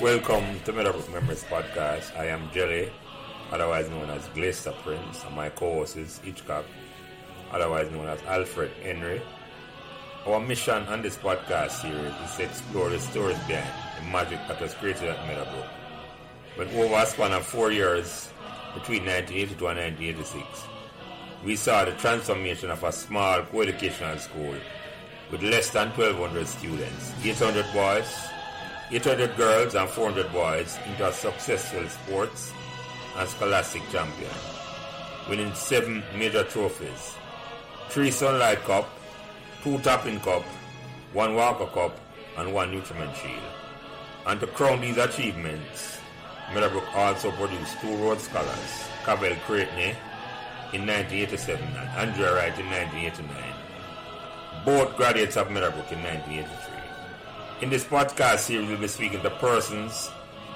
Welcome to Meadowbrook Memories Podcast. I am Jelly, otherwise known as Glacier Prince, and my co-host is Hitchcock, otherwise known as Alfred Henry. Our mission on this podcast series is to explore the stories behind the magic that was created at Meadowbrook. But over a span of 4 years, between 1982 and 1986, we saw the transformation of a small co-educational school with less than 1,200 students, 800 boys, 800 girls and 400 boys into a successful sports and scholastic champion, winning 7 major trophies, 3 Sunlight Cup, 2 Tapping Cup, 1 Walker Cup, and 1 Nutriment Shield. And to crown these achievements, Meadowbrook also produced 2 Rhodes Scholars, Cabell Creighton in 1987 and Andrea Wright in 1989, both graduates of Meadowbrook in 1983. In this podcast series, we'll be speaking to persons,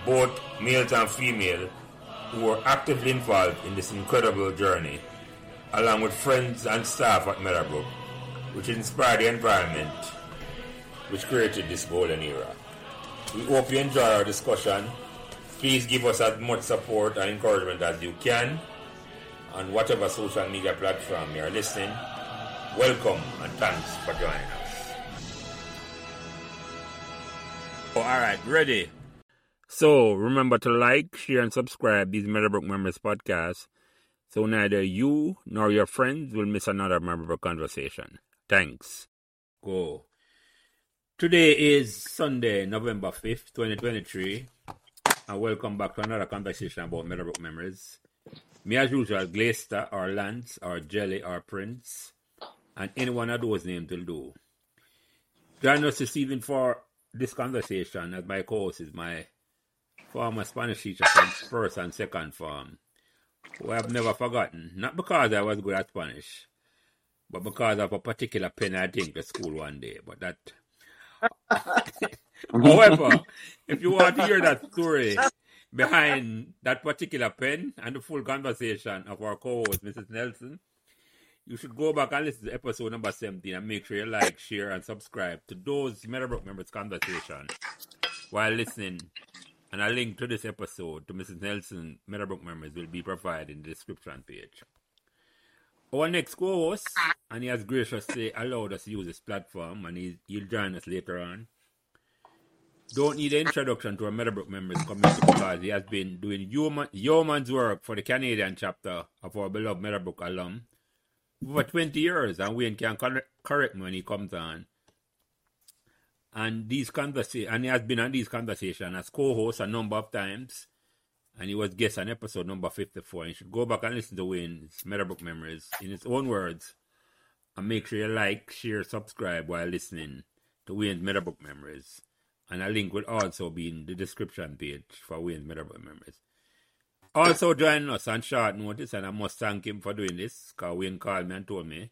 both males and female, who were actively involved in this incredible journey, along with friends and staff at Meadowbrook, which inspired the environment which created this golden era. We hope you enjoy our discussion. Please give us as much support and encouragement as you can on whatever social media platform you are listening. Welcome and thanks for joining us. Oh, all right, ready. So remember to like, share, and subscribe these Meadowbrook Memories podcasts so neither you nor your friends will miss another memorable conversation. Thanks. Go. Today is Sunday, November 5th, 2023. And welcome back to another conversation about Meadowbrook Memories. Me as usual, Glaister, or Lance, or Jelly, or Prince, and anyone of those names will do. Join us this evening for this conversation, as my co-host is my former Spanish teacher from first and second form, who I have never forgotten. Not because I was good at Spanish, but because of a particular pen I think at school one day. But that... However, if you want to hear that story behind that particular pen and the full conversation of our co-host, Mrs. Nelson, you should go back and listen to episode number 17 and make sure you like, share, and subscribe to those Meadowbrook Members Conversation while listening. And a link to this episode, to Mrs. Nelson, Meadowbrook Memories, will be provided in the description page. Our next co-host, and he has graciously allowed us to use this platform, and he'll join us later on. Don't need an introduction to our Meadowbrook Memories community because he has been doing yeoman's work for the Canadian chapter of our beloved Meadowbrook alum for 20 years, and Wayne can correct me when he comes on. And he has been on these conversations as co-host a number of times. And he was guest on episode number 54. And you should go back and listen to Wayne's Meadowbrook Memories in his own words. And make sure you like, share, subscribe while listening to Wayne's Meadowbrook Memories. And a link will also be in the description page for Wayne's Meadowbrook Memories. Also joining us on short notice, and I must thank him for doing this, because Wayne called me and told me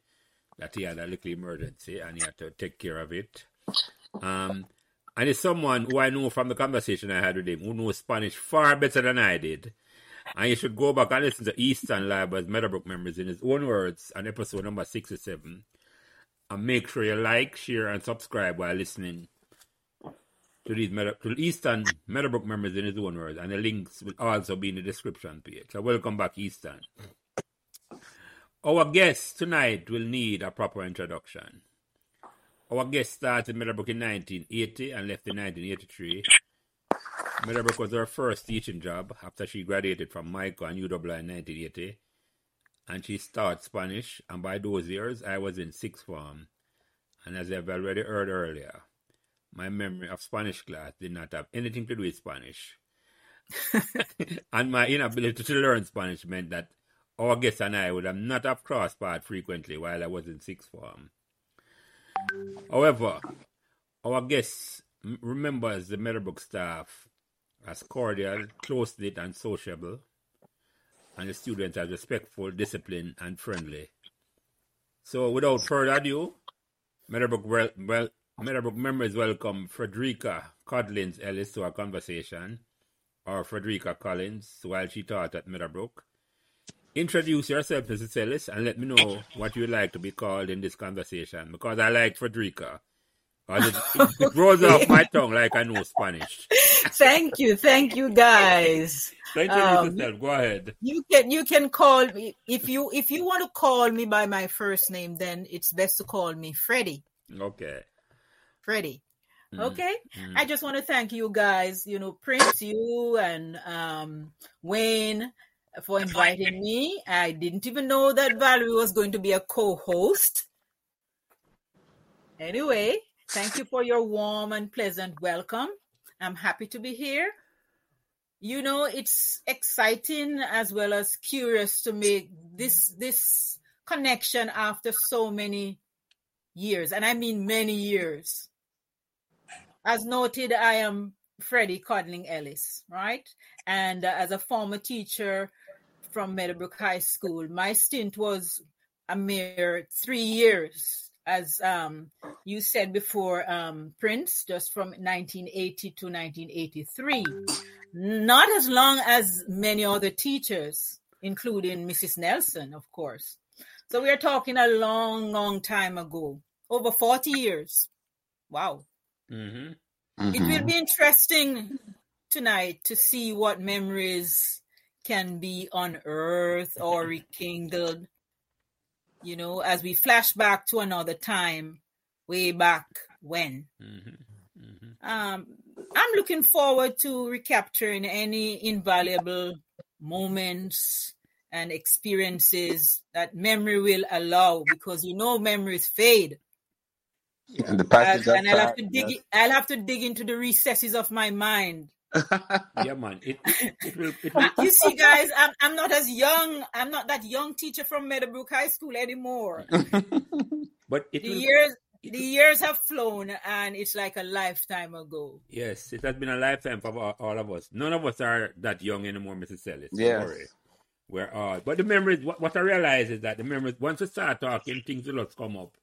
that he had a little emergency and he had to take care of it. And it's someone who I know from the conversation I had with him, who knows Spanish far better than I did. And you should go back and listen to Eastern Library's Meadowbrook Memories in his own words on episode number 67. And make sure you like, share, and subscribe while listening to these to Eastern Meadowbrook Memories in his own words. And the links will also be in the description page. So welcome back, Eastern. Our guest tonight will need a proper introduction. Our guest started Meadowbrook in 1980 and left in 1983. Meadowbrook was her first teaching job after she graduated from Mico and UWI in 1980. And she taught Spanish, and by those years, I was in sixth form. And as I've already heard earlier, my memory of Spanish class did not have anything to do with Spanish. And my inability to learn Spanish meant that our guest and I would not have crossed paths frequently while I was in sixth form. However, our guest remembers the Meadowbrook staff as cordial, close-knit, and sociable, and the students as respectful, disciplined, and friendly. So, without further ado, Meadowbrook Memories welcome Frederica Codling Ellis to our conversation, or Frederica Collins, while she taught at Meadowbrook. Introduce yourself, Mrs. Ellis, and let me know what you like to be called in this conversation, because I like Frederica, It rolls off my tongue like I know Spanish. Thank you, guys. Thank you, Mrs. Go ahead. You can call me if you want to call me by my first name. Then it's best to call me Freddie. Okay. Freddie. Okay. Mm-hmm. I just want to thank you guys. You know, Prince, you and Wayne, for inviting me. I didn't even know that Valerie was going to be a co-host. Anyway, thank you for your warm and pleasant welcome. I'm happy to be here. You know, it's exciting as well as curious to make this connection after so many years, and I mean many years. As noted, I am Freddie Codling Ellis, right? And as a former teacher from Meadowbrook High School, my stint was a mere 3 years, as you said before, Prince, just from 1980 to 1983. Not as long as many other teachers, including Mrs. Nelson, of course. So we are talking a long, long time ago, over 40 years. Wow. Mm-hmm. Mm-hmm. It will be interesting tonight to see what memories can be unearthed or rekindled, you know, as we flash back to another time, way back when. Mm-hmm. Mm-hmm. I'm looking forward to recapturing any invaluable moments and experiences that memory will allow, because, you know, memories fade. And the past and I'll have to dig. Yes. I'll have to dig into the recesses of my mind. Yeah, man. It will. You see, guys, I'm not as young. I'm not that young teacher from Meadowbrook High School anymore. But the years have flown, and it's like a lifetime ago. Yes, it has been a lifetime for all of us. None of us are that young anymore, Mrs. Ellis. Yes. Sorry. We're all. But the memories. What I realize is that the memories. Once we start talking, things will just come up.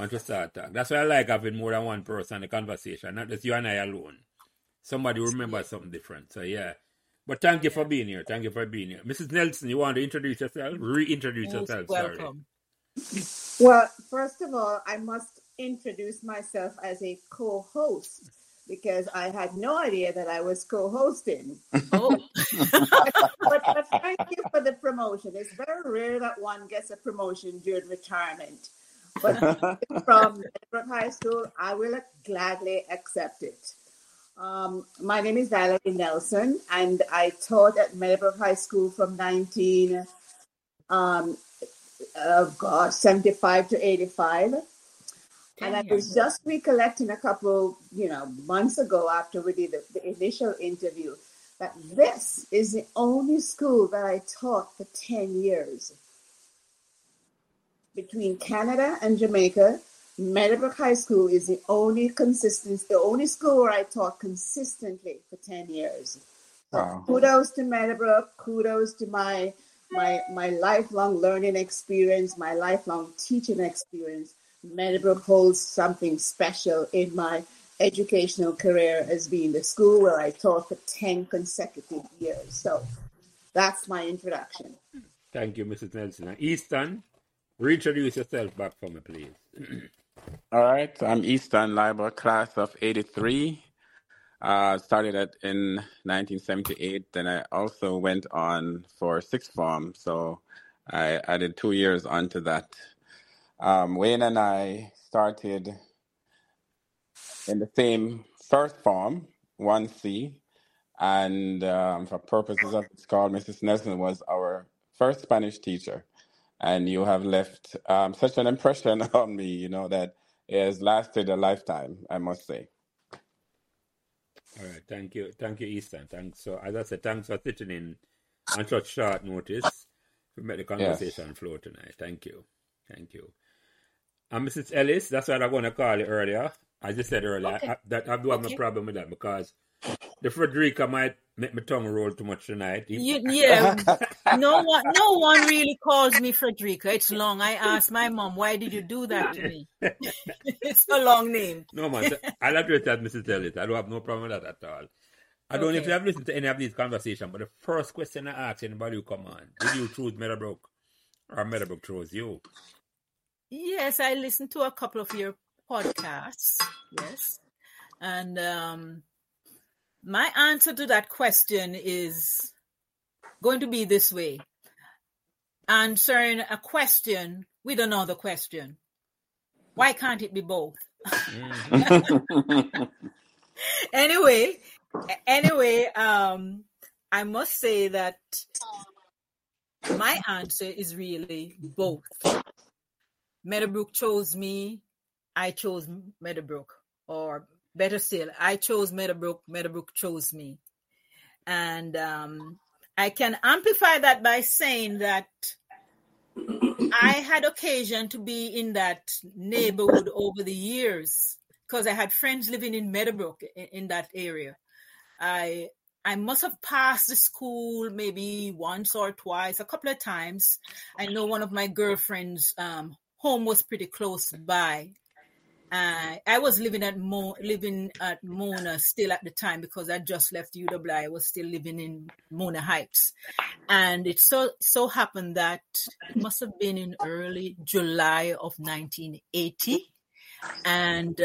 That's why I like having more than one person in the conversation, not just you and I alone. Somebody remembers something different. So, yeah. But thank you for being here. Mrs. Nelson, you want to introduce yourself? Reintroduce yourself. Welcome. Sorry. Well, first of all, I must introduce myself as a co-host, because I had no idea that I was co-hosting. Oh. but thank you for the promotion. It's very rare that one gets a promotion during retirement. But from Meadowbrook High School, I will gladly accept it. My name is Valerie Nelson, and I taught at Meadowbrook High School from 75 to 85. And I was just recollecting a couple, months ago after we did the initial interview, that this is the only school that I taught for 10 years. Between Canada and Jamaica, Meadowbrook High School is the only school where I taught consistently for 10 years. Wow. So kudos to Meadowbrook, kudos to my lifelong learning experience, my lifelong teaching experience. Meadowbrook holds something special in my educational career as being the school where I taught for 10 consecutive years. So that's my introduction. Thank you, Mrs. Nelson. Easton? Reintroduce yourself back for me, please. All right. I'm Eastern Library, class of 83. Started in 1978. Then I also went on for sixth form. So I added 2 years onto that. Wayne and I started in the same first form, 1C. And for purposes of this call, Mrs. Nelson was our first Spanish teacher. And you have left such an impression on me, that it has lasted a lifetime, I must say. All right. Thank you. Thank you, Easton. Thanks. So, as I said, thanks for sitting in on such short notice. We made the conversation flow tonight. Thank you. And Mrs. Ellis, that's what I want to call you earlier. I just said earlier, okay. I do have no problem with that, because the Frederica might make my tongue roll too much tonight. Yeah. No one really calls me Frederica. It's long. I asked my mom, why did you do that to me? It's a long name. No, man. I'll address that, Mrs. Ellis. I don't have no problem with that at all. I don't know if you have listened to any of these conversations, but the first question I ask anybody who come on, did you choose Meadowbrook or Meadowbrook chose you? Yes, I listened to a couple of your podcasts. Yes. And my answer to that question is going to be this way. Answering a question with another question. Why can't it be both? Anyway, I must say that my answer is really both. Meadowbrook chose me. I chose Meadowbrook. Or better still, I chose Meadowbrook. Meadowbrook chose me. And I can amplify that by saying that I had occasion to be in that neighborhood over the years because I had friends living in Meadowbrook in that area. I must have passed the school maybe once or twice, a couple of times. I know one of my girlfriend's home was pretty close by. I was living at Mona still at the time because I just left UWI. I was still living in Mona Heights. And it so happened that it must have been in early July of 1980. And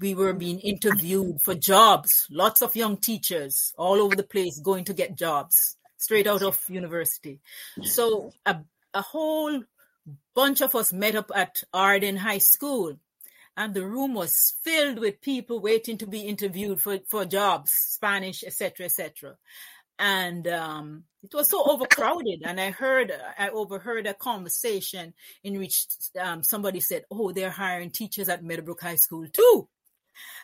we were being interviewed for jobs. Lots of young teachers all over the place going to get jobs straight out of university. So a whole bunch of us met up at Arden High School, and the room was filled with people waiting to be interviewed for jobs, Spanish, etc., etc. And it was so overcrowded. And I overheard a conversation in which somebody said, "Oh, they're hiring teachers at Meadowbrook High School too."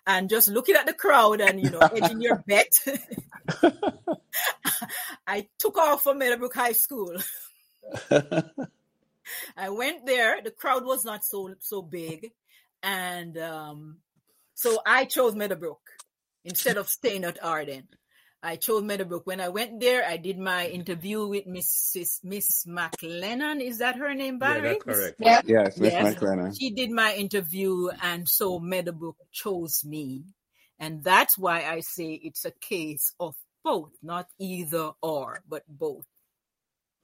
And just looking at the crowd and, edging your bet, I took off for Meadowbrook High School. I went there. The crowd was not so big. And so I chose Meadowbrook instead of staying at Arden. I chose Meadowbrook. When I went there, I did my interview with Ms. McLennan. Is that her name, Valerie? Yeah, that's correct. Yeah. Yes, Ms. McLennan. She did my interview, and so Meadowbrook chose me. And that's why I say it's a case of both, not either or, but both.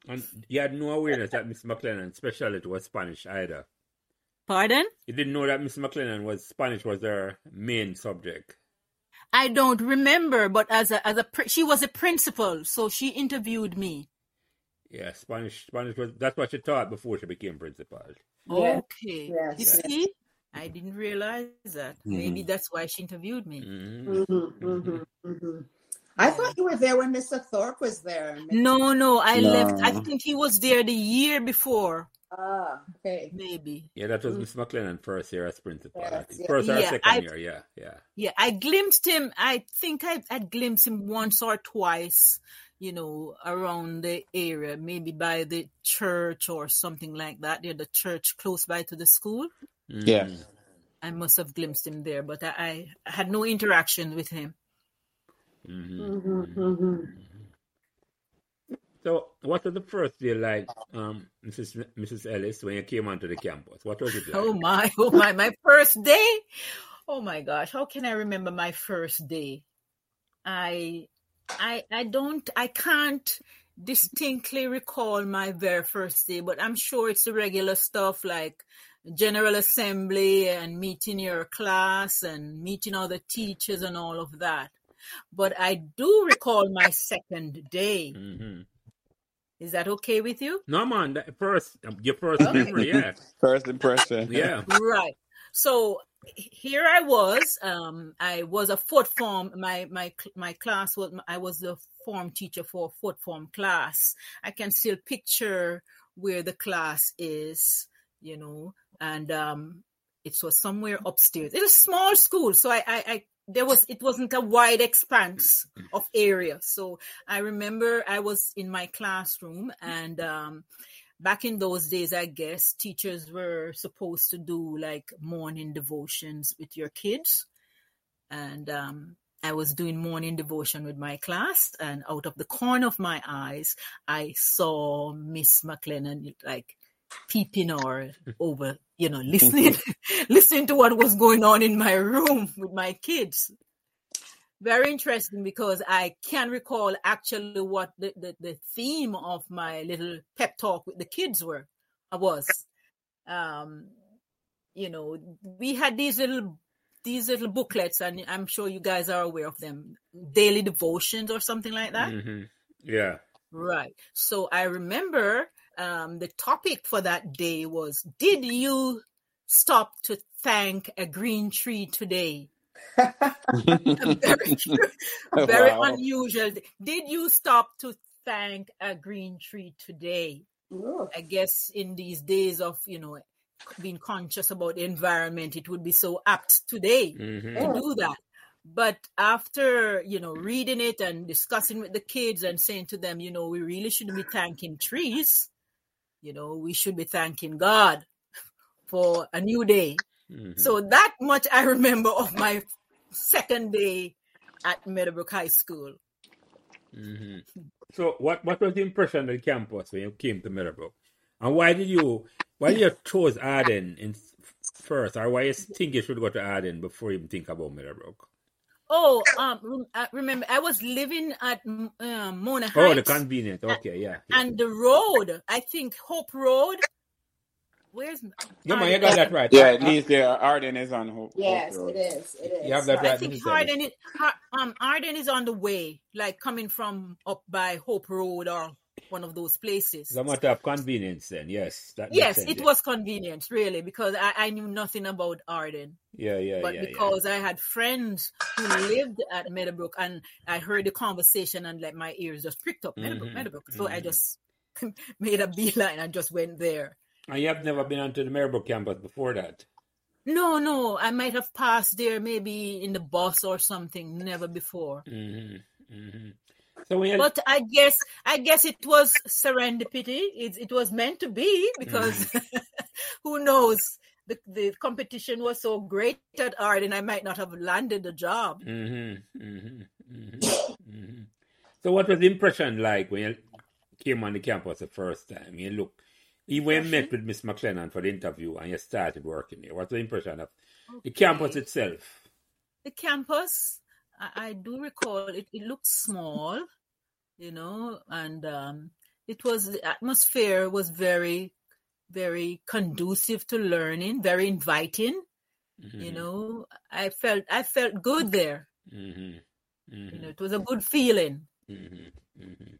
And you had no awareness that Miss McLennan specialty was Spanish either. Pardon? You didn't know that Miss McLennan was her main subject. I don't remember, but she was a principal, so she interviewed me. Yeah, Spanish was, that's what she taught before she became principal. Okay. Yes. You see, I didn't realize that. Mm-hmm. Maybe that's why she interviewed me. Mm-hmm. Mm-hmm. Mm-hmm. Mm-hmm. I thought you were there when Mr. Thorpe was there. No, I left. I think he was there the year before. Ah, okay. Maybe. Yeah, that was Miss McLennan first year as principal. Yes. First or second year, yeah. Yeah, I glimpsed him. I think I glimpsed him once or twice, around the area, maybe by the church or something like that. There's the church close by to the school. Mm. Yeah. I must have glimpsed him there, but I had no interaction with him. Mm-hmm. Mm-hmm. Mm-hmm. So, what was the first day like, Mrs. Ellis, when you came onto the campus? What was it like? Oh my! My first day. Oh my gosh! How can I remember my first day? I can't distinctly recall my very first day, but I'm sure it's the regular stuff like General Assembly and meeting your class and meeting other teachers and all of that. But I do recall my second day. Mm-hmm. Is that okay with you? No, man. Your first memory, yeah. First impression. Yeah. Right. So here I was. I was a fourth form. My class was. I was the form teacher for a fourth form class. I can still picture where the class is. And it was somewhere upstairs. It was a small school, so it wasn't a wide expanse of area. So I remember I was in my classroom, and back in those days, I guess teachers were supposed to do like morning devotions with your kids. And I was doing morning devotion with my class, and out of the corner of my eyes, I saw Miss McLennan like peeping or over, listening to what was going on in my room with my kids. Very interesting, because I can recall actually what the theme of my little pep talk with the kids was. you know, we had these little booklets, and I'm sure you guys are aware of them, daily devotions or something like that. Mm-hmm. Yeah. Right. So I remember the topic for that day was, did you stop to thank a green tree today? very wow. Unusual. Did you stop to thank a green tree today? Ooh. I guess in these days of, you know, being conscious about the environment, it would be so apt today to do that. But after, you know, reading it and discussing with the kids and saying to them, you know, we really shouldn't be thanking trees. You know, we should be thanking God for a new day. Mm-hmm. So that much I remember of my second day at Meadowbrook High School. Mm-hmm. So what was the impression of the campus when you came to Meadowbrook? And why did you chose Arden first? Or why you think you should go to Arden before you think about Meadowbrook? Oh, I remember, I was living at Mona Heights. Oh, the convenient. Okay, yeah. And the road, I think Hope Road. Where's no, man, you got that right. Yeah, it leads there. Arden is on Hope. Yes, Hope Road. It is. You have that right. I think Arden is on the way, like coming from up by Hope Road or one of those places. It's a matter of convenience then, yes. That was convenience, really, because I knew nothing about Arden. Because I had friends who lived at Meadowbrook, and I heard the conversation and like my ears just pricked up, Meadowbrook. So I just made a beeline and just went there. And you have never been onto the Meadowbrook campus before that? No. I might have passed there maybe in the bus or something, never before. Mm-hmm. Mm-hmm. So but I guess it was serendipity. It was meant to be because who knows? The competition was so great at Arden, I might not have landed the job. Mm-hmm. Mm-hmm. Mm-hmm. Mm-hmm. So what was the impression like when you came on the campus the first time? You look. When you met with Ms. McLennan for the interview and you started working there, what's the impression of the campus itself? The campus, I do recall, it looked small, you know, and the atmosphere was very, very conducive to learning, very inviting, you know. I felt good there. Mm-hmm. Mm-hmm. You know, it was a good feeling. Mm-hmm. Mm-hmm.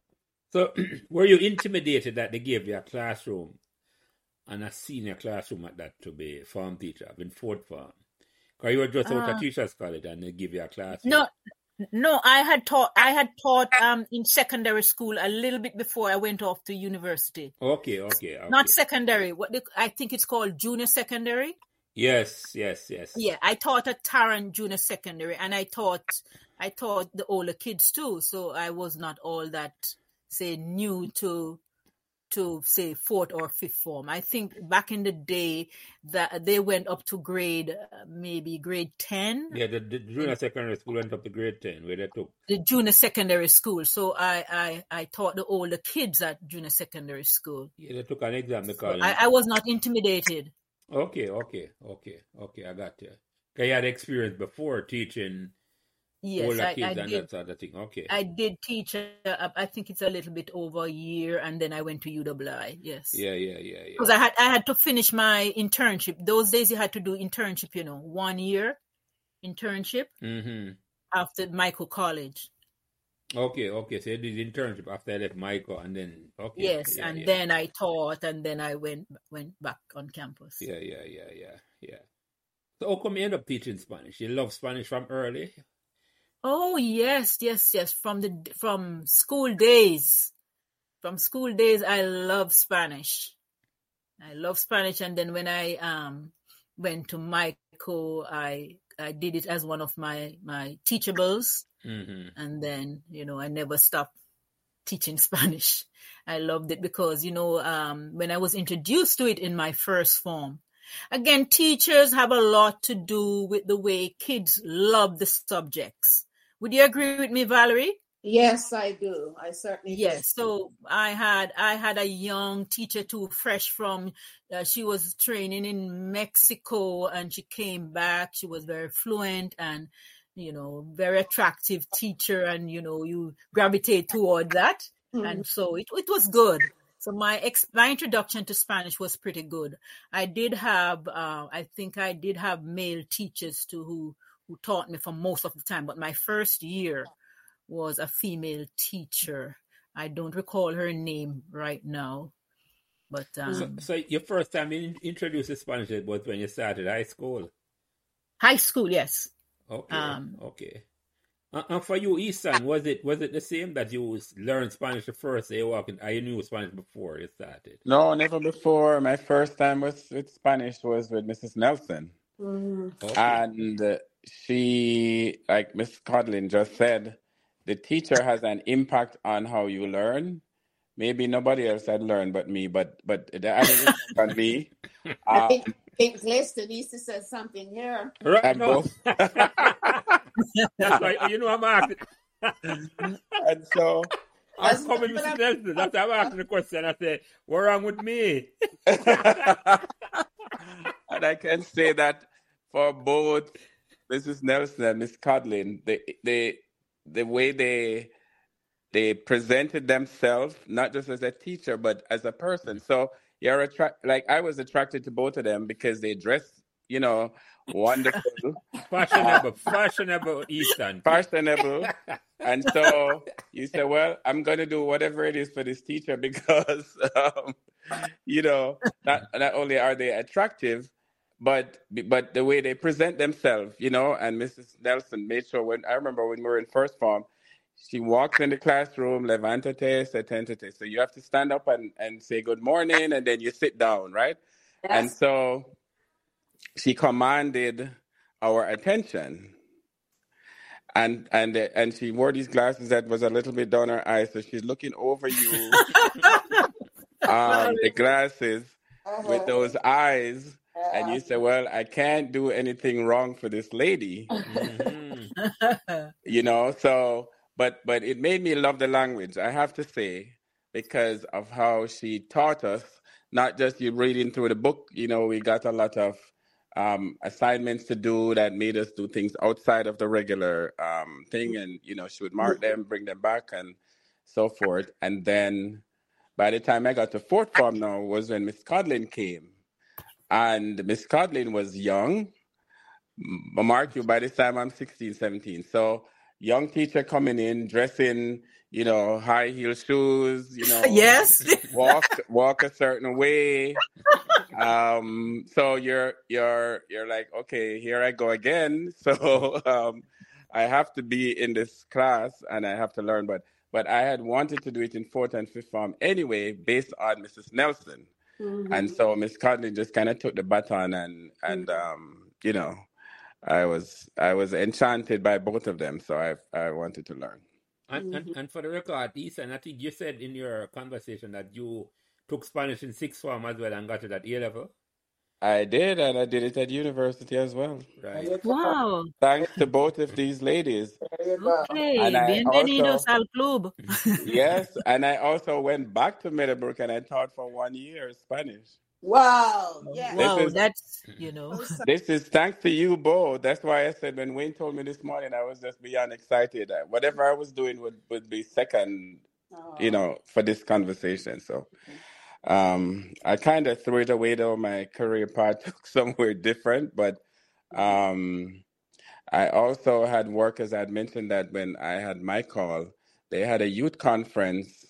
So, were you intimidated that they gave you a classroom and a senior classroom at that to be form teacher in fourth form? Because you were just out of teacher's college and they give you a classroom. No, I had taught in secondary school a little bit before I went off to university. Okay. Not secondary. I think it's called junior secondary. Yes. Yeah, I taught at Taran Junior Secondary, and I taught the older kids too. So I was not all that, say, new to say fourth or fifth form. I think back in the day that they went up to grade 10. Yeah, the junior secondary school went up to grade 10, where they took the junior secondary school. So I taught the older kids at junior secondary school. Yeah, they took an exam. So I was not intimidated. Okay, I got you. I had experience before teaching. Yes, I did teach, I think it's a little bit over a year, and then I went to UWI, yes. Yeah. Because I had to finish my internship. Those days you had to do internship, you know, 1 year internship after Mico College. Okay, so you did internship after I left Mico, and then, okay. Yes, yeah, and then I taught, and then I went back on campus. Yeah. So how come you end up teaching Spanish? You love Spanish from early? Oh, yes. From school days, I love Spanish. And then when I went to Mico, I did it as one of my teachables. Mm-hmm. And then, you know, I never stopped teaching Spanish. I loved it because, you know, when I was introduced to it in my first form, again, teachers have a lot to do with the way kids love the subjects. Would you agree with me, Valerie? Yes, I do. I certainly do. Yes. So I had a young teacher too, fresh from, she was training in Mexico, and she came back. She was very fluent and, you know, very attractive teacher, and, you know, you gravitate toward that. Mm-hmm. And so it was good. So my introduction to Spanish was pretty good. I did have, I think I did have male teachers too who taught me for most of the time. But my first year was a female teacher. I don't recall her name right now. But so your first time introduced to Spanish was when you started high school? High school, yes. Okay, okay. And for you, Easton, was it the same that you learned Spanish the first day walking? I knew Spanish before you started. No, never before. My first time with Spanish was with Mrs. Nelson. Mm-hmm. Okay. And she, like Miss Codling just said, the teacher has an impact on how you learn. Maybe nobody else had learned but me, but the impact on me. I think Lester needs to say something here. Right. No. That's right. You know I'm asking. And so I'm coming, Mrs. Nelson. After I'm asking the question, I say, "What's wrong with me?" And I can say that for both Mrs. Nelson and Miss Codling, the way they presented themselves, not just as a teacher but as a person. So you're I was attracted to both of them because they dress, you know, wonderful, fashionable, Eastern, fashionable. And so you say, well, I'm going to do whatever it is for this teacher because, you know, not only are they attractive, but the way they present themselves, you know. And Mrs. Nelson made sure I remember when we were in first form, she walks in the classroom, levántate, seténtate. So you have to stand up and say good morning, and then you sit down, right? Yes. And so she commanded our attention. And she wore these glasses that was a little bit down her eyes, so she's looking over you, the glasses, uh-huh, with those eyes. And you say, well, I can't do anything wrong for this lady. Mm-hmm. You know, so, but it made me love the language, I have to say, because of how she taught us, not just you reading through the book. You know, we got a lot of assignments to do that made us do things outside of the regular thing. And, you know, she would mark them, bring them back, and so forth. And then by the time I got to fourth form now was when Miss Codling came. And Miss Codling was young. Mark you, by this time I'm 16, 17. So young teacher coming in, dressing, you know, high heel shoes, you know. Yes. walk a certain way. So you're like, okay, here I go again. So I have to be in this class and I have to learn. But I had wanted to do it in fourth and fifth form anyway, based on Mrs. Nelson. Mm-hmm. And so Miss Codling just kind of took the baton, and you know, I was enchanted by both of them, so I wanted to learn. And, mm-hmm, and for the record, Ethan, I think you said in your conversation that you took Spanish in sixth form as well and got it at A level. I did, and I did it at university as well. Right. Wow! Thanks to both of these ladies. Okay, and bienvenidos also, al club. Yes, and I also went back to Meadowbrook and I taught for 1 year Spanish. Wow! Yeah. Wow, that's, you know. This is thanks to you both. That's why I said when Wayne told me this morning, I was just beyond excited. Whatever I was doing would be second, you know, for this conversation. So. I kind of threw it away, though. My career path took somewhere different, but I also had work, as I had mentioned, that when I had my call, they had a youth conference.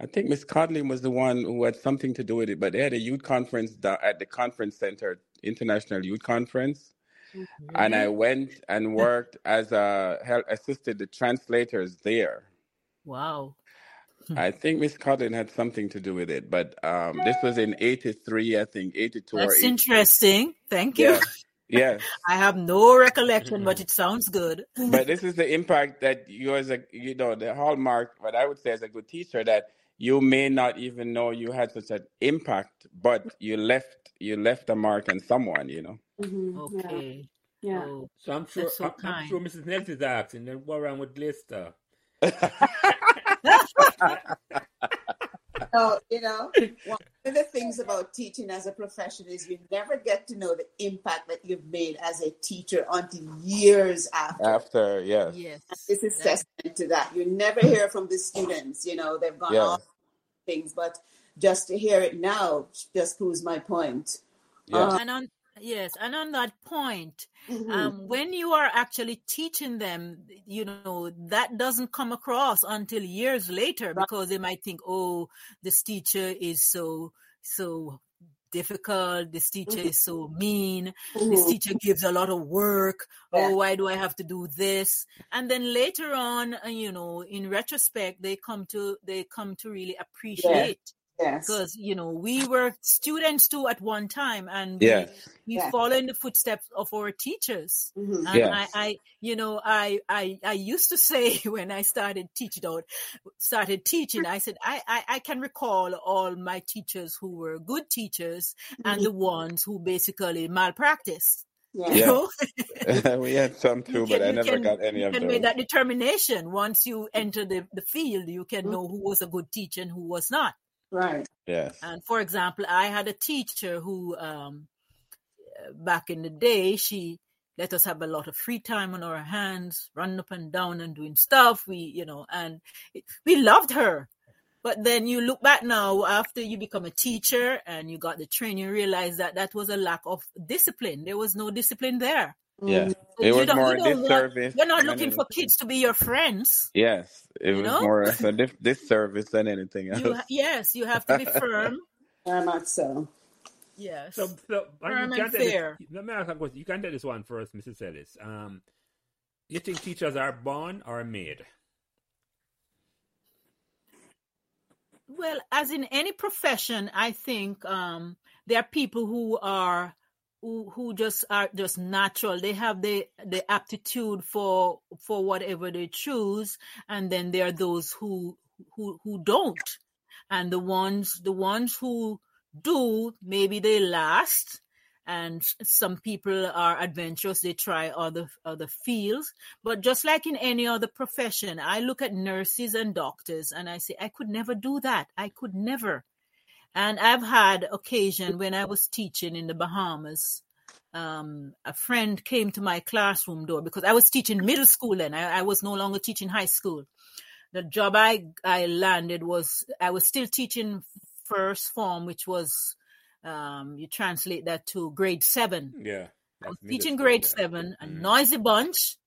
I think Miss Codling was the one who had something to do with it, but they had a youth conference at the conference center, International Youth Conference. Mm-hmm. And I went and worked as assisted the translators there. Wow. I think Miss Codling had something to do with it, but this was in 83, I think, 82. That's interesting. Thank you. Yes. I have no recollection, but it sounds good. But this is the impact that you, as a, you know, the hallmark, what I would say as a good teacher, that you may not even know you had such an impact, but you left a mark on someone, you know. Mm-hmm. Okay. Yeah. Oh, so I'm sure Mrs. Nelson is asking, then what wrong with Lester? So, you know, one of the things about teaching as a profession is you never get to know the impact that you've made as a teacher until years after. After, yes. Yes. This is testament to that. You never hear from the students, you know, they've gone off things, but just to hear it now just proves my point. Yes. And on that point, mm-hmm. When you are actually teaching them, you know, that doesn't come across until years later, because they might think, oh, this teacher is so difficult, this teacher mm-hmm. is so mean, mm-hmm. this teacher gives a lot of work, yeah. Oh, why do I have to do this? And then later on, you know, in retrospect, they come to really appreciate yeah. Yes. Because, you know, we were students too at one time, and yes. we follow in the footsteps of our teachers. Mm-hmm. And yes. I used to say when I started teaching, I said, I can recall all my teachers who were good teachers mm-hmm. and the ones who basically malpracticed. Yeah. You know? We had some too, but I never got any of them. And with that determination, once you enter the field, you can mm-hmm. know who was a good teacher and who was not. Right. Yes. And for example, I had a teacher who, back in the day, she let us have a lot of free time on our hands, running up and down and doing stuff. We loved her. But then you look back now, after you become a teacher and you got the training, you realize that was a lack of discipline. There was no discipline there. Yeah, so it was more disservice. You're not looking for kids to be your friends. Yes, it was more of a disservice than anything else. You have to be firm. I'm not so. Yes. So firm and fair. Let me ask a question. You can take this one first, Mrs. Ellis. You think teachers are born or made? Well, as in any profession, I think there are people who are. Who just are just natural. They have the aptitude for whatever they choose, and then there are those who don't, and the ones who do, maybe they last. And some people are adventurous; they try other fields. But just like in any other profession, I look at nurses and doctors, and I say, I could never do that. I could never. And I've had occasion when I was teaching in the Bahamas, a friend came to my classroom door because I was teaching middle school then. I was no longer teaching high school. The job I landed was, I was still teaching first form, which was, you translate that to grade 7. Yeah. I was teaching grade 7, a noisy bunch.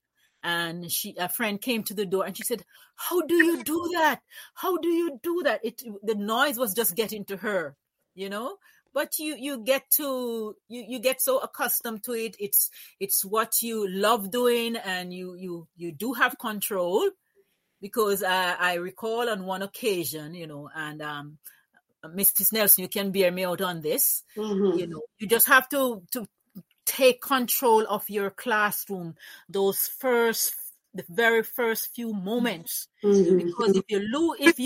And a friend came to the door and she said, How do you do that? The noise was just getting to her, you know? But you get so accustomed to it. It's what you love doing, and you do have control, because I recall on one occasion, you know, and Mrs. Nelson, you can bear me out on this. Mm-hmm. You know, you just have to take control of your classroom, the very first few moments, mm-hmm. because if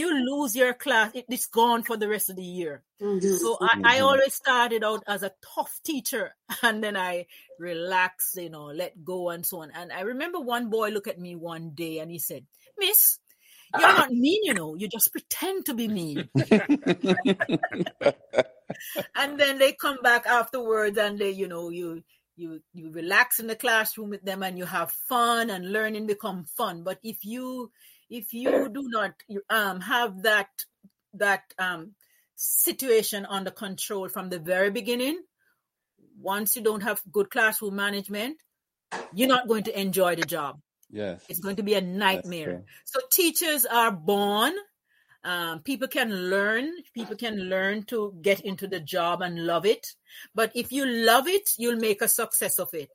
you lose your class, it's gone for the rest of the year. Mm-hmm. So I always started out as a tough teacher, and then I relaxed, you know, let go and so on. And I remember one boy looked at me one day and he said, "Miss, you're not mean, you know, you just pretend to be mean." And then they come back afterwards and they, you know, you relax in the classroom with them and you have fun, and learning become fun. But if you do not have that situation under control from the very beginning, once you don't have good classroom management, you're not going to enjoy the job. Yes. It's going to be a nightmare. So teachers are born. People can learn to get into the job and love it. But if you love it, you'll make a success of it.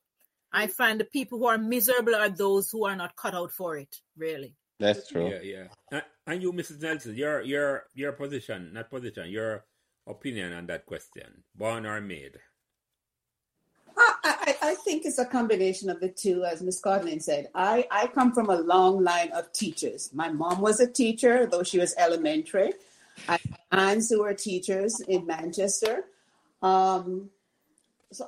I find the people who are miserable are those who are not cut out for it, really. That's true. Yeah, yeah. And you, Mrs. Nelson, your opinion on that question, born or made? I think it's a combination of the two, as Ms. Codling said. I come from a long line of teachers. My mom was a teacher, though she was elementary. I had aunts who were teachers in Manchester. So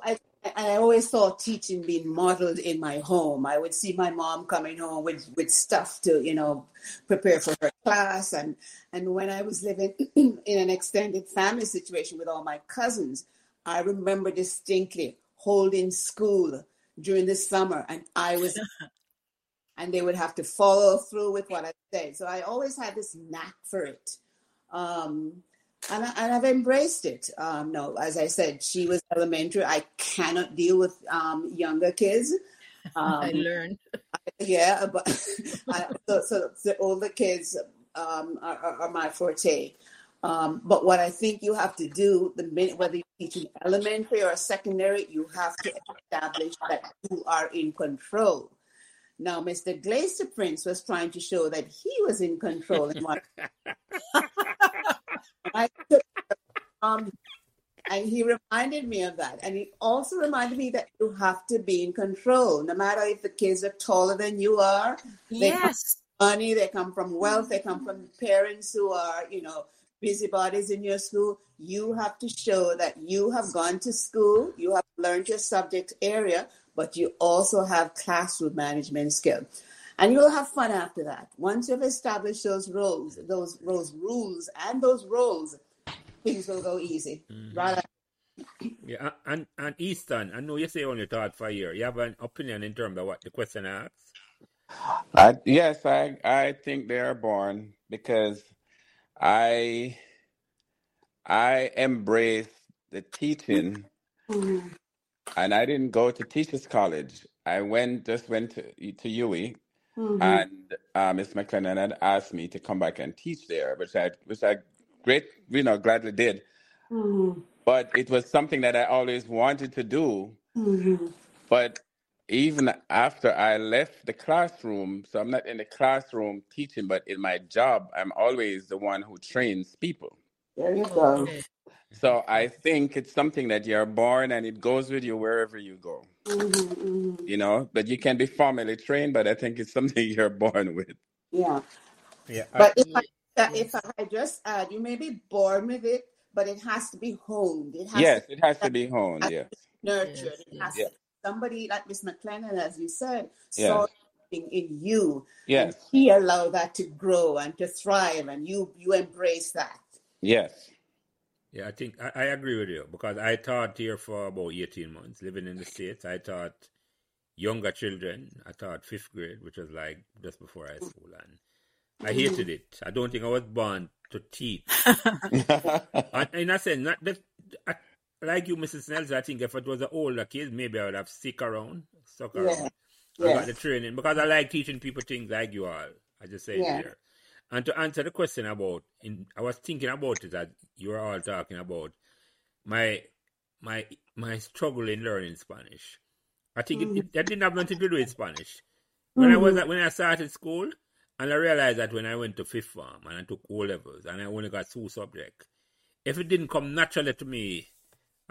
I always saw teaching being modeled in my home. I would see my mom coming home with stuff to, you know, prepare for her class. And when I was living in an extended family situation with all my cousins, I remember distinctly holding school during the summer, and I was, and they would have to follow through with what I said. So I always had this knack for it. And I've embraced it. No, as I said, she was elementary. I cannot deal with younger kids. I learned. Yeah, but so the older kids are my forte. But what I think you have to do, the minute, whether you're teaching elementary or secondary, you have to establish that you are in control. Now, Mr. Glacier Prince was trying to show that he was in control. And he reminded me of that. And he also reminded me that you have to be in control. No matter if the kids are taller than you are, they yes. come from money, they come from wealth, they come from parents who are, you know, busybodies in your school. You have to show that you have gone to school, you have learned your subject area, but you also have classroom management skill. And you'll have fun after that. Once you've established those rules and those roles, things will go easy. Mm-hmm. Right? Yeah, and Easton, I know you say only taught for a year. You have an opinion in terms of what the question asks? Yes, I think they are born because I embrace the teaching. Mm-hmm. And I didn't go to teachers' college. I went to UWI. Mm-hmm. And Ms. McLennan had asked me to come back and teach there, which I gladly did. Mm-hmm. But it was something that I always wanted to do. Mm-hmm. But even after I left the classroom, so I'm not in the classroom teaching, but in my job, I'm always the one who trains people. There you go. So I think it's something that you're born and it goes with you wherever you go. Mm-hmm, mm-hmm. You know, but you can be formally trained, but I think it's something you're born with. Yeah. Yeah. But if I just add, you may be born with it, but it has to be honed. It has to be honed. Yeah. Nurtured. It has to be somebody like Ms. McLennan, as you said, saw something in you. Yes. And he allowed that to grow and to thrive, and you embrace that. Yes. Yeah, I think I agree with you because I taught here for about 18 months living in the States. I taught younger children. I taught fifth grade, which was like just before high school. And I hated it. I don't think I was born to teach. And in a sense, like you, Mrs. Nelson, I think if it was an older kid, maybe I would have stuck around. Yeah. I got the training because I like teaching people things like you all. I just say there. And to answer the question I was thinking about it that you were all talking about, my struggle in learning Spanish. I think that didn't have nothing to do with Spanish. When I started school, and I realized that when I went to fifth form and I took O levels and I only got two subjects, if it didn't come naturally to me,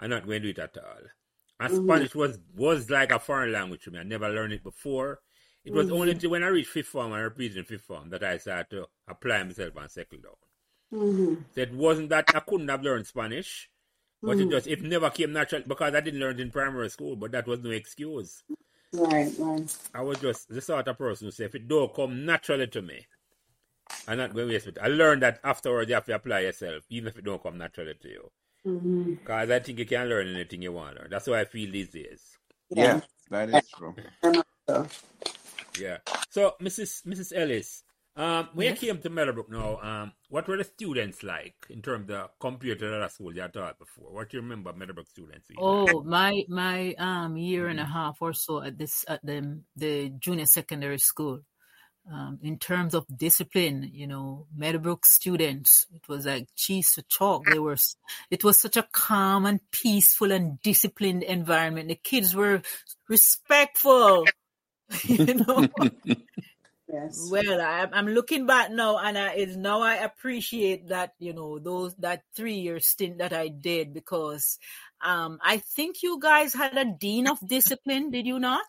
I'm not going to do it at all. And Spanish was like a foreign language to me. I never learned it before. It was only until when I reached fifth form and repeated in fifth form that I started to apply myself and settle down. Mm-hmm. So it wasn't that I couldn't have learned Spanish, but it never came naturally because I didn't learn it in primary school, but that was no excuse. Right. I was just the sort of person who said, if it don't come naturally to me, I'm not going to waste it. I learned that afterwards you have to apply yourself, even if it don't come naturally to you. Because I think you can learn anything you want to learn. That's how I feel these days. Yeah, that is true. Yeah. So, Mrs. Ellis, when you came to Meadowbrook now, what were the students like in terms of compared to the other schools you taught before? What do you remember Meadowbrook students? My year and a half or so at the junior secondary school, in terms of discipline, you know, Meadowbrook students, it was like cheese to chalk. It was such a calm and peaceful and disciplined environment. The kids were respectful. You know, yes. Well, I'm looking back now, and I appreciate that, you know, that 3-year stint that I did because I think you guys had a dean of discipline, did you not?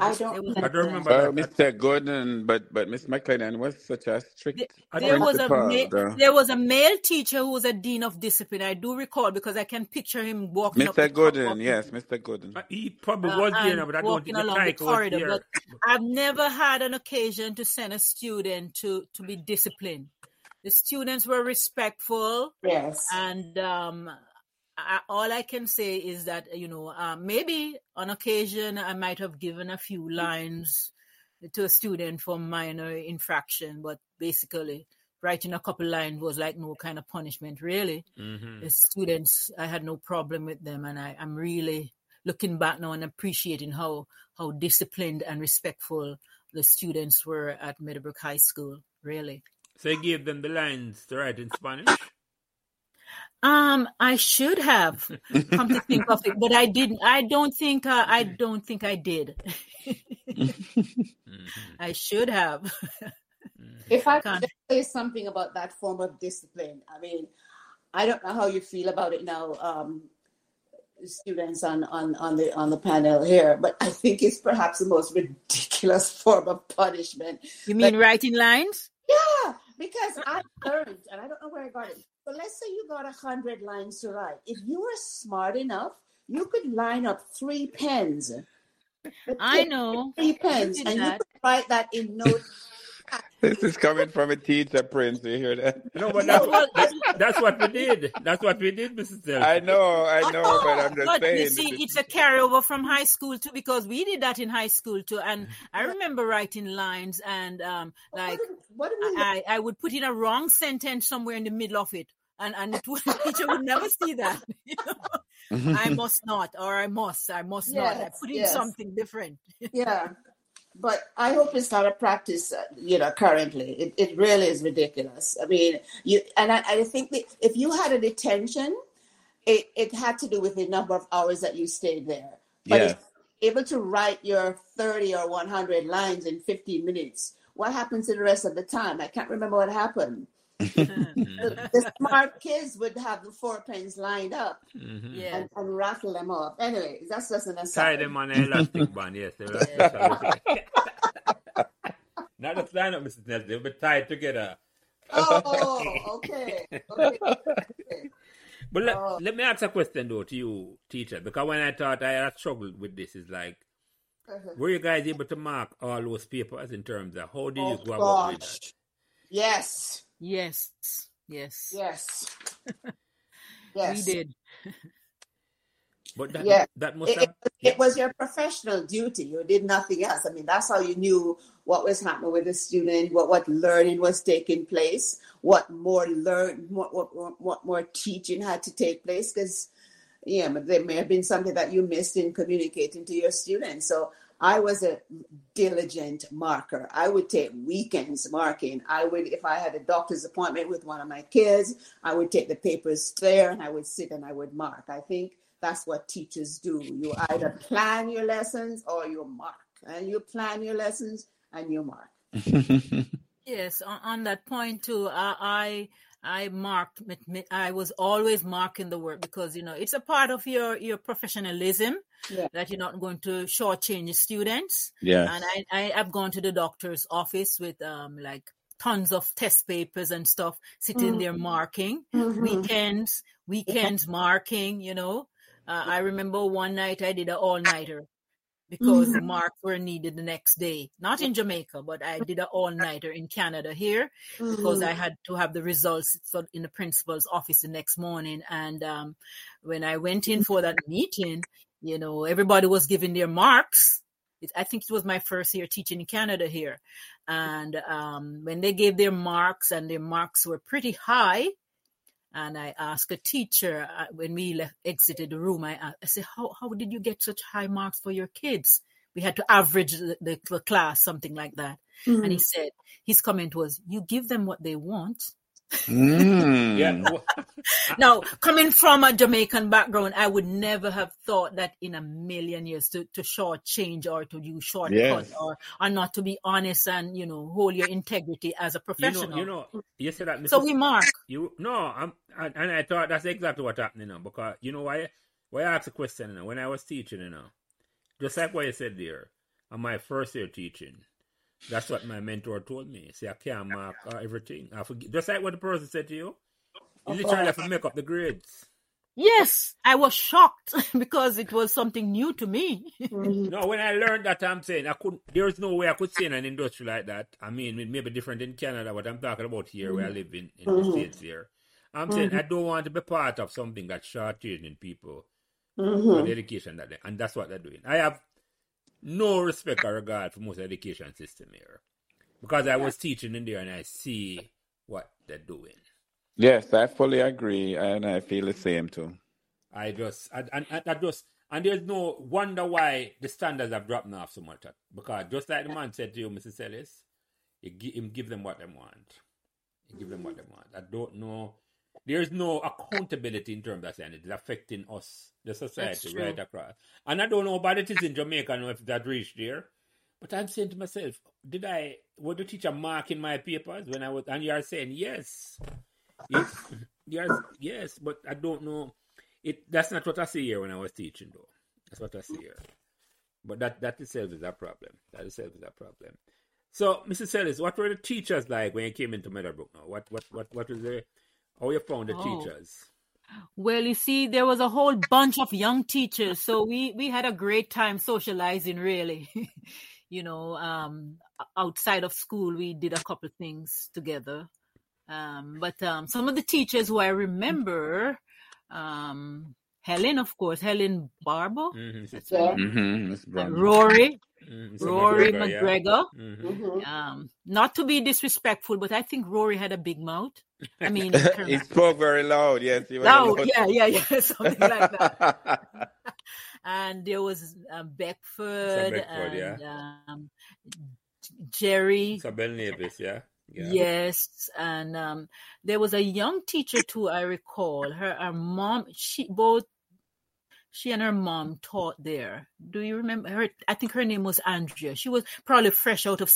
I don't remember. Mr. Gordon, but Ms. McLennan was such a strict. There was a male teacher who was a dean of discipline. I do recall because I can picture him walking. Mr. Gordon. He probably was there, but I don't think the corridor. But I've never had an occasion to send a student to be disciplined. The students were respectful. Yes, and all I can say is that, you know, maybe on occasion I might have given a few lines to a student for minor infraction, but basically writing a couple lines was like no kind of punishment, really. Mm-hmm. The students, I had no problem with them, and I'm really looking back now and appreciating how disciplined and respectful the students were at Meadowbrook High School, really. So you gave them the lines to write in Spanish? I should have, come to think of it, but I didn't. I don't think I did. I should have. If I could say something about that form of discipline, I mean, I don't know how you feel about it now, students on the panel here, but I think it's perhaps the most ridiculous form of punishment. You mean writing lines? Yeah, because I learned, and I don't know where I got it, but let's say you got 100 lines to write. If you were smart enough, you could line up 3 pens. I know. 3 pens, and you could write that in no. This is coming from a teacher, Prince. You hear that? No, but that's what we did. That's what we did, Mrs. Dell. I know, but I'm just saying. You see, it's a carryover from high school too, because we did that in high school too. And I remember writing lines, and I would put in a wrong sentence somewhere in the middle of it, and the teacher would never see that. You know? I must not, or I must yes, not. I put in something different. Yeah. But I hope it's not a practice, currently. It really is ridiculous. I mean, I think that if you had a detention, it had to do with the number of hours that you stayed there. But if you're able to write your 30 or 100 lines in 15 minutes, what happens to the rest of the time? I can't remember what happened. The smart kids would have the 4 pens lined up and rattle them off. Anyway, that's just an aside. Tie them on an elastic band, yes. Not a stand up, Mrs. Nelson, they'll be tied together. Oh, okay. But let me ask a question, though, to you, teacher, because when I thought I struggled with this, is like, were you guys able to mark all those papers in terms of how did you go about with that? Yes. Yes. We did. But that must have... It was your professional duty. You did nothing else. I mean, that's how you knew what was happening with the student, what learning was taking place, what more teaching had to take place, because there may have been something that you missed in communicating to your students. So I was a diligent marker. I would take weekends marking. If I had a doctor's appointment with one of my kids, I would take the papers there and I would sit and I would mark. I think that's what teachers do. You either plan your lessons or you mark. And you plan your lessons and you mark. Yes, on that point too, I marked. I was always marking the work because it's a part of your professionalism that you're not going to shortchange students. Yeah, and I've gone to the doctor's office with tons of test papers and stuff sitting there marking weekends marking. I remember one night I did an all nighter because marks were needed the next day. Not in Jamaica, but I did an all-nighter in Canada here because I had to have the results in the principal's office the next morning. And when I went in for that meeting, everybody was giving their marks. I think it was my first year teaching in Canada here. And when they gave their marks, and their marks were pretty high, and I asked a teacher when we exited the room, I said, how did you get such high marks for your kids? We had to average the class, something like that. Mm-hmm. And he said, his comment was, you give them what they want. Now, coming from a Jamaican background, I would never have thought that in a million years to shortchange or to use shortcut or not to be honest and hold your integrity as a professional. You said that. Mrs. So we mark. And I thought that's exactly what happened because why I asked the question when I was teaching just like what you said there on my first year teaching. That's what my mentor told me. See, I can't mark everything. I forget. Just like what the person said to you. You literally have to make up the grades. Yes, I was shocked because it was something new to me. No, when I learned that, I'm saying there is no way I could stay in an industry like that. I mean, it may be different in Canada, what I'm talking about here where I live in the States here. I'm saying I don't want to be part of something that's shortchanging people for the education that and that's what they're doing. I have no respect or regard for most education system here. Because I was teaching in there and I see what they're doing. Yes, I fully agree, and I feel the same too. And there's no wonder why the standards have dropped off so much, because just like the man said to you, Mrs. Ellis, you give them what they want. You give them what they want. I don't know. There's no accountability in terms of saying it's affecting us, the society right across. And I don't know about it is in Jamaica, I don't know if that reached there. But I'm saying to myself, was the teacher marking my papers when I was, and you are saying yes. Yes, but I don't know. That's not what I see here when I was teaching, though. That's what I see here. But that itself is a problem. So, Mrs. Ellis, what were the teachers like when you came into Meadowbrook now? What was the... How you found the teachers? Well, you see, there was a whole bunch of young teachers, so we had a great time socializing, really. Outside of school, we did a couple things together. But some of the teachers who I remember... Helen, of course, Helen Barbo, Rory McGregor. Yeah. Mm-hmm. Not to be disrespectful, but I think Rory had a big mouth. I mean, he spoke very loud. Yes, he was loud. Yeah, something like that. And there was Beckford and Jerry. Cabell Navis, yeah. Yeah. Yes, and there was a young teacher too. I recall her mom. She and her mom taught there. Do you remember her? I think her name was Andrea. She was probably fresh out of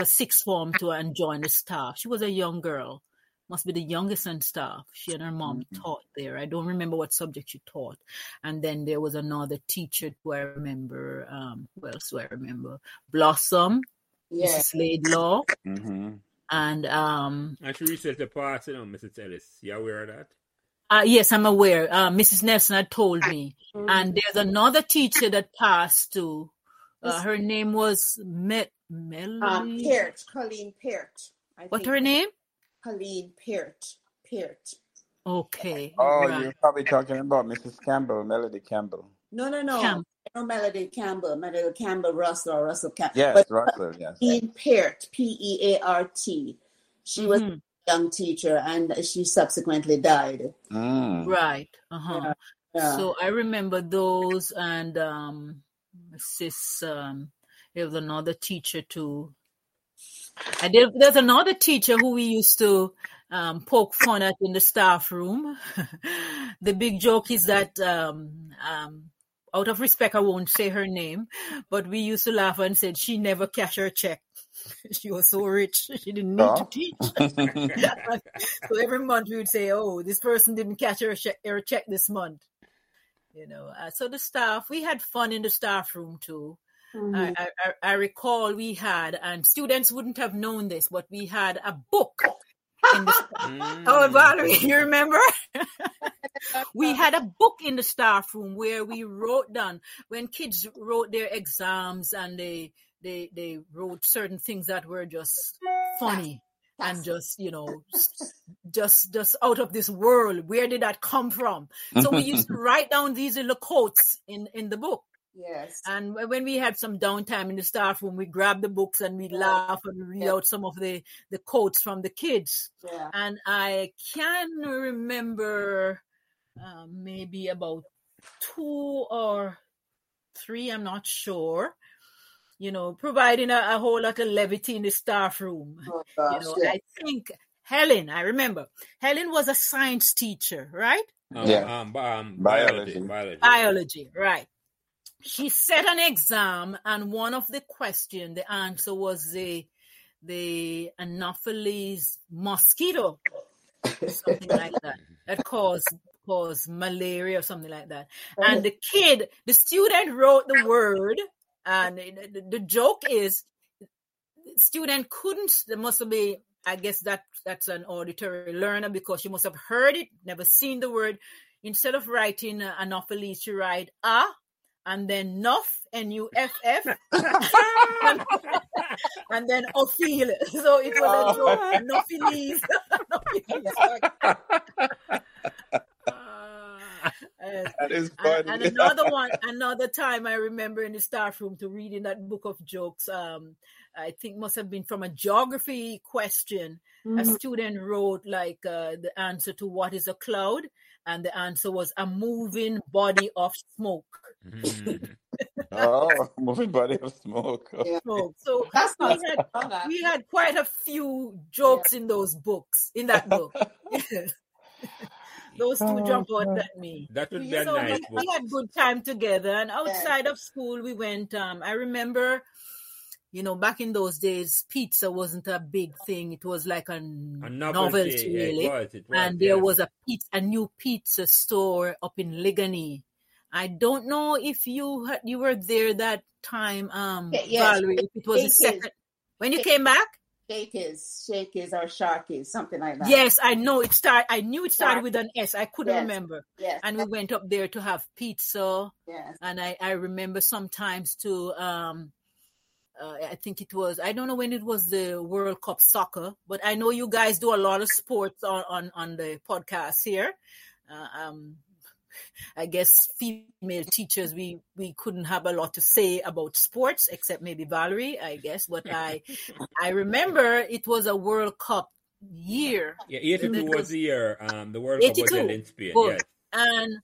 a sixth form to and join the staff. She was a young girl, must be the youngest on staff. She and her mom taught there. I don't remember what subject she taught. And then there was another teacher who I remember. Who else do I remember? Blossom. Yes, Laidlaw. Mm-hmm. And she researched the past, Mrs. Ellis. You aware of that? Yes, I'm aware. Mrs. Nelson had told me. Mm-hmm. And there's another teacher that passed too. Her name was Melody Peart, Colleen Peart. What's her name? Colleen Peart. Okay. Oh, right. You're probably talking about Mrs. Campbell, Melody Campbell. No. Melody Campbell, Russell Campbell. Yes, but Russell, yes. Peart, P-E-A-R-T. She was a young teacher, and she subsequently died. Right. Uh-huh. Yeah. So I remember those, and there was another teacher, too. There's another teacher who we used to poke fun at in the staff room. The big joke is that... out of respect, I won't say her name, but we used to laugh and said she never cashed her check. She was so rich, she didn't need to teach. So every month we would say, this person didn't cash her check this month. So the staff, we had fun in the staff room too. Mm-hmm. I recall we had, and students wouldn't have known this, but we had a book. Oh, Valerie, you remember? We had a book in the staff room where we wrote down when kids wrote their exams, and they wrote certain things that were just funny and just out of this world. Where did that come from? So we used to write down these little quotes in the book. Yes. And when we had some downtime in the staff room, we grabbed the books and we laugh and we read out some of the quotes from the kids. Yeah. And I can remember maybe about 2 or 3, I'm not sure, providing a whole lot of levity in the staff room. Oh, gosh, yeah. I think Helen was a science teacher, right? Biology, right. She set an exam, and one of the questions, the answer was the Anopheles mosquito, something like that caused malaria or something like that. And the student wrote the word, and the joke is, student couldn't. There must be, I guess that's an auditory learner, because she must have heard it, never seen the word. Instead of writing Anopheles, she write and then Nuff, N-U-F-F, and then Ophil. So it was a joke. Nuffinese. Nuffinese. That is funny. And another one, another time I remember in the staff room to read in that book of jokes, I think must have been from a geography question. Mm-hmm. A student wrote like the answer to what is a cloud, and the answer was a moving body of smoke. Mm. Oh, moving body of smoke. Okay. So that's we had quite a few jokes in those books, in that book. Those two jump out at me. That would be a nice book. We had good time together, and outside of school we went, I remember, you know, back in those days, pizza wasn't a big thing. It was like a novelty, really. It was, and there was a new pizza store up in Ligany. I don't know if you were there that time, Valerie. If it was Shakey's. The second when you came back. Shakey's or Shakey's, something like that. Yes, I know it started. I knew it started with an S. I couldn't remember. Yes. And we went up there to have pizza. Yes. And I remember sometimes to I think it was, I don't know when it was the World Cup soccer, but I know you guys do a lot of sports on the podcast here. I guess female teachers, we couldn't have a lot to say about sports, except maybe Valerie, I guess. But I remember it was a World Cup year. Yeah, 82 was the year. The World 82. Cup was Olympian. Yes. And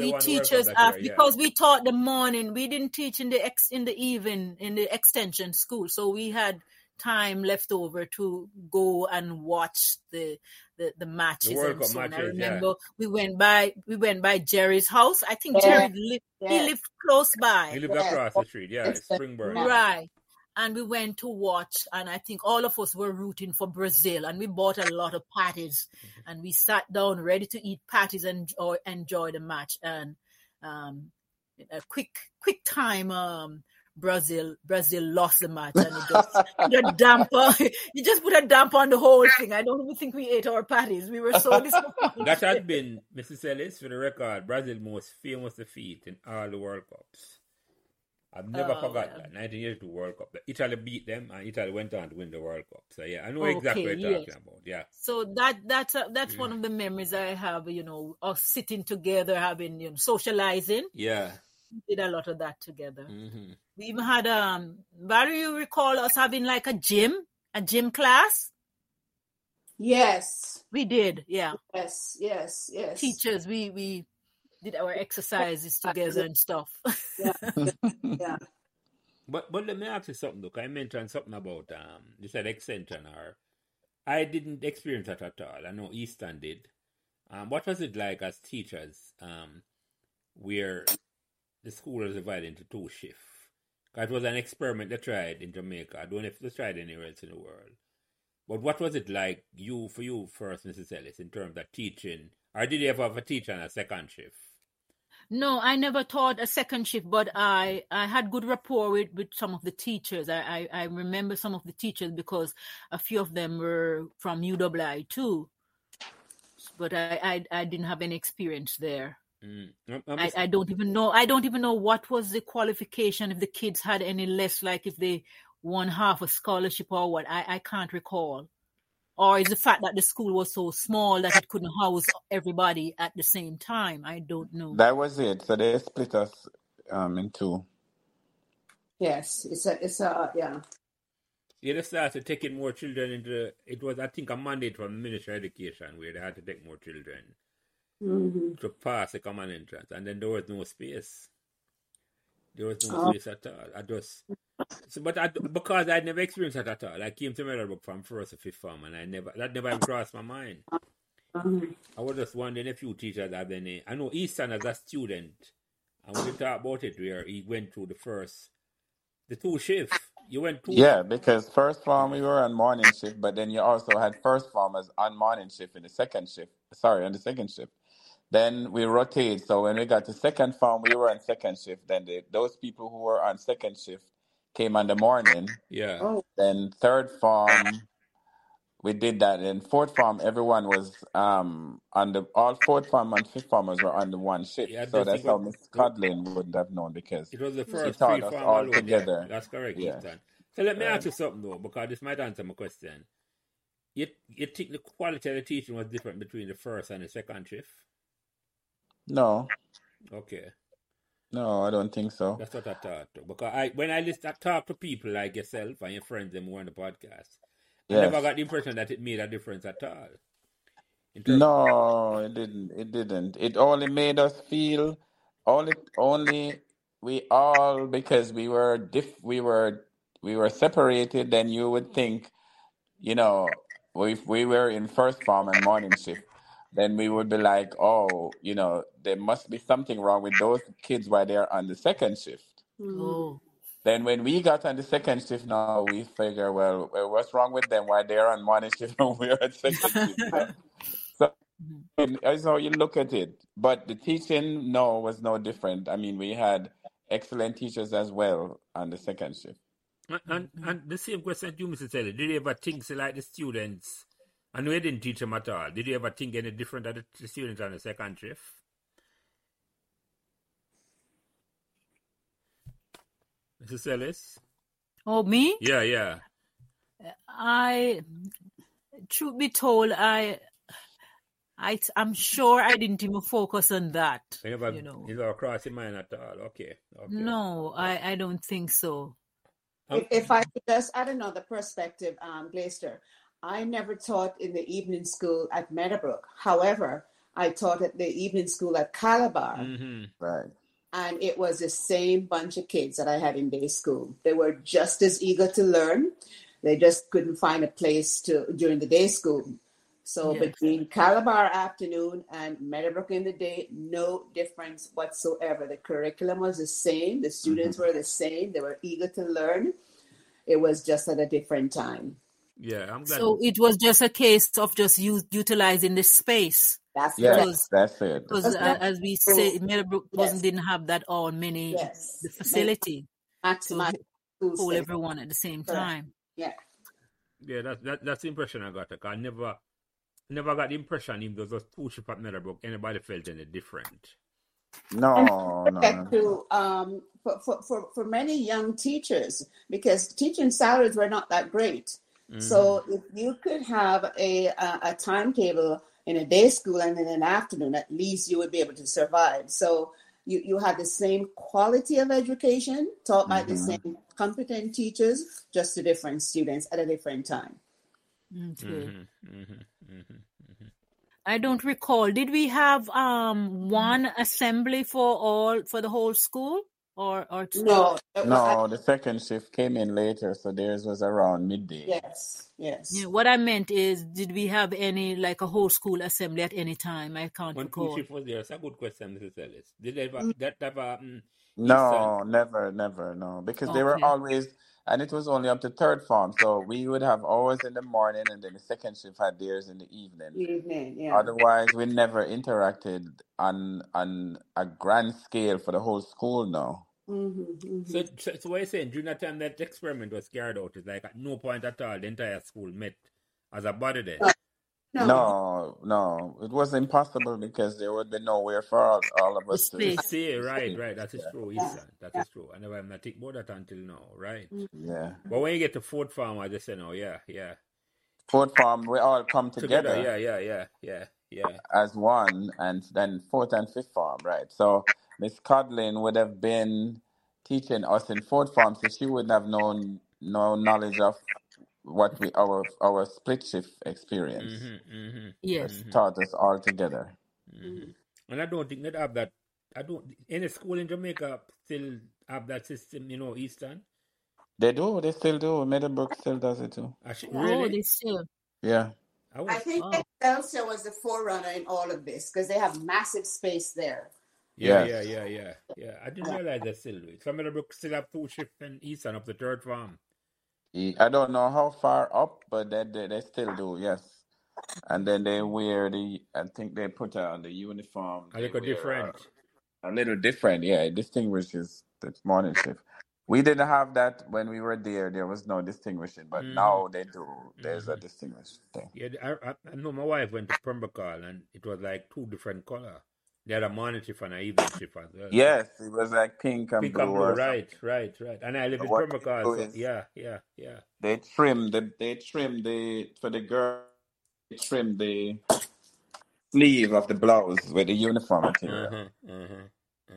we teachers, because we taught the morning, we didn't teach in the evening, in the extension school. So we had time left over to go and watch the matches. The World Cup matches, I remember we went by Jerry's house. I think Jerry lived close by. He lived across the street, Springburn. Right. And we went to watch, and I think all of us were rooting for Brazil, and we bought a lot of patties, and we sat down ready to eat patties and enjoy the match. And a quick time, Brazil lost the match, and it just put a damper on the whole thing. I don't even think we ate our patties. We were so disappointed. That had been, Mrs. Ellis, for the record, Brazil's most famous defeat in all the World Cups. I've never forgot that. 1982 World Cup. Italy beat them, and Italy went on to win the World Cup. So, I know exactly what you're talking about. Yeah. So that's one of the memories I have, you know, of sitting together, having, you know, socializing. Yeah. We did a lot of that together. Mm-hmm. We even had, Barry, you recall us having like a gym class? Yes. We did, yeah. Yes. Teachers, we did our exercises together and stuff. Yeah. But let me ask you something, look. I mentioned something about you said extension. I didn't experience that at all. I know Eastern did. What was it like as teachers, where the school was divided into two shifts? It was an experiment they tried in Jamaica. I don't know if they tried anywhere else in the world. But what was it like for you first, Mrs. Ellis, in terms of teaching? Or did you ever have a teacher on a second shift? No, I never taught a second shift, but I had good rapport with some of the teachers. I remember some of the teachers because a few of them were from UWI too. But I didn't have any experience there. Mm. I don't even know. I don't even know what was the qualification, if the kids had any less, like if they won half a scholarship or what. I can't recall. Or is the fact that the school was so small that it couldn't house everybody at the same time? I don't know. That was it. So they split us in two. Yes, it's They just started taking more children into. It was, I think, a mandate from the Ministry of Education where they had to take more children. Mm-hmm. To pass the common entrance, and then there was no space. There was no space at all. Because I never experienced that at all. I came to Meadowbrook from first to fifth form, and that never even crossed my mind. Mm-hmm. I was just wondering if you teachers have any. I know Easton as a student, and we talked about it where he went through the two shifts. You went to because first form we were on morning shift, but then you also had first formers on morning shift in the second shift. Sorry, on the second shift. Then we rotated. So when we got to second form, we were on second shift. Then those people who were on second shift came on the morning. Yeah. Oh. Then third form, we did that. In fourth form, everyone was on the all fourth form and fifth formers were on the one shift. Yeah, so that's how Miss Codling would have known, because it was the first three form all together. Yeah, that's correct. Yeah. So let me ask you something though, because this might answer my question. You think the quality of the teaching was different between the first and the second shift? No. Okay. No, I don't think so. That's what I thought. Because when I talk to people like yourself and your friends them who are on the podcast, yes. I never got the impression that it made a difference at all. No, it didn't. It didn't. It only made us feel because we were separated. Then you would think, you know, if we were in first form and morning shift, then we would be like, oh, you know, there must be something wrong with those kids while they're on the second shift. Mm-hmm. Then when we got on the second shift now, we figure, well, what's wrong with them? Why they're on morning shift and we're on second shift? So that's how you look at it. But the teaching, no, was no different. I mean, we had excellent teachers as well on the second shift. And the same question to you, Mr. Taylor. Did you ever think, say, like the students, I know you didn't teach them at all, did you ever think any different of the students on the second shift? Mrs. Ellis? Oh, me? Yeah, yeah. Truth be told, I'm sure I didn't even focus on that. You never crossed your mind at all. Okay. No, I don't think so. If I could just add another perspective, Glacier, I never taught in the evening school at Meadowbrook. However, I taught at the evening school at Calabar. Mm-hmm. Right. And it was the same bunch of kids that I had in day school. They were just as eager to learn. They just couldn't find a place during the day school. So yes. Between Calabar afternoon and Meadowbrook in the day, no difference whatsoever. The curriculum was the same. The students mm-hmm. were the same. They were eager to learn. It was just at a different time. Yeah, I'm glad. So it was just a case of just utilizing the space. That's it. Because as we say, Meadowbrook didn't have that or many the facility to hold everyone at the same time. Yeah. Yeah, that's the impression I got. Like, I never got the impression if there was a school ship at Meadowbrook, anybody felt any different. No. For many young teachers, because teaching salaries were not that great. Mm-hmm. So if you could have a timetable in a day school and in an afternoon, at least you would be able to survive. So you had the same quality of education taught by mm-hmm. the same competent teachers, just to different students at a different time. Okay. Mm-hmm. Mm-hmm. Mm-hmm. I don't recall. Did we have one assembly for the whole school? Or two? No, the second shift came in later, so theirs was around midday. Yes. Yeah, what I meant is, did we have any, like a whole school assembly at any time? I can't recall. When shift was there? That's a good question, Mrs. Ellis. Did that ever happen? No, never, no. Because they were always, and it was only up to third form, so we would have ours in the morning, and then the second shift had theirs in the evening. Otherwise, we never interacted on a grand scale for the whole school now. Mm-hmm, mm-hmm. So what you're saying, during the time that experiment was carried out, is like at no point at all the entire school met as a body then? No. It was impossible because there would be nowhere for all of us to see. Right. That is true, Ethan. That is true. I never have nothing about that until now, right? Yeah. But when you get to fourth form, I just say no, yeah. Fourth form, we all come together. Yeah. As one, and then fourth and fifth form, right? So Miss Codling would have been teaching us in fourth form, so she wouldn't have known no knowledge of what our split shift experience taught us all together. Mm-hmm. And I don't think that have that. Any school in Jamaica still have that system, you know, Eastern? They still do. Meadowbrook still does it too. Really? They still. Yeah. I think Excelsior was the forerunner in all of this because they have massive space there. Yeah. I didn't realize they still do it. Some Meadowbrook still have two shifts in Eastern up the third farm. I don't know how far up, but they still do, yes. And then they wear I think they put on the uniform. A little different. A little different, yeah. It distinguishes the morning shift. We didn't have that when we were there. There was no distinguishing, but now they do. There's a distinguished thing. Yeah, I know my wife went to Pembrokeshire and it was like two different colors. They had a morning shift and an evening shift as well. Yes, it was like pink and blue. Right. And I live in Pembrokeshire. So yeah. They trim the sleeve of the blouse with the uniform material.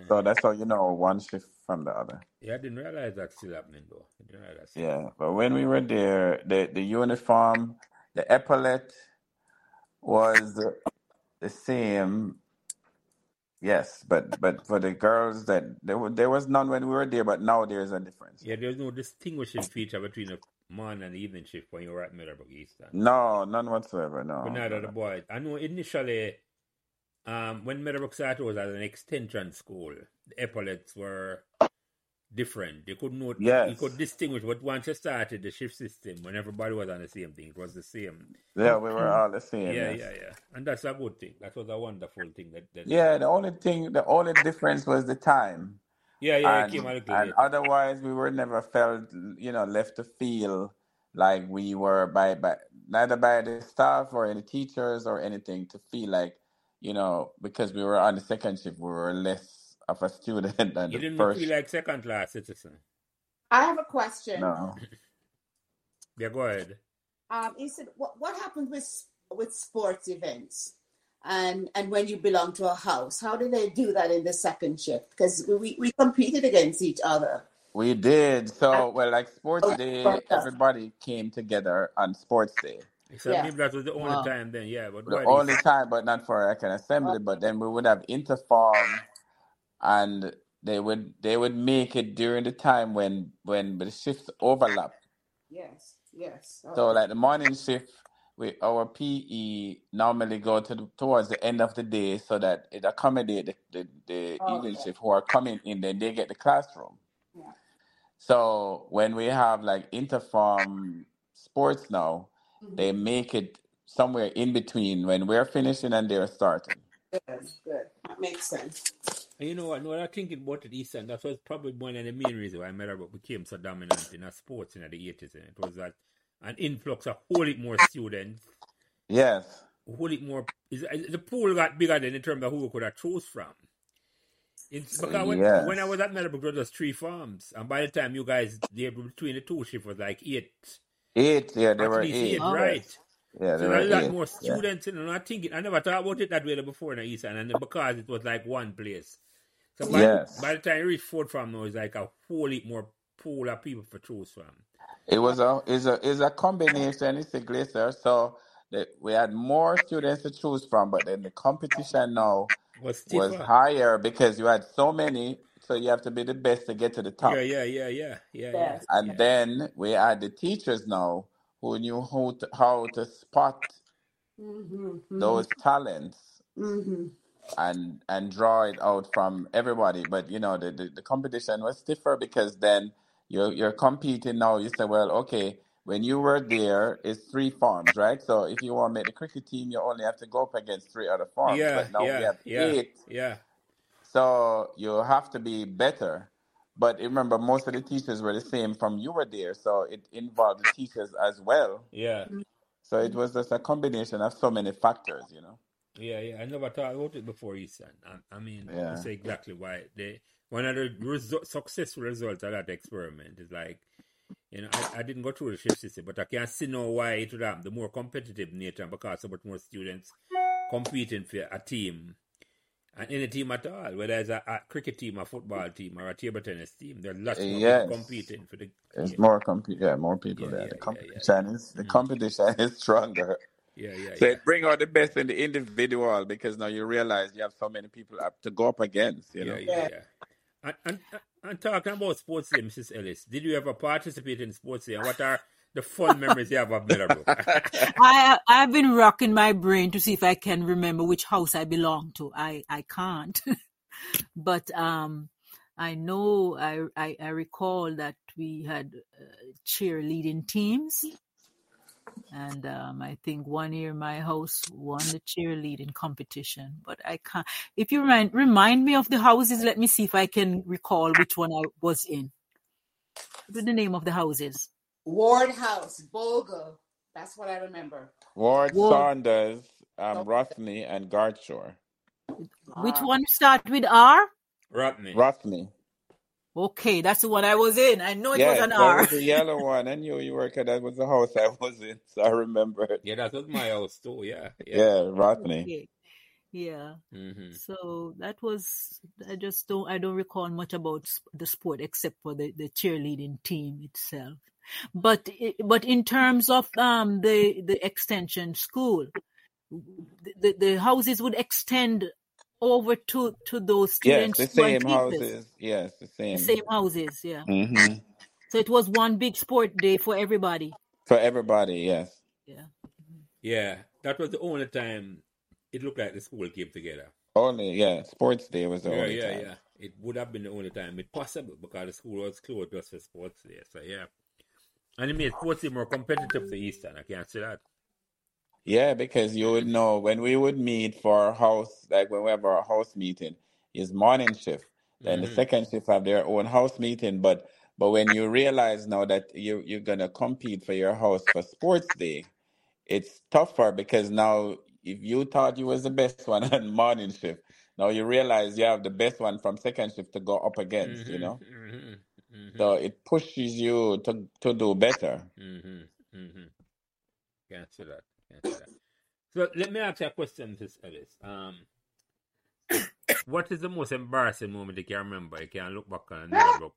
So that's how you know one shift from the other. Yeah, I didn't realize that's still happening though. I didn't realize that. Yeah, but when we were there, the uniform, the epaulette was the same. Yes, but for the girls, that there was none when we were there, but now there's a difference. Yeah, there's no distinguishing feature between the morning and the evening shift when you were at Meadowbrook Eastern. No, none whatsoever, no. But neither the boys. I know initially, when Meadowbrook started was as an extension school, the epaulettes were different. They could not, yes. You could distinguish, but once you started the shift system, when everybody was on the same thing, it was the same. Yeah, we were all the same. Yeah, yes. Yeah, yeah. And that's a good thing. That was a wonderful thing. The only difference was the time. Yeah, yeah, and, it came a little and otherwise, we were never felt, left to feel like we were by neither by the staff or any teachers or anything to feel like, because we were on the second shift, we were less of a student than you the didn't first. Feel like second class citizen. I have a question. No. Yeah, go ahead. You said what happened with sports events and when you belong to a house? How did they do that in the second shift? Because we competed against each other. We did. So sports day, everybody came together on sports day. So yeah. Maybe that was the only time then, yeah. But the only time, but not for like an assembly. Okay. But then we would have interform. And they would make it during the time when the shifts overlap. Yes, yes. Oh. So like the morning shift, our PE normally go towards the end of the day so that it accommodates the evening shift who are coming in. Then they get the classroom. Yeah. So when we have like interform sports now, they make it somewhere in between when we're finishing and they're starting. Good. That makes sense. And you know what? When I think about it, Eastern, that was probably one of the main reasons why Meadowbrook became so dominant in our sports in the 80s. And it was that an influx of whole lot more students. Yes. Whole lot more. The pool got bigger than in terms of who we could have chose from. When I was at Meadowbrook, there was 3 farms. And by the time you guys, they were between the 2 shifts, was like 8. 8, yeah, there were 8. 8, oh. Right. Yeah, there were a lot more students, and I never thought about it that way before in the Eastern, and because it was like one place. So by the time you reach Ford Farm, there was like a whole lot more pool of people for choose from. It was a combination. It's a Glacier, so we had more students to choose from, but then the competition now was higher because you had so many. So you have to be the best to get to the top. Yeah. And then we had the teachers now, who knew how to spot those talents and draw it out from everybody. But, the competition was stiffer because then you're competing now. You say, well, okay, when you were there, it's 3 farms, right? So if you want to make the cricket team, you only have to go up against 3 other farms. Yeah, but now we have 8. Yeah. So you have to be better. But remember, most of the teachers were the same from you were there, so it involved the teachers as well. Yeah. So it was just a combination of so many factors, Yeah. I never thought about it before, Eastern. That's exactly why one of the successful results of that experiment is like, I didn't go through the shift system, but I can see now why it would have the more competitive nature because so much more students competing for a team. And any team at all, whether it's a cricket team, a football team, or a table tennis team, there are lots more people competing for the. There's more people there. The competition is stronger. It bring out the best in the individual because now you realize you have so many people up to go up against. And talking about sports day, Mrs. Ellis, did you ever participate in sports day? And what are the fun memories you have of Meadowbrook? I've been rocking my brain to see if I can remember which house I belong to. I can't. But I know I recall that we had cheerleading teams. And I think one year my house won the cheerleading competition. But I can't. If you remind me of the houses, let me see if I can recall which one I was in. What's the name of the houses? Ward House, Bogle. That's what I remember. Ward. Saunders, Rothney, and Gartshore. Which one start with R? Rothney. Okay, that's the one I was in. I know it was an R. That was the yellow one. I knew you were. That was the house I was in, so I remember it. Yeah, that was my house too. Yeah, Rothney. Okay. Yeah. Mm-hmm. So that was, I don't recall much about the sport except for the cheerleading team itself. But in terms of the extension school, the houses would extend over to those students. Yes, the same houses. Yes, the same. The same houses, yeah. Mm-hmm. So it was one big sport day for everybody. For everybody, yes. Yeah. Yeah, that was the only time it looked like the school came together. Only, yeah, sports day was the only time. Yeah. It would have been the only time it possible because the school was closed just for sports day. So, yeah. And it made sports more competitive to Eastern. I can't say that. Yeah, because you would know when we would meet for our house, like when we have our house meeting, is morning shift. Then the second shift have their own house meeting. But when you realize now that you're going to compete for your house for sports day, it's tougher because now if you thought you was the best one on morning shift, now you realize you have the best one from second shift to go up against, you know? Mm-hmm. Mm-hmm. So it pushes you to do better. Mm-hmm. Mm-hmm. Can't see that. So let me ask you a question, Ms. Ellis. What is the most embarrassing moment you can remember? You can look back on another book.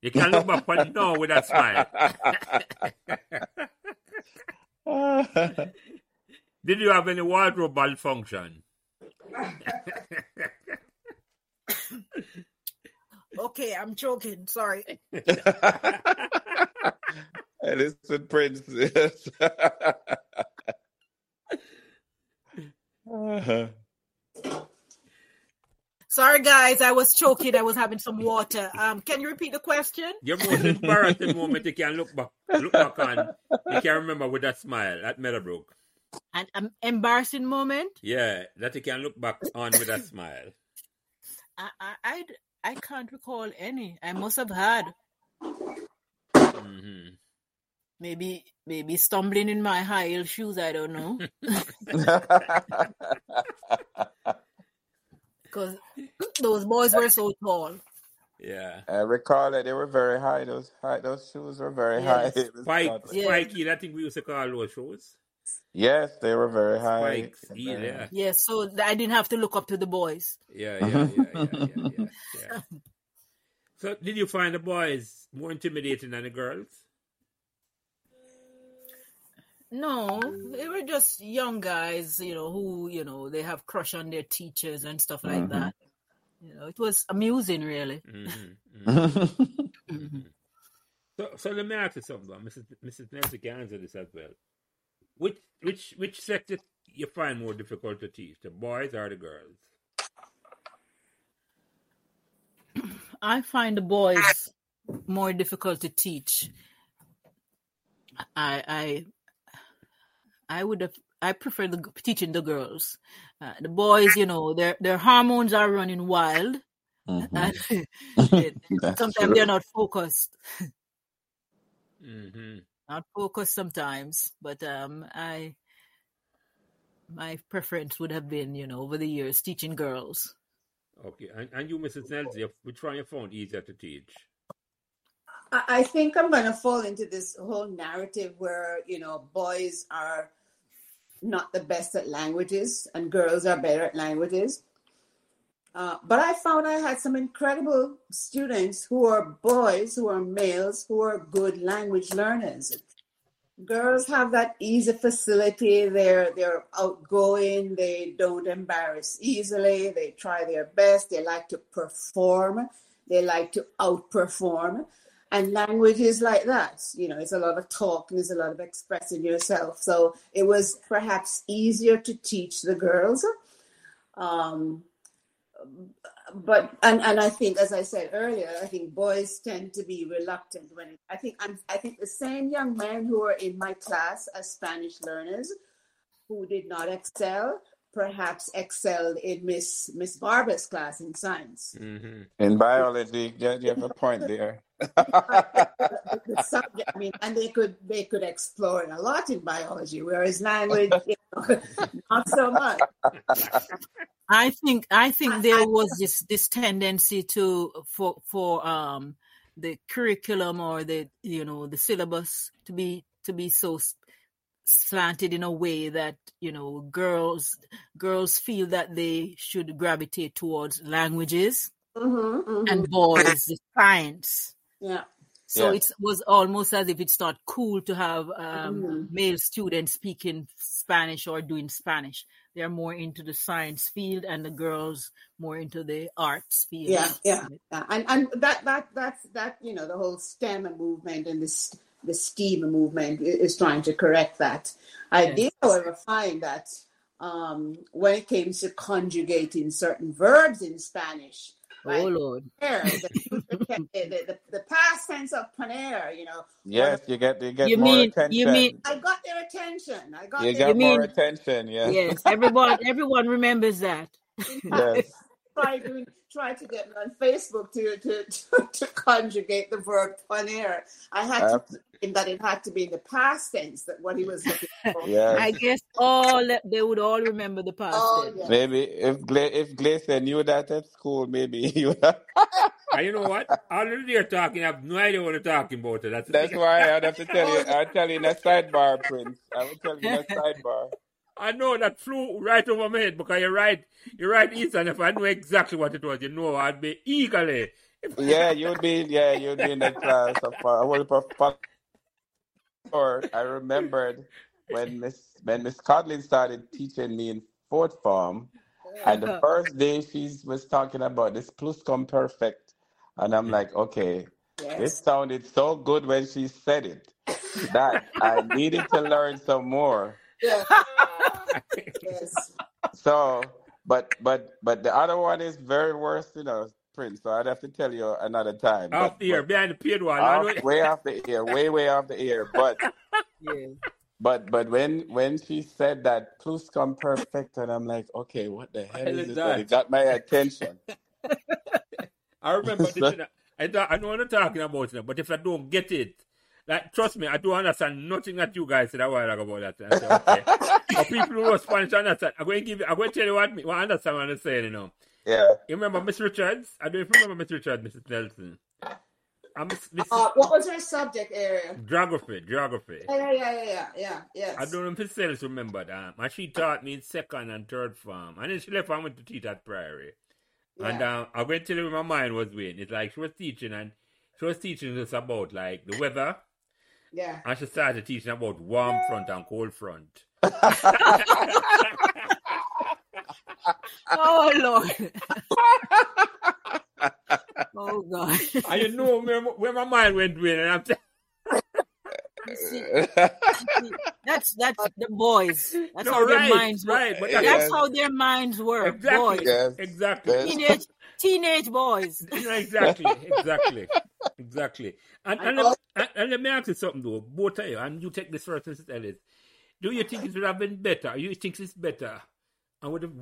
You can look back on now with a smile. Did you have any wardrobe malfunction? Okay, I'm joking. Sorry. Listen, Princess. Sorry, guys. I was choking. I was having some water. Can you repeat the question? Your most embarrassing moment you can look back on. You can remember with that smile at Meadowbrook. An embarrassing moment? Yeah, that you can look back on with that smile. I can't recall any. I must have had. Mm-hmm. Maybe stumbling in my high heel shoes. I don't know. Because those boys were so tall. Yeah, I recall that they were very high. Those shoes were very high. Spiky. I think we used to call those shoes. Yes, they were very high. Spikes, yeah. Yeah, so I didn't have to look up to the boys. Yeah. So, did you find the boys more intimidating than the girls? No, they were just young guys, who, they have crush on their teachers and stuff like that. It was amusing, really. Mm-hmm. Mm-hmm. Mm-hmm. So let me ask you something, Mrs. Nelson can answer this as well. Which sector you find more difficult to teach, the boys or the girls? I find the boys more difficult to teach. I prefer teaching the girls. The boys, their hormones are running wild. Mm-hmm. Sometimes true. They're not focused. Mm-hmm. Not focused sometimes, but my preference would have been, over the years, teaching girls. Okay, and you, Mrs. Nelson, which one you found easier to teach? I think I'm going to fall into this whole narrative where, boys are not the best at languages and girls are better at languages. But I found I had some incredible students who are boys, who are males, who are good language learners. Girls have that easy facility. They're outgoing. They don't embarrass easily. They try their best. They like to perform. They like to outperform. And language is like that. It's a lot of talk. And it's a lot of expressing yourself. So it was perhaps easier to teach the girls. But I think, as I said earlier, I think boys tend to be reluctant I think the same young men who were in my class as Spanish learners who did not excel perhaps excelled in Miss Barber's class in science. Mm-hmm. In biology, you have a point there. the subject, and they could explore it a lot in biology, whereas language, not so much. I think there was this tendency for the curriculum or the syllabus to be so slanted in a way that, you know, girls feel that they should gravitate towards languages, mm-hmm, mm-hmm, and boys the science. Yeah. So yeah, it was almost as if it's not cool to have mm-hmm, male students speaking Spanish or doing Spanish. They're more into the science field, and the girls more into the arts field. Yeah, yeah, yeah. And that's you know, the whole STEM movement and this the STEAM movement is trying to correct that. I did, however, find that when it came to conjugating certain verbs in Spanish, right? Oh Lord! The past tense of poner, you know. Yes, you get you more mean, attention. You mean I got their attention. You got more attention. Yeah. Yes, everyone remembers that. Yes. Try to get me on Facebook to conjugate the verb poner. I had to think that it had to be in the past tense, that what he was looking for. Yes. I guess they would all remember the past tense. Yes. Maybe if Glacier knew that at school, maybe he would have. And you know what? All of you are talking, I have no idea what you're talking about. That's why I'd have to tell you. I'll tell you in a sidebar, Prince. I will tell you in a sidebar. I know that flew right over my head, because you're right, Ethan. If I knew exactly what it was, you know, I'd be eagerly. Yeah, you'd be in the class of or I remembered when Miss Codling started teaching me in fourth form, and the first day she was talking about this pluscomperfect, and I'm like, okay, this sounded so good when she said it that I needed to learn some more. Yeah. Yes. So, but the other one is very worse, you know, Prince. So I'd have to tell you another time. Off the ear, behind the pin one. Way off the ear, way off the ear. But yeah. But when she said that pluscomperfect, and I'm like, okay, what the hell is this? It got my attention. I remember this. I know what I'm talking about now, but if I don't get it, like, trust me, I do understand nothing that you guys said a while ago about that. I said, okay. People who are Spanish understand. I'm going to tell you what I understand what I'm saying, you know. Yeah. You remember Miss Richards? I don't remember Miss Richards, Mrs. Nelson. What was her subject area? Geography. Yeah. I don't know if Miss Sells remembered that. And she taught me in second and third form. And then she left and went to teach at Priory. Yeah. And I'm going to tell you where my mind was going. It's like she was teaching us about, like, the weather. Yeah. And she started teaching about warm front and cold front. Oh, Lord. Oh, God. I didn't know where my mind went with it. That's the boys. That's how their minds work. Right, but that's how their minds work. Exactly. Boys. Yes. Exactly. Yes. Teenage boys. Exactly. And let me ask you something, though. Both of you, and you take this first, Mrs. Ellis. Do you think it would have been better? You think it's better? And with the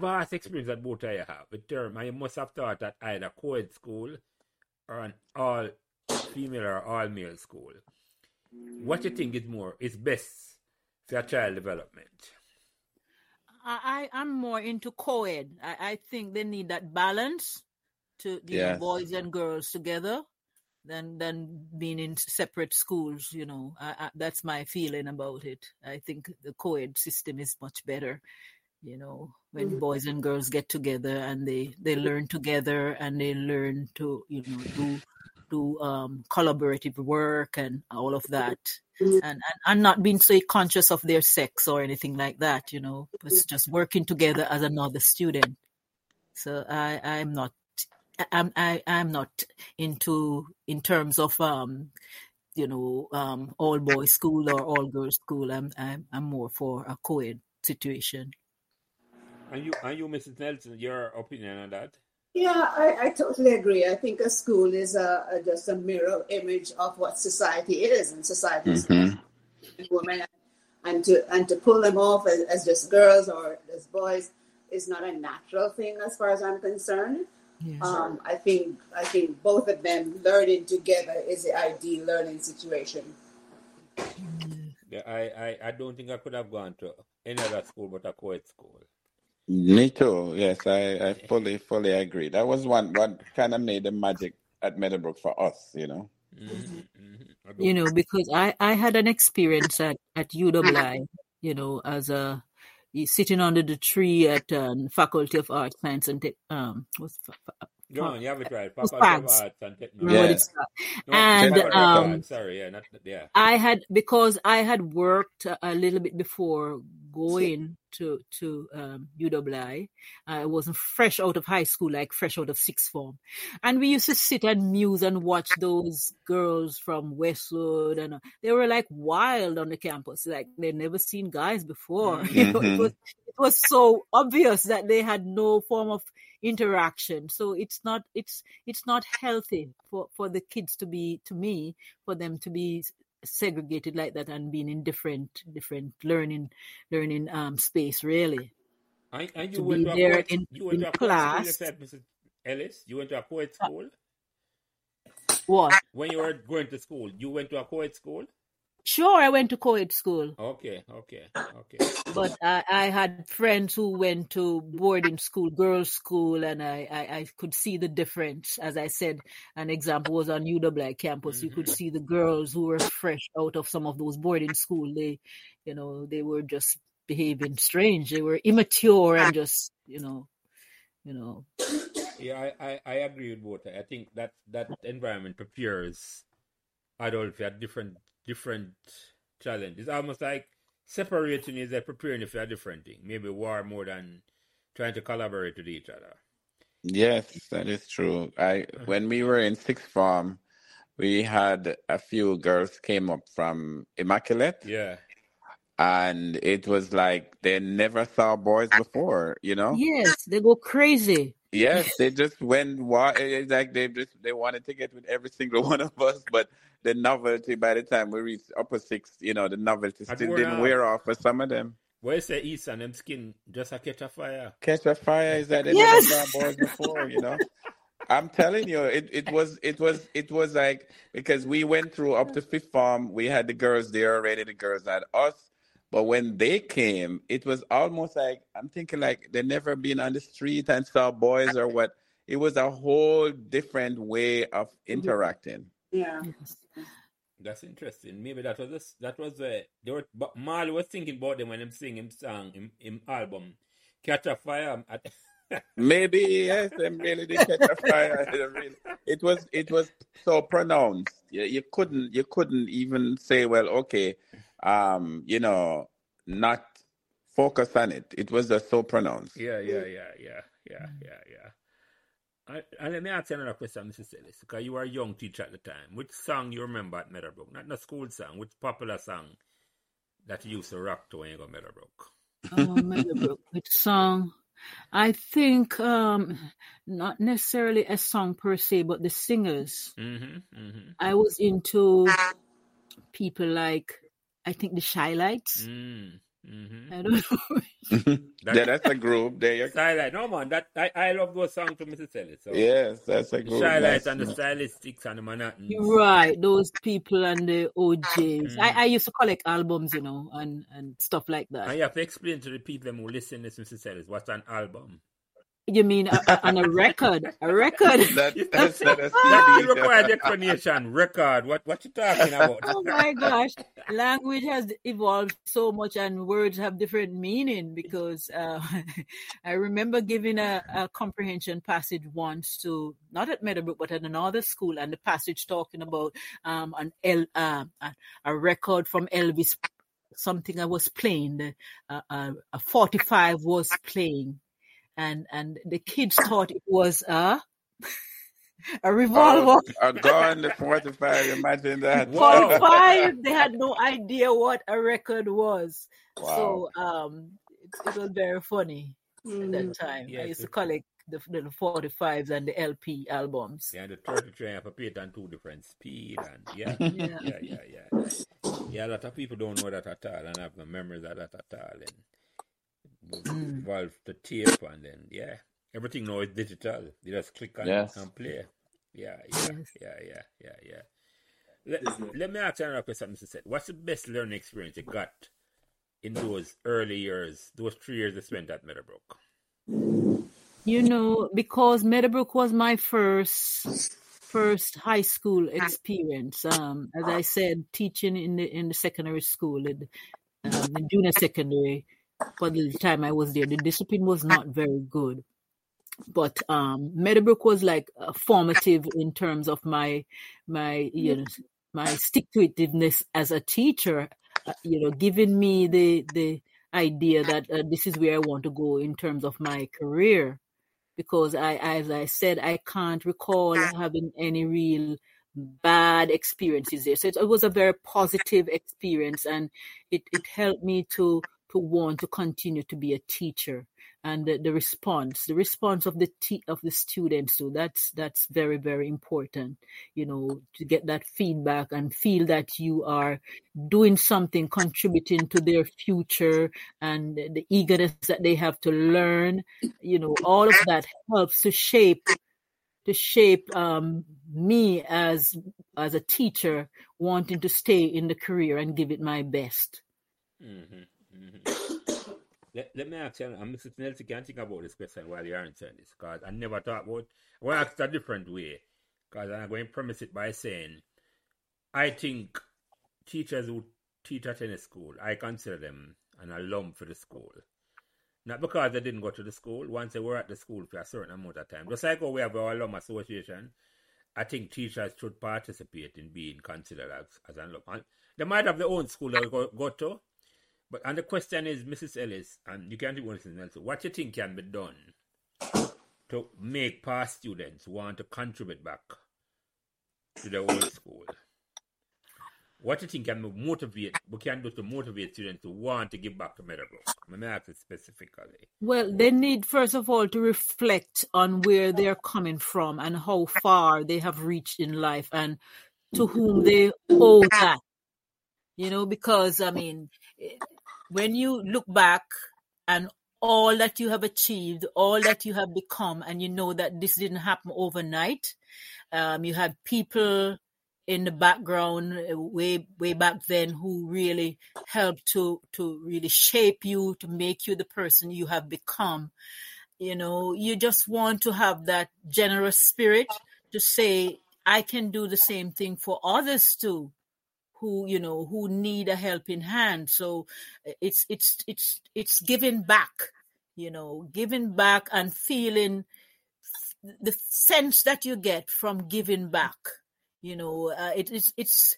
vast experience that both of you have, the term, and you must have taught at either co-ed school or an all-female or all-male school. What do you think is best for child development? I'm more into co-ed. I think they need that balance to know, boys and girls together than being in separate schools, you know. That's my feeling about it. I think the co-ed system is much better, you know, when mm-hmm. boys and girls get together and they learn together and they learn to, you know, do collaborative work and all of that. And not being so conscious of their sex or anything like that, you know. It's just working together as another student. So I'm not into in terms of all boys school or all girls school. I'm more for a co-ed situation. And you, Mrs. Nelson, your opinion on that? Yeah, I totally agree. I think a school is just a mirror image of what society is, and society is women, and to pull them off as just girls or as boys is not a natural thing as far as I'm concerned. Yes. I think both of them learning together is the ideal learning situation. Yeah, I don't think I could have gone to any other school but a co-ed school. Me too. Yes, I fully agree. That was one what kind of made the magic at Meadowbrook for us, you know. Mm-hmm. you know, because I had an experience at UWI, you know, as a sitting under the tree at Faculty of Arts, Science and John, you have it right. I had worked a little bit before going to UWI. I wasn't fresh out of high school, like fresh out of sixth form. And we used to sit and muse and watch those girls from Westwood, and they were like wild on the campus, like they'd never seen guys before. Mm-hmm. You know, it was so obvious that they had no form of interaction. So it's not healthy for the kids to be segregated like that and being in different learning space, really. And you went to a class. School yourself, Mrs. Ellis, you went to a co-ed school? What? When you were going to school, you went to a co-ed school? Sure, I went to co-ed school. Okay. But I had friends who went to boarding school, girls' school, and I could see the difference. As I said, an example was on UWI campus. Mm-hmm. You could see the girls who were fresh out of some of those boarding school. They, you know, they were just behaving strange. They were immature and just, you know. Yeah, I agree with Walter. I think that environment prepares adults at different challenge. It's almost like separating is like preparing you for a different thing. Maybe war more than trying to collaborate with each other. Yes, that is true. When we were in sixth form, we had a few girls came up from Immaculate. Yeah. And it was like they never saw boys before, you know? Yes, they go crazy. Yes, they just went wild. It's like they wanted to get with every single one of us, but the novelty, by the time we reached upper sixth, you know, the novelty still didn't wear off for some of them. Where is the east and them skin just a catch a fire? Catch a fire is that they never saw boys before, you know? I'm telling you, it was like, because we went through up to fifth form, we had the girls there already, the girls had us. But when they came, it was almost like, I'm thinking like they never been on the street and saw boys or what. It was a whole different way of interacting. Yeah. That's interesting. Maybe Marley was thinking about them when I'm singing him song, him album, Catch a Fire. Maybe, yes, they really did catch a fire. It was so pronounced. You couldn't even say, well, okay, you know, not focus on it. It was just so pronounced. Yeah. And let me ask you another question, Mrs. Ellis, because you were a young teacher at the time. Which song you remember at Meadowbrook? Not a school song, which popular song that you used to rock to when you go to Meadowbrook? Oh, Meadowbrook. Which song? I think not necessarily a song per se, but the singers. Mm-hmm, mm-hmm. I was into people like, I think the Chi-Lites. Mm. Mm-hmm. I don't know. That's a group. There, Chi-Lites. No man, that I love those songs to Mrs. Ellis. So. Yes, that's a group. Chi-Lites and the Stylistics and the Manhattans. Right, those people and the OJs. Mm. I used to collect albums, you know, and stuff like that. And you have to explain to the people who listen to Mrs. Ellis what's an album. You mean on a record? A record? That you require explanation. Record. What you talking about? Oh my gosh! Language has evolved so much, and words have different meaning. Because I remember giving a comprehension passage once to, not at Meadowbrook, but at another school, and the passage talking about a record from Elvis. Something I was playing. A 45 was playing. And the kids thought it was a revolver. A gun, the 45, imagine that. 45, they had no idea what a record was. Wow. So it was very funny at that time. Yes, I used to collect the 45s and the LP albums. Yeah, the 33 have a pit and two different speed. And Yeah, a lot of people don't know that at all and have no memories of that at all. And involve the tape and then everything now is digital. You just click on it and play. Let me ask you another question, Mr. Seth. What's the best learning experience you got in those early years, those 3 years you spent at Meadowbrook? You know, because Meadowbrook was my first first high school experience. As I said, teaching in the secondary school, in junior secondary, for the time I was there, the discipline was not very good. But Meadowbrook was like formative in terms of my my stick to itiveness as a teacher, giving me the idea that this is where I want to go in terms of my career, because as I said, I can't recall having any real bad experiences there. So it was a very positive experience, and it helped me to want to continue to be a teacher. And the response of the students too. That's very, very important, to get that feedback and feel that you are doing something, contributing to their future, and the eagerness that they have to learn. All of that helps to shape me as a teacher, wanting to stay in the career and give it my best. Mm-hmm. Mm-hmm. Let me ask you, and Mrs. Nelson can think about this question while you're answering this, because I never thought about it. I want to ask it a different way, because I'm going to premise it by saying, I think teachers who teach at any school, I consider them an alum for the school. Not because they didn't go to the school, once they were at the school for a certain amount of time. Just like how we have our alum association, I think teachers should participate in being considered as an alum. And they might have their own school that they go to. And the question is, Mrs. Ellis, and you can't do anything else, what do you think can be done to make past students want to contribute back to their old school? What do you think we can do to motivate students to want to give back to Meadowbrook? Let me ask it specifically. Well, they need, first of all, to reflect on where they're coming from and how far they have reached in life and to whom they owe that. Because, when you look back and all that you have achieved, all that you have become, and you know that this didn't happen overnight, you had people in the background way back then who really helped to really shape you, to make you the person you have become. You just want to have that generous spirit to say, I can do the same thing for others too, who need a helping hand. So it's giving back, giving back and feeling the sense that you get from giving back. It's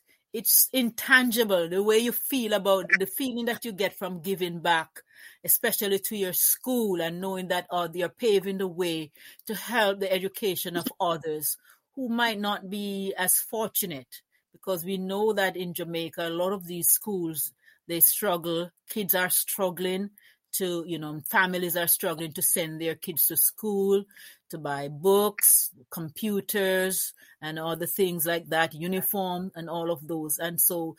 intangible, the way you feel about the feeling that you get from giving back, especially to your school, and knowing that you're paving the way to help the education of others who might not be as fortunate. Because we know that in Jamaica, a lot of these schools, they struggle. Kids are struggling families are struggling to send their kids to school, to buy books, computers, and other things like that, uniform and all of those. And so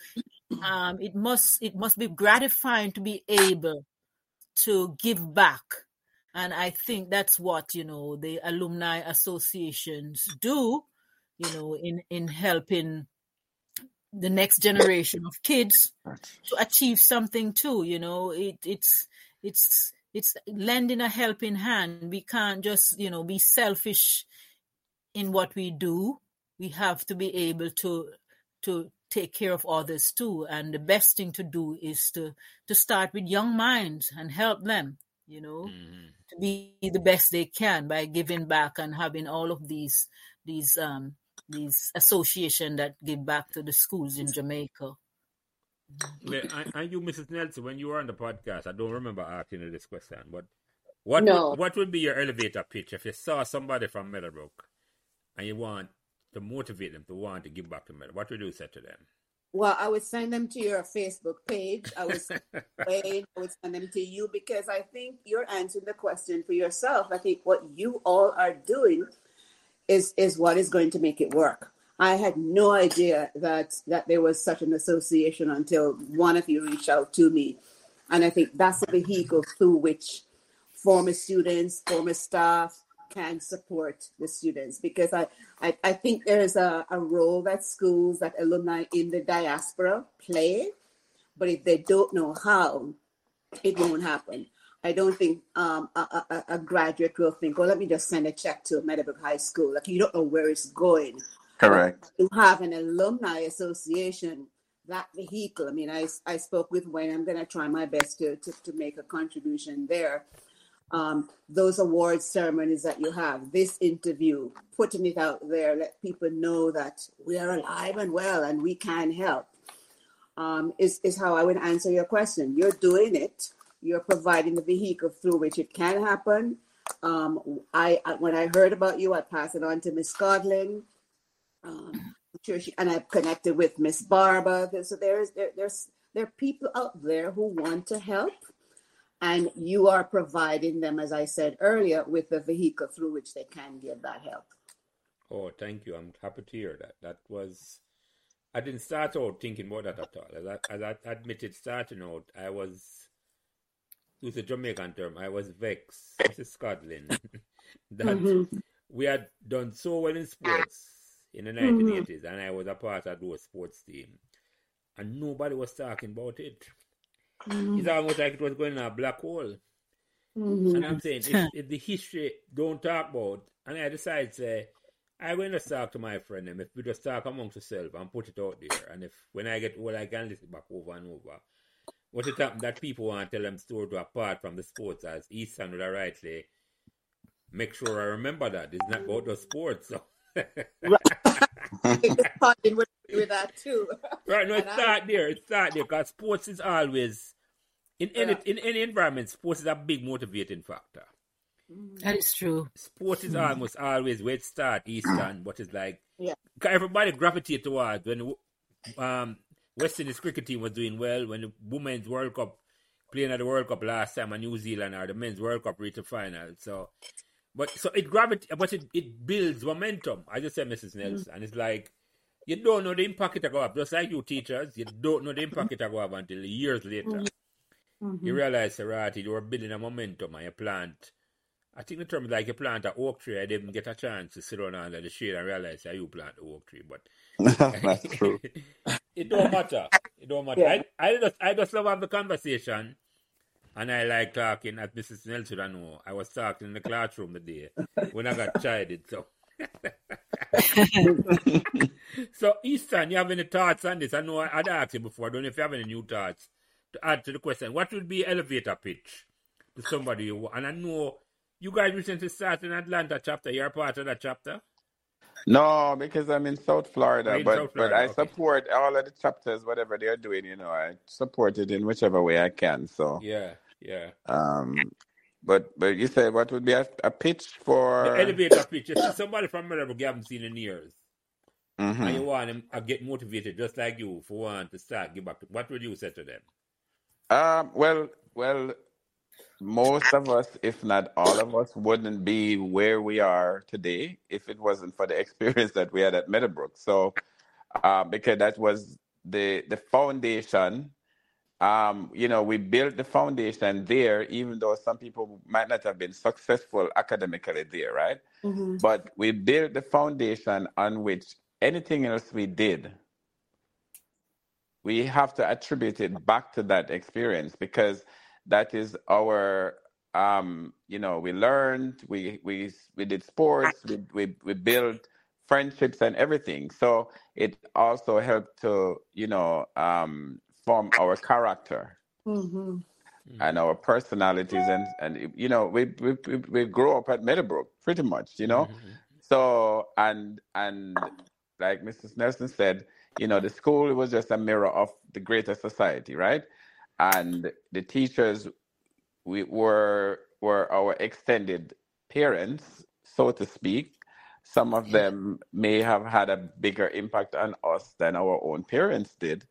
it must be gratifying to be able to give back. And I think that's what, the alumni associations do, in helping the next generation of kids to achieve something too. It's lending a helping hand. We can't just be selfish in what we do. We have to be able to take care of others too, and the best thing to do is to start with young minds and help them to be the best they can by giving back and having all of these association that give back to the schools in Jamaica. Well, and you, Mrs. Nelson, when you were on the podcast, I don't remember asking you this question, but what would be your elevator pitch if you saw somebody from Meadowbrook and you want to motivate them to want to give back to Meadowbrook? What would you say to them? Well, I would send them to your Facebook page. I would send them to you, because I think you're answering the question for yourself. I think what you all are doing is what is going to make it work. I had no idea that there was such an association until one of you reached out to me. And I think that's a vehicle through which former students, former staff can support the students. Because I think there is a role that schools, that alumni in the diaspora play. But if they don't know how, it won't happen. I don't think a graduate will think, let me just send a check to Meadowbrook High School. Like, you don't know where it's going. Correct. You have an alumni association, that vehicle. I mean, I spoke with Wayne. I'm going to try my best to make a contribution there. Those awards ceremonies that you have, this interview, putting it out there, let people know that we are alive and well and we can help, is how I would answer your question. You're doing it. You're providing the vehicle through which it can happen. When I heard about you, I passed it on to Ms. Codling. And I've connected with Ms. Barbo. So there are people out there who want to help. And you are providing them, as I said earlier, with the vehicle through which they can give that help. Oh, thank you. I'm happy to hear that. I didn't start out thinking about that at all. As I admitted starting out, I was, to use a Jamaican term, I was vexed, Mrs. Codling, that we had done so well in sports in the 1980s, and I was a part of those sports team. And nobody was talking about it. It's almost like it was going in a black hole. And I'm saying, if the history don't talk about, and I decided to say, I will just talk to my friend, and if we just talk amongst ourselves and put it out there, and if when I get old, I can listen back over and over. What it happened that people want to tell them stories apart from the sports, as Easton would rightly make sure I remember that. It's not about the sports. So. With that too. Right, no, it's not there because sports is always in any environment, sports is a big motivating factor. That is true. Sports is almost always where it starts, Eastern, but it's like everybody gravitated towards when West Indies cricket team was doing well, when the Women's World Cup playing at the World Cup last time in New Zealand or the Men's World Cup reached the final. But it builds momentum. I just said Mrs. Nelson, and it's like you don't know the impact it'll go up. Just like you teachers, you don't know the impact it'll go up until years later. You realize, right, you were building a momentum and you plant. I think the term is like you plant an oak tree. I didn't get a chance to sit down under the shade and realize that you plant the oak tree. But that's true. It don't matter. It don't matter. Yeah. I just love having the conversation. And I like talking, as Mrs. Nelson, I know. I was talking in the classroom today when I got chided, so. So, Easton, you have any thoughts on this? I know I had asked you before. I don't know if you have any new thoughts to add to the question. What would be elevator pitch to somebody you want? And I know you guys recently started an Atlanta chapter. You're part of that chapter? No, because I'm in South Florida, I support all of the chapters, whatever they're doing, you know. I support it in whichever way I can, so. Yeah. But you said what would be a pitch for the elevator pitch? Somebody from Meadowbrook you haven't seen in years, and you want them to get motivated, just like you, for one to start give back. What would you say to them? Well, most of us, if not all of us, wouldn't be where we are today if it wasn't for the experience that we had at Meadowbrook. So, because that was the foundation. You know, we built the foundation there, even though some people might not have been successful academically there, right? But we built the foundation on which anything else we did, we have to attribute it back to that experience, because that is our, you know, we learned, we did sports, we built friendships and everything. So it also helped to, you know, form our character and our personalities, and you know we grow up at Meadowbrook pretty much, you know. So and like Mrs. Nelson said, you know, the school was just a mirror of the greater society, right? And the teachers were our extended parents, so to speak. Some of them may have had a bigger impact on us than our own parents did,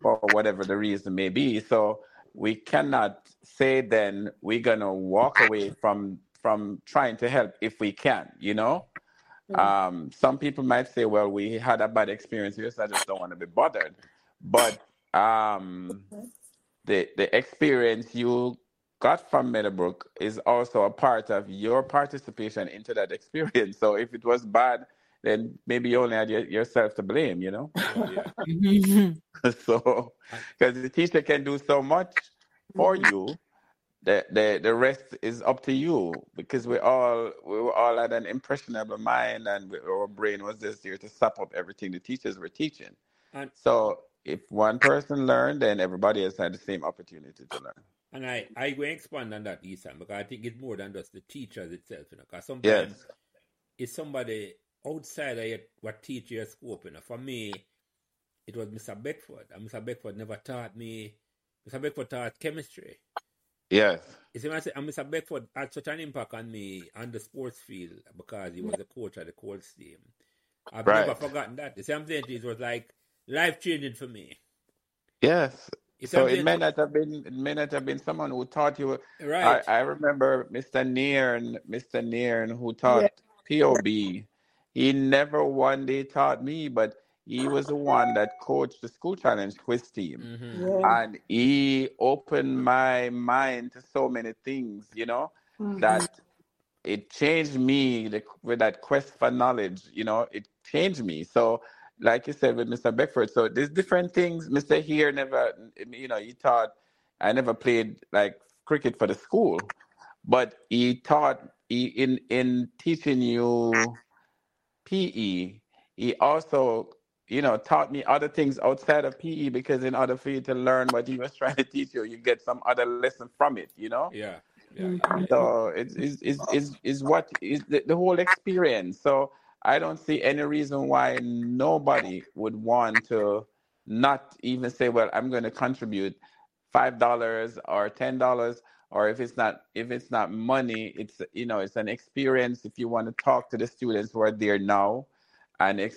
for whatever the reason may be. So we cannot say then we're going to walk away from trying to help if we can, you know. Some people might say, well, we had a bad experience here, so I just don't want to be bothered. But the experience you got from Meadowbrook is also a part of your participation into that experience. So if it was bad, then maybe you only had yourself to blame, you know? So, because the teacher can do so much for you, The rest is up to you, because we all had an impressionable mind, and our brain was just there to sap up everything the teachers were teaching. And so if one person learned, then everybody else had the same opportunity to learn. And I will expand on that, Ethan, because I think it's more than just the teachers itself, you know, because sometimes it's somebody outside of what teacher scope, you know. For me, it was Mr. Beckford, and Mr. Beckford never taught me. Mr. Beckford taught chemistry. Yes. You see, and Mr. Beckford had such an impact on me on the sports field because he was a coach of the Colts team. I've never forgotten that. The same thing, it was like life-changing for me. Yes. So it may not have been someone who taught you. Right. I remember Mr. Nairn, who taught POB. He never one day taught me, but he was the one that coached the school challenge quiz team. Mm-hmm. Yeah. And he opened my mind to so many things, you know, mm-hmm. that it changed me with that quest for knowledge, you know, it changed me. So like you said with Mr. Beckford, so there's different things. Mr. Here never, you know, he taught, I never played like cricket for the school, but he taught, in teaching you PE, he also, you know, taught me other things outside of PE, because in order for you to learn what he was trying to teach you, you get some other lesson from it, you know? Yeah. Yeah. So it's what is the whole experience. So I don't see any reason why nobody would want to not even say, well, I'm going to contribute $5 or $10, or if it's not money, it's, you know, it's an experience. If you want to talk to the students who are there now, and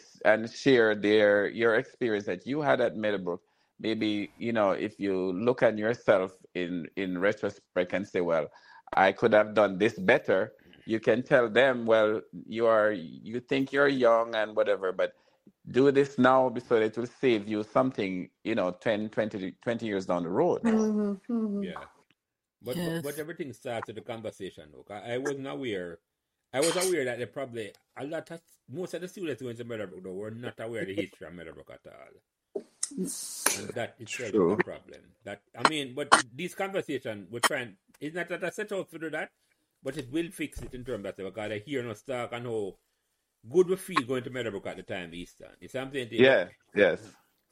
share your experience that you had at Meadowbrook. Maybe, you know, if you look at yourself in retrospect and say, well, I could have done this better, you can tell them, well, you think you're young and whatever, but do this now so that it will save you something, you know, 20 years down the road. Mm-hmm. Mm-hmm. Yeah. But everything starts with the conversation. Look, I was aware that they probably most of the students who went to Meadowbrook were not aware of the history of Meadowbrook at all. And that itself is a problem. But this conversation we're trying, it's not that I set out to do that, but it will fix it in terms of that, because I hear us talk and how good we feel going to Meadowbrook at the time, Eastern. It's something that, yeah, yes.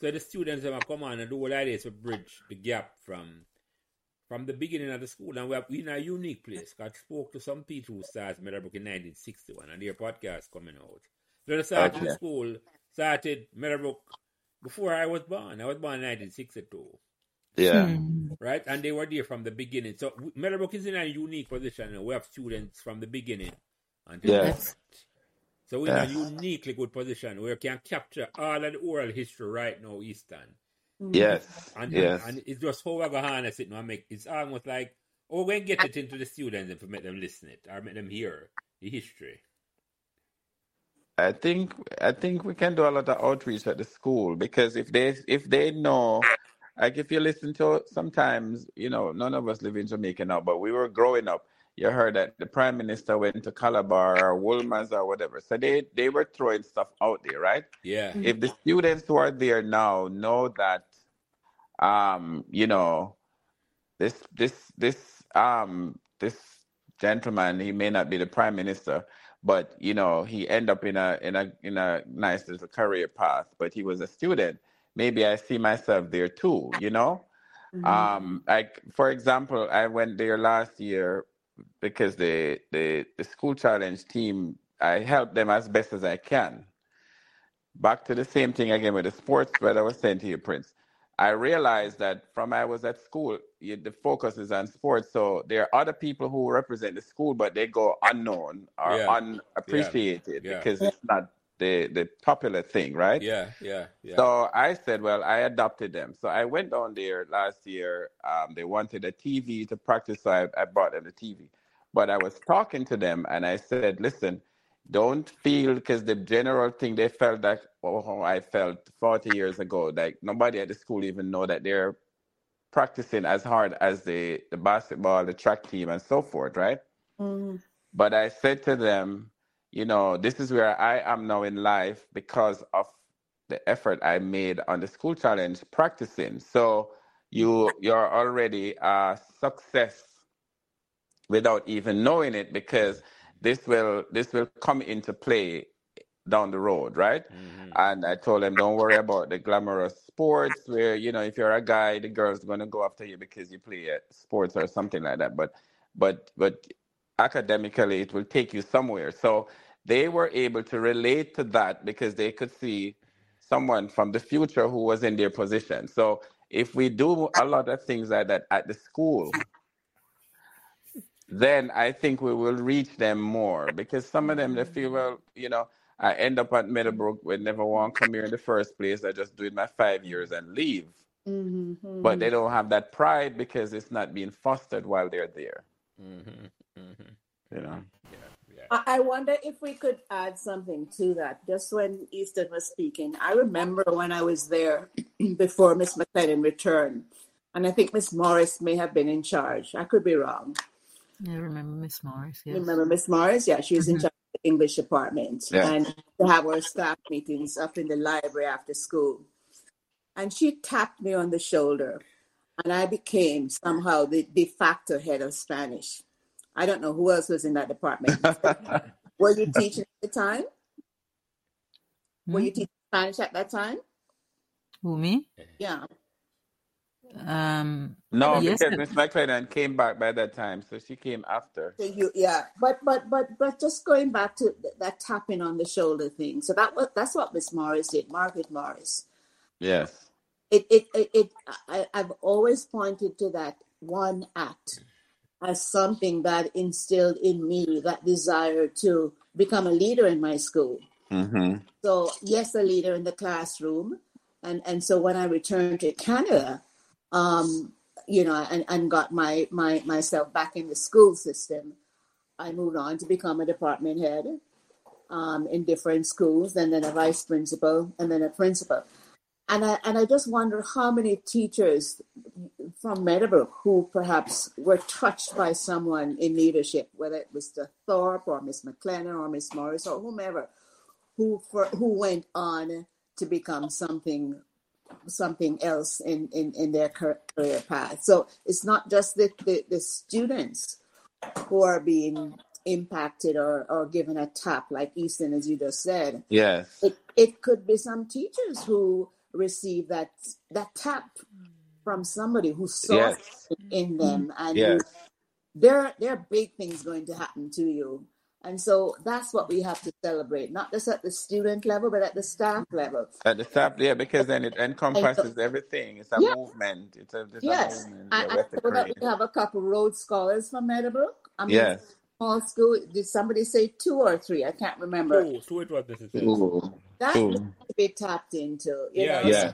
So the students are come on and do what it is to bridge the gap from the beginning of the school, and we're in a unique place. I spoke to some people who started Meadowbrook in 1961, and their podcast coming out. So they started the school, started Meadowbrook before I was born. I was born in 1962. Yeah. Right? And they were there from the beginning. So Meadowbrook is in a unique position, and we have students from the beginning until now. So we're in a uniquely good position where we can capture all of the oral history right now, Eastern. Yes. And it's just how I go harness it now. It's almost like, we're going to get it into the students and make them listen it or make them hear the history. I think we can do a lot of outreach at the school, because if they know, like if you listen to, sometimes, you know, none of us live in Jamaica now, but we were growing up, you heard that the Prime Minister went to Calabar or Woolman's or whatever. So they were throwing stuff out there, right? Yeah. Mm-hmm. If the students who are there now know that, you know, this gentleman, he may not be the Prime Minister, but you know, he ended up in a nice little career path, but he was a student. Maybe I see myself there too, you know? Mm-hmm. Like for example, I went there last year, because the school challenge team, I help them as best as I can. Back to the same thing again with the sports, but I was saying to you, Prince, I realized that from I was at school, the focus is on sports. So there are other people who represent the school, but they go unknown or unappreciated because it's not the popular thing, right? Yeah. So I said, well, I adopted them. So I went down there last year. They wanted a TV to practice, so I bought them the TV. But I was talking to them, and I said, listen, don't feel, because the general thing, they felt like, oh, I felt 40 years ago, like nobody at the school even know that they're practicing as hard as the basketball, the track team, and so forth, right? Mm. But I said to them, you know, this is where I am now in life because of the effort I made on the school challenge practicing. So you're already a success without even knowing it, because this will come into play down the road, right? Mm-hmm. And I told them, don't worry about the glamorous sports where, you know, if you're a guy, the girls are going to go after you because you play sports or something like that. But academically, it will take you somewhere. So they were able to relate to that because they could see someone from the future who was in their position. So if we do a lot of things like that at the school, then I think we will reach them more, because some of them, they feel, well, you know, I end up at Meadowbrook with never want to come here in the first place. I just do it my 5 years and leave. Mm-hmm, mm-hmm. But they don't have that pride because it's not being fostered while they're there. Mm-hmm, mm-hmm. You know? Yeah, yeah. I wonder if we could add something to that. Just when Easton was speaking, I remember when I was there before Ms. McLennan returned, and I think Ms. Morris may have been in charge. I could be wrong. I remember Miss Morris, yes. Yeah, she was in charge of the English department. Yeah. And to have our staff meetings up in the library after school. And she tapped me on the shoulder, and I became somehow the de facto head of Spanish. I don't know who else was in that department. Were you teaching at the time? Were you teaching Spanish at that time? Who, me? Yeah. No, yes, because Ms. McLennan came back by that time, so she came after. So you, yeah, but just going back to that tapping on the shoulder thing. So that's what Ms. Morris did, Margaret Morris. Yes. I've always pointed to that one act as something that instilled in me that desire to become a leader in my school. Mm-hmm. So yes, a leader in the classroom, and so when I returned to Canada. You know, and got myself back in the school system. I moved on to become a department head in different schools, and then a vice principal, and then a principal. And I just wonder how many teachers from Meadowbrook who perhaps were touched by someone in leadership, whether it was Mr. Thorpe or Ms. McLennan or Ms. Morris or whomever, who went on to become something else in their career path. So it's not just the students who are being impacted or given a tap, like Easton, as you just said. Yes. It could be some teachers who receive that tap from somebody who saw it in them. And there are big things going to happen to you. And so that's what we have to celebrate, not just at the student level, but at the staff level. At the staff, yeah, because then it encompasses everything. It's a movement. It's a movement. I thought we have a couple Rhodes Scholars from Meadowbrook. I mean, small school, did somebody say 2 or 3? I can't remember. 2 it was necessary. That needs to be tapped into. You know?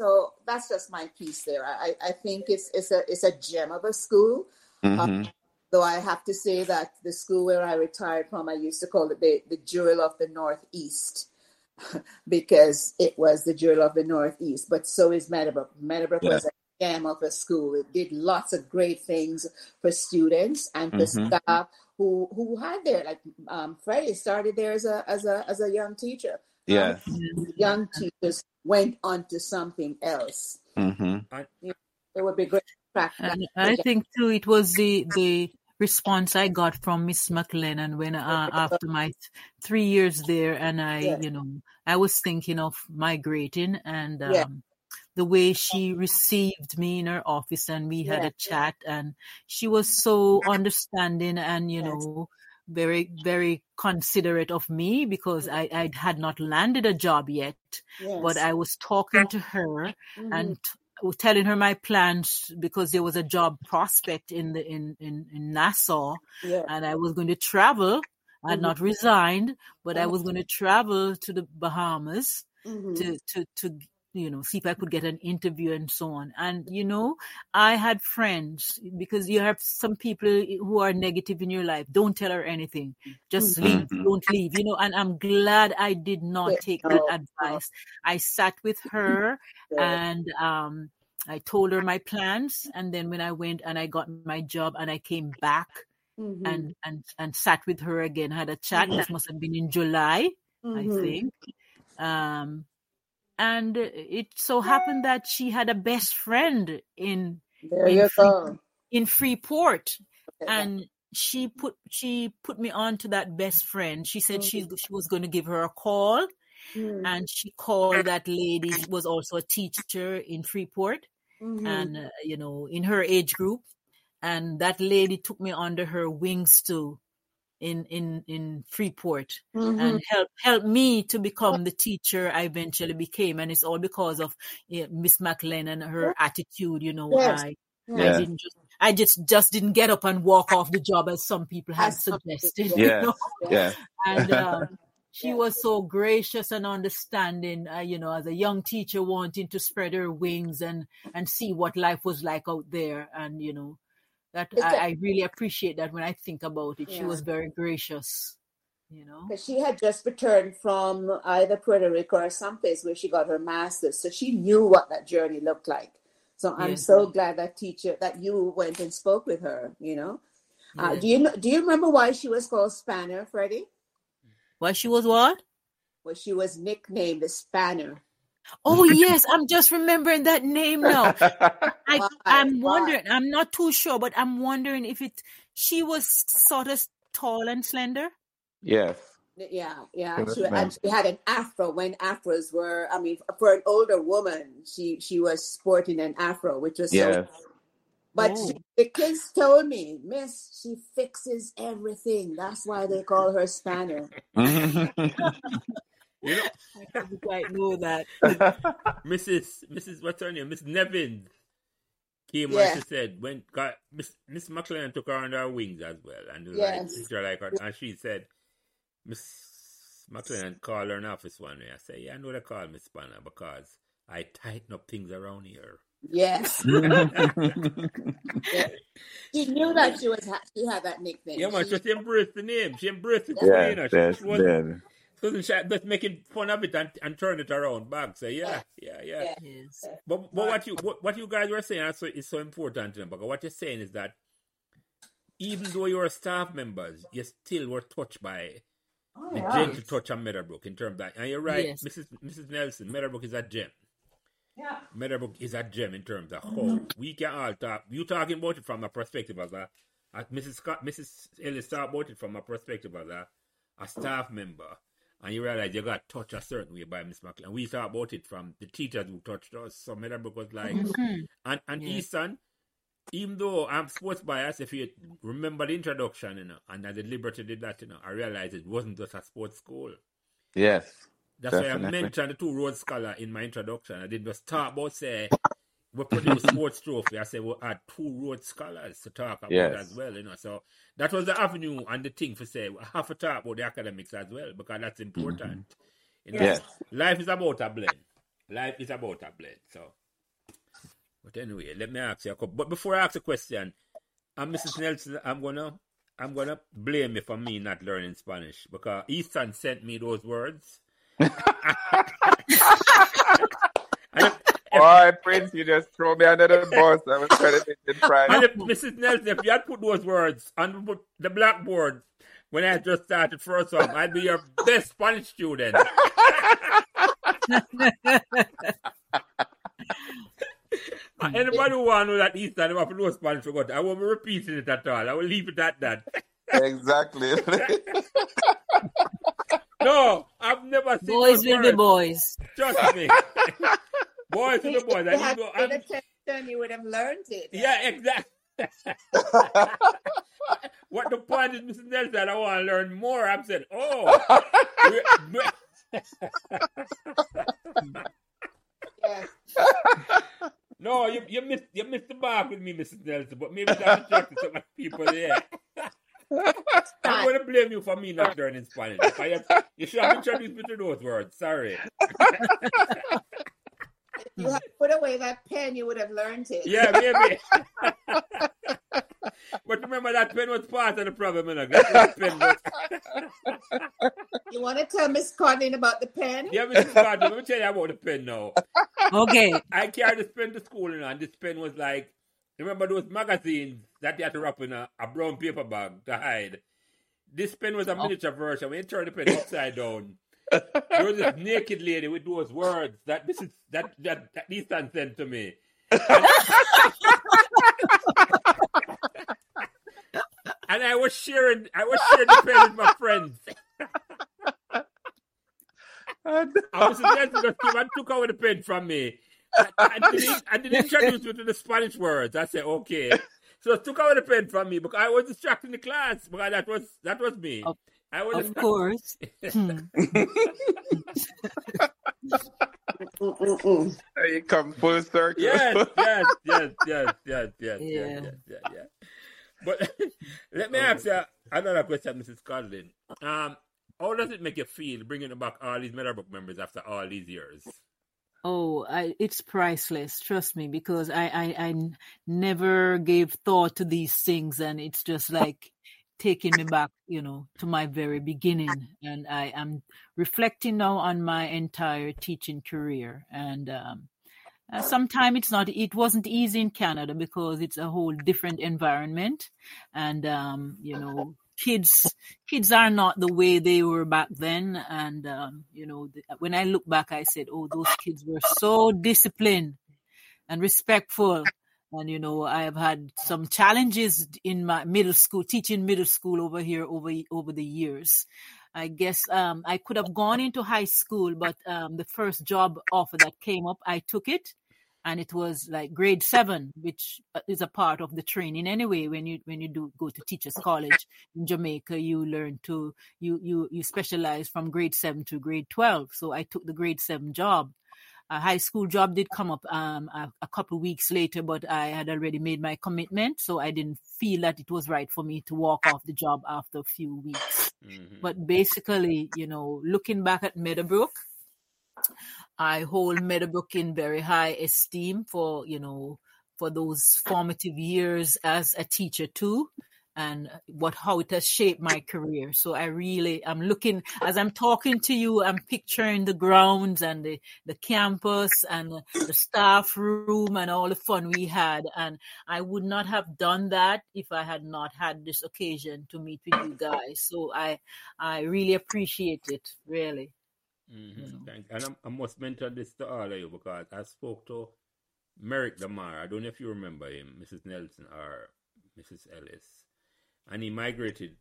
So that's just my piece there. I think it's a gem of a school. Mm-hmm. Though I have to say that the school where I retired from, I used to call it the jewel of the Northeast, because it was the jewel of the Northeast. But so is Meadowbrook. Meadowbrook was a gem of a school. It did lots of great things for students and for staff who had there. Like Freddie started there as a young teacher. Yes, young teachers went on to something else. Mm-hmm. You know, it would be great. And I think too, it was the response I got from Miss McLennan when after my 3 years there, and I was thinking of migrating, and the way she received me in her office, and we had a chat, and she was so understanding, and very, very considerate of me, because I had not landed a job yet, but I was talking to her and telling her my plans, because there was a job prospect in Nassau, and I was going to travel. I had not resigned, but I was going to travel to the Bahamas to see if I could get an interview and so on. And, I had friends, because you have some people who are negative in your life. Don't tell her anything. Just leave. Don't leave. And I'm glad I did not take that advice. I sat with her and I told her my plans. And then when I went and I got my job and I came back and sat with her again, had a chat. This must have been in July, I think. And it so happened that she had a best friend in Freeport. And she put me on to that best friend. She said she was going to give her a call. Mm. And she called that lady, she was also a teacher in Freeport, and, in her age group. And that lady took me under her wings too in Freeport, and helped me to become the teacher I eventually became. And it's all because of Ms. McLennan and her attitude, I just didn't get up and walk off the job as some people had suggested. Yeah. Yeah. And she was so gracious and understanding, as a young teacher wanting to spread her wings and see what life was like out there. And, that I really appreciate that when I think about it. Yeah. She was very gracious, Because she had just returned from either Puerto Rico or someplace where she got her master's. So she knew what that journey looked like. So I'm so glad that you went and spoke with her, Yeah. Do you remember why she was called Spanner, Freddie? Why she was what? Well, she was nicknamed the Spanner. Oh, yes. I'm just remembering that name now. I'm wondering. I'm not too sure, but I'm wondering if she was sort of tall and slender. Yes. Yeah. She had an afro when afros were, for an older woman, she was sporting an afro, which was so. But the kids told me, Miss, she fixes everything. That's why they call her Spanner. I didn't quite know that. Mrs. What's her name? Miss Nevin came and she said, when Miss McLennan took her under her wings as well, and teacher like her, and she said, Miss McLennan called her in office one day. I said, I know they call Miss Spanner because I tighten up things around here. Yes. She knew that she had that nickname. Yeah, man, she just embraced the name. She embraced it. Yeah, she wasn't just making fun of it and turned it around back. So yeah. But what you guys were saying also is so important to them, because what you're saying is that even though you were staff members, you still were touched by the gentle touch on Meadowbrook in terms of that. And you're right, Mrs. Nelson, Meadowbrook is a gem. Yeah. Meadowbrook is a gem in terms of how we can all talk. You talking about it from a perspective as a Mrs. Ellis talked about it from a perspective as a staff member, and you realize you got touched a certain way by Miss McLennan. We talked about it from the teachers who touched us. So Meadowbrook was like, and Easton, even though I'm sports biased, if you remember the introduction, and that the Liberty did that, I realized it wasn't just a sports school. Yes. That's definitely why I mentioned the two Rhodes Scholar in my introduction. I didn't just talk about, say, we produce sports trophy. I said we had two Rhodes Scholars to talk about as well, So that was the avenue and the thing for say, I have to talk about the academics as well, because that's important. Mm-hmm. Life is about a blend. So, but anyway, let me ask you a couple. But before I ask a question, Mrs. Nelson, I'm gonna blame you for me not learning Spanish, because Easton sent me those words. Prince, you just throw me under the bus. I was trying to think and try. Mrs. Nelson, if you had put those words on the blackboard when I just started first off, I'd be your best Spanish student. Anybody who wants to know that Eastern, I have to know Spanish, I won't be repeating it at all. I will leave it at that. Exactly. No, I've never seen boys with the boys. Trust me. Boys with the boys. If you had paid attention, you would have learned it. Yeah, exactly. What the point is, Mrs. Nelson, I want to learn more. I'm saying, No, you missed the mark with me, Mrs. Nelson, but maybe that's attracted to my people there. I'm going to blame you for me not learning Spanish. You should have introduced me to those words. Sorry. If you had put away that pen, you would have learned it. Yeah, maybe. But remember, that pen was part of the problem. You want to tell Miss Codling about the pen? Yeah, Miss Codling, let me tell you about the pen now. Okay. I carried this pen to school, and this pen was like, remember those magazines that they had to wrap in a brown paper bag to hide? This pen was a miniature version. When you turn the pen upside down, there was this naked lady with those words that Easton sent to me. I was sharing the bed with my friends. I was suggesting because the man took away the pen from me. I didn't introduce me to the Spanish words. I said, okay. So it took away the pen from me because I was distracting the class. Because that was me. Of course. You come full circle. Yes. But let me ask you another question, Mrs. Codling. How does it make you feel bringing back all these Meadowbrook members after all these years? Oh, it's priceless, trust me, because I never gave thought to these things, and it's just like taking me back, to my very beginning. And I am reflecting now on my entire teaching career. And sometimes it wasn't easy in Canada because it's a whole different environment. And, kids are not the way they were back then. And, when I look back, I said, oh, those kids were so disciplined and respectful. And, I have had some challenges in my middle school, teaching middle school over here over the years. I guess I could have gone into high school, but the first job offer that came up, I took it. And it was like grade 7, which is a part of the training anyway. When you do go to teachers college in Jamaica, you learn to you specialize from grade 7 to grade 12. So I took the grade 7 job. A high school job did come up a couple of weeks later, but I had already made my commitment, so I didn't feel that it was right for me to walk off the job after a few weeks. Mm-hmm. But basically, looking back at Meadowbrook, I hold Meadowbrook in very high esteem for those formative years as a teacher too, and how it has shaped my career. So I really am looking, as I'm talking to you, I'm picturing the grounds and the campus and the staff room and all the fun we had. And I would not have done that if I had not had this occasion to meet with you guys. So I really appreciate it, really. Mm-hmm. Thank you. And I must mention this to all of you because I spoke to Merrick Damar. I don't know if you remember him, Mrs. Nelson or Mrs. Ellis. And he migrated.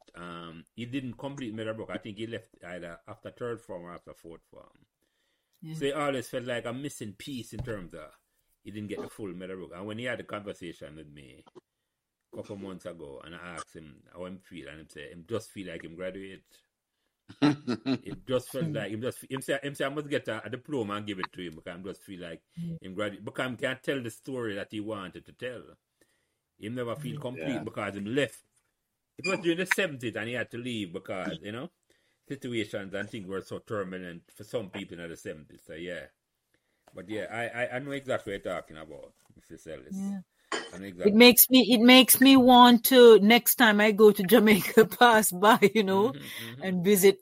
He didn't complete Meadowbrook. I think he left either after third form or after fourth form. Yeah. So he always felt like a missing piece in terms of he didn't get the full Meadowbrook. And when he had a conversation with me a couple months ago, and I asked him how he feel, and he said, "He just feel like him graduate." It just felt like him say I must get a diploma and give it to him because I just feel like him graduate because he can't tell the story that he wanted to tell. Him never feel complete because him left. It was during the 70s and he had to leave because situations and things were so turbulent for some people in the 70s. So but I know exactly what you're talking about, Mrs. Ellis. Yeah. Exactly. It makes me want to, next time I go to Jamaica, pass by, and visit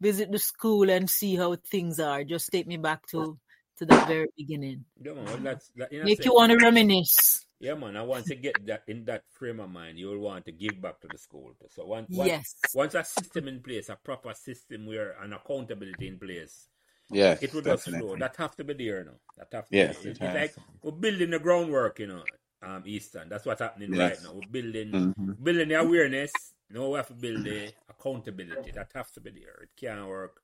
the school and see how things are. Just take me back to the very beginning. Yeah, man, make you want to reminisce. Yeah, man, I want to get that in that frame of mind. You'll want to give back to the school. So once a system in place, a proper system where an accountability in place. Yes, it would just flow. That have to be there, That have to be there. It's like we're building the groundwork, Eastern. That's what's happening right now. We're building the awareness. We have to build the accountability. That has to be there. It can't work.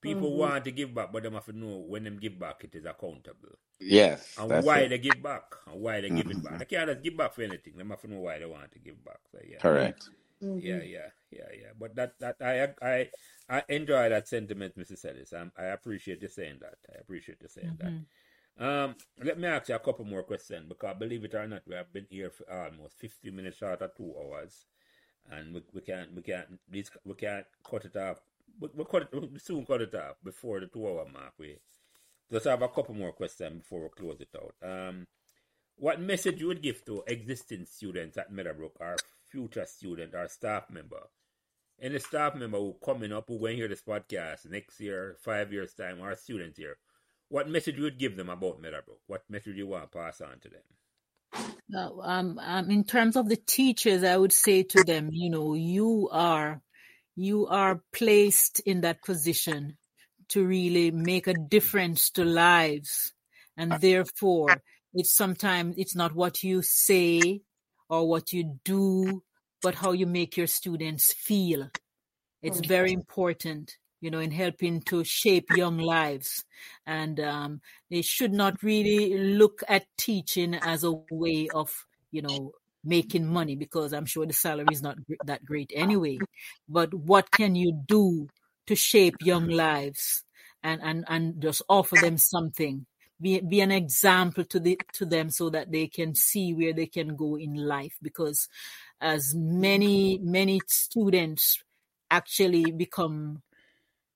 People want to give back, but they have to know when they give back, it is accountable. Yes. And why they give back and why they give it back. They can't just give back for anything. They have to know why they want to give back. So, correct. Mm-hmm. Yeah. But that I enjoy that sentiment, Mrs. Ellis. I appreciate you saying that. Let me ask you a couple more questions because, believe it or not, we have been here for almost 50 minutes short of 2 hours, and we can't cut it off. We soon cut it off before the 2 hour mark. We just have a couple more questions before we close it out. What message you would give to existing students at Meadowbrook, or future student or staff member? Any staff member who coming up, who going to hear this podcast next year, 5 years time, or student here, what message you would give them about Meadowbrook? What message you want to pass on to them? In terms of the teachers, I would say to them, you are placed in that position to really make a difference to lives, and therefore, it's sometimes not what you say or what you do but how you make your students feel. It's very important, you know, in helping to shape young lives. And they should not really look at teaching as a way of, you know, making money, because I'm sure the salary is not that great anyway. But what can you do to shape young lives and just offer them something? Be an example to them so that they can see where they can go in life. Because as many students actually become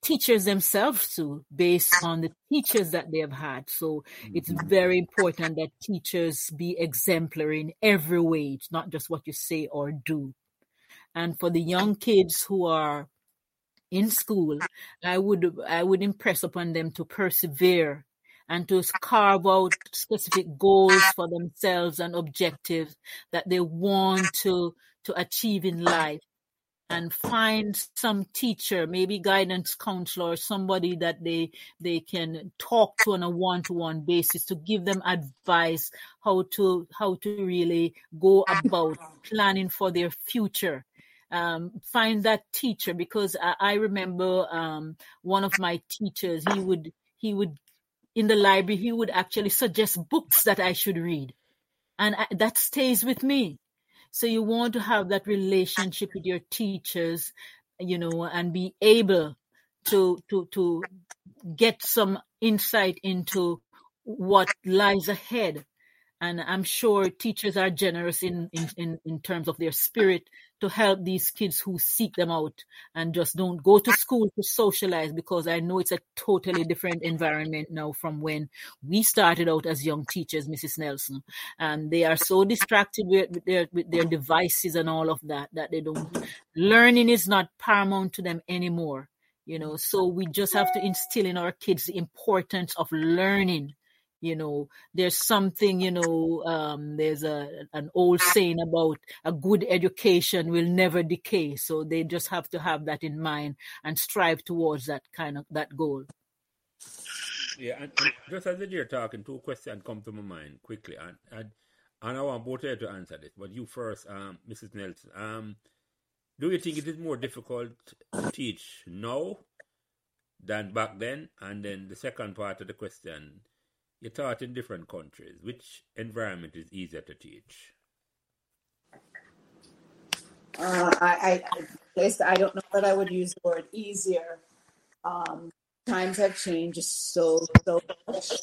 teachers themselves too, based on the teachers that they have had. So it's very important that teachers be exemplary in every way. It's not just what you say or do. And for the young kids who are in school, I would impress upon them to persevere and to carve out specific goals for themselves and objectives that they want to achieve in life. And find some teacher, maybe guidance counselor, or somebody that they can talk to on a one-to-one basis to give them advice how to really go about planning for their future. Find that teacher, because I remember one of my teachers, he would in the library, he would actually suggest books that I should read. And that stays with me. So you want to have that relationship with your teachers, you know, and be able to get some insight into what lies ahead. And I'm sure teachers are generous in terms of their spirit to help these kids who seek them out and just don't go to school to socialize, because I know it's a totally different environment now from when we started out as young teachers, Mrs. Nelson. And they are so distracted with their devices and all of that they don't. Learning is not paramount to them anymore, you know. So we just have to instill in our kids the importance of learning. You know, there's something, you know, there's an old saying about a good education will never decay. So they just have to have that in mind and strive towards that goal. Yeah, and just as you're talking, two questions come to my mind quickly. And I want both of you to answer this, but you first, Mrs. Nelson. Do you think it is more difficult to teach now than back then? And then the second part of the question, you taught in different countries. Which environment is easier to teach? I guess I don't know that I would use the word easier. Times have changed so much.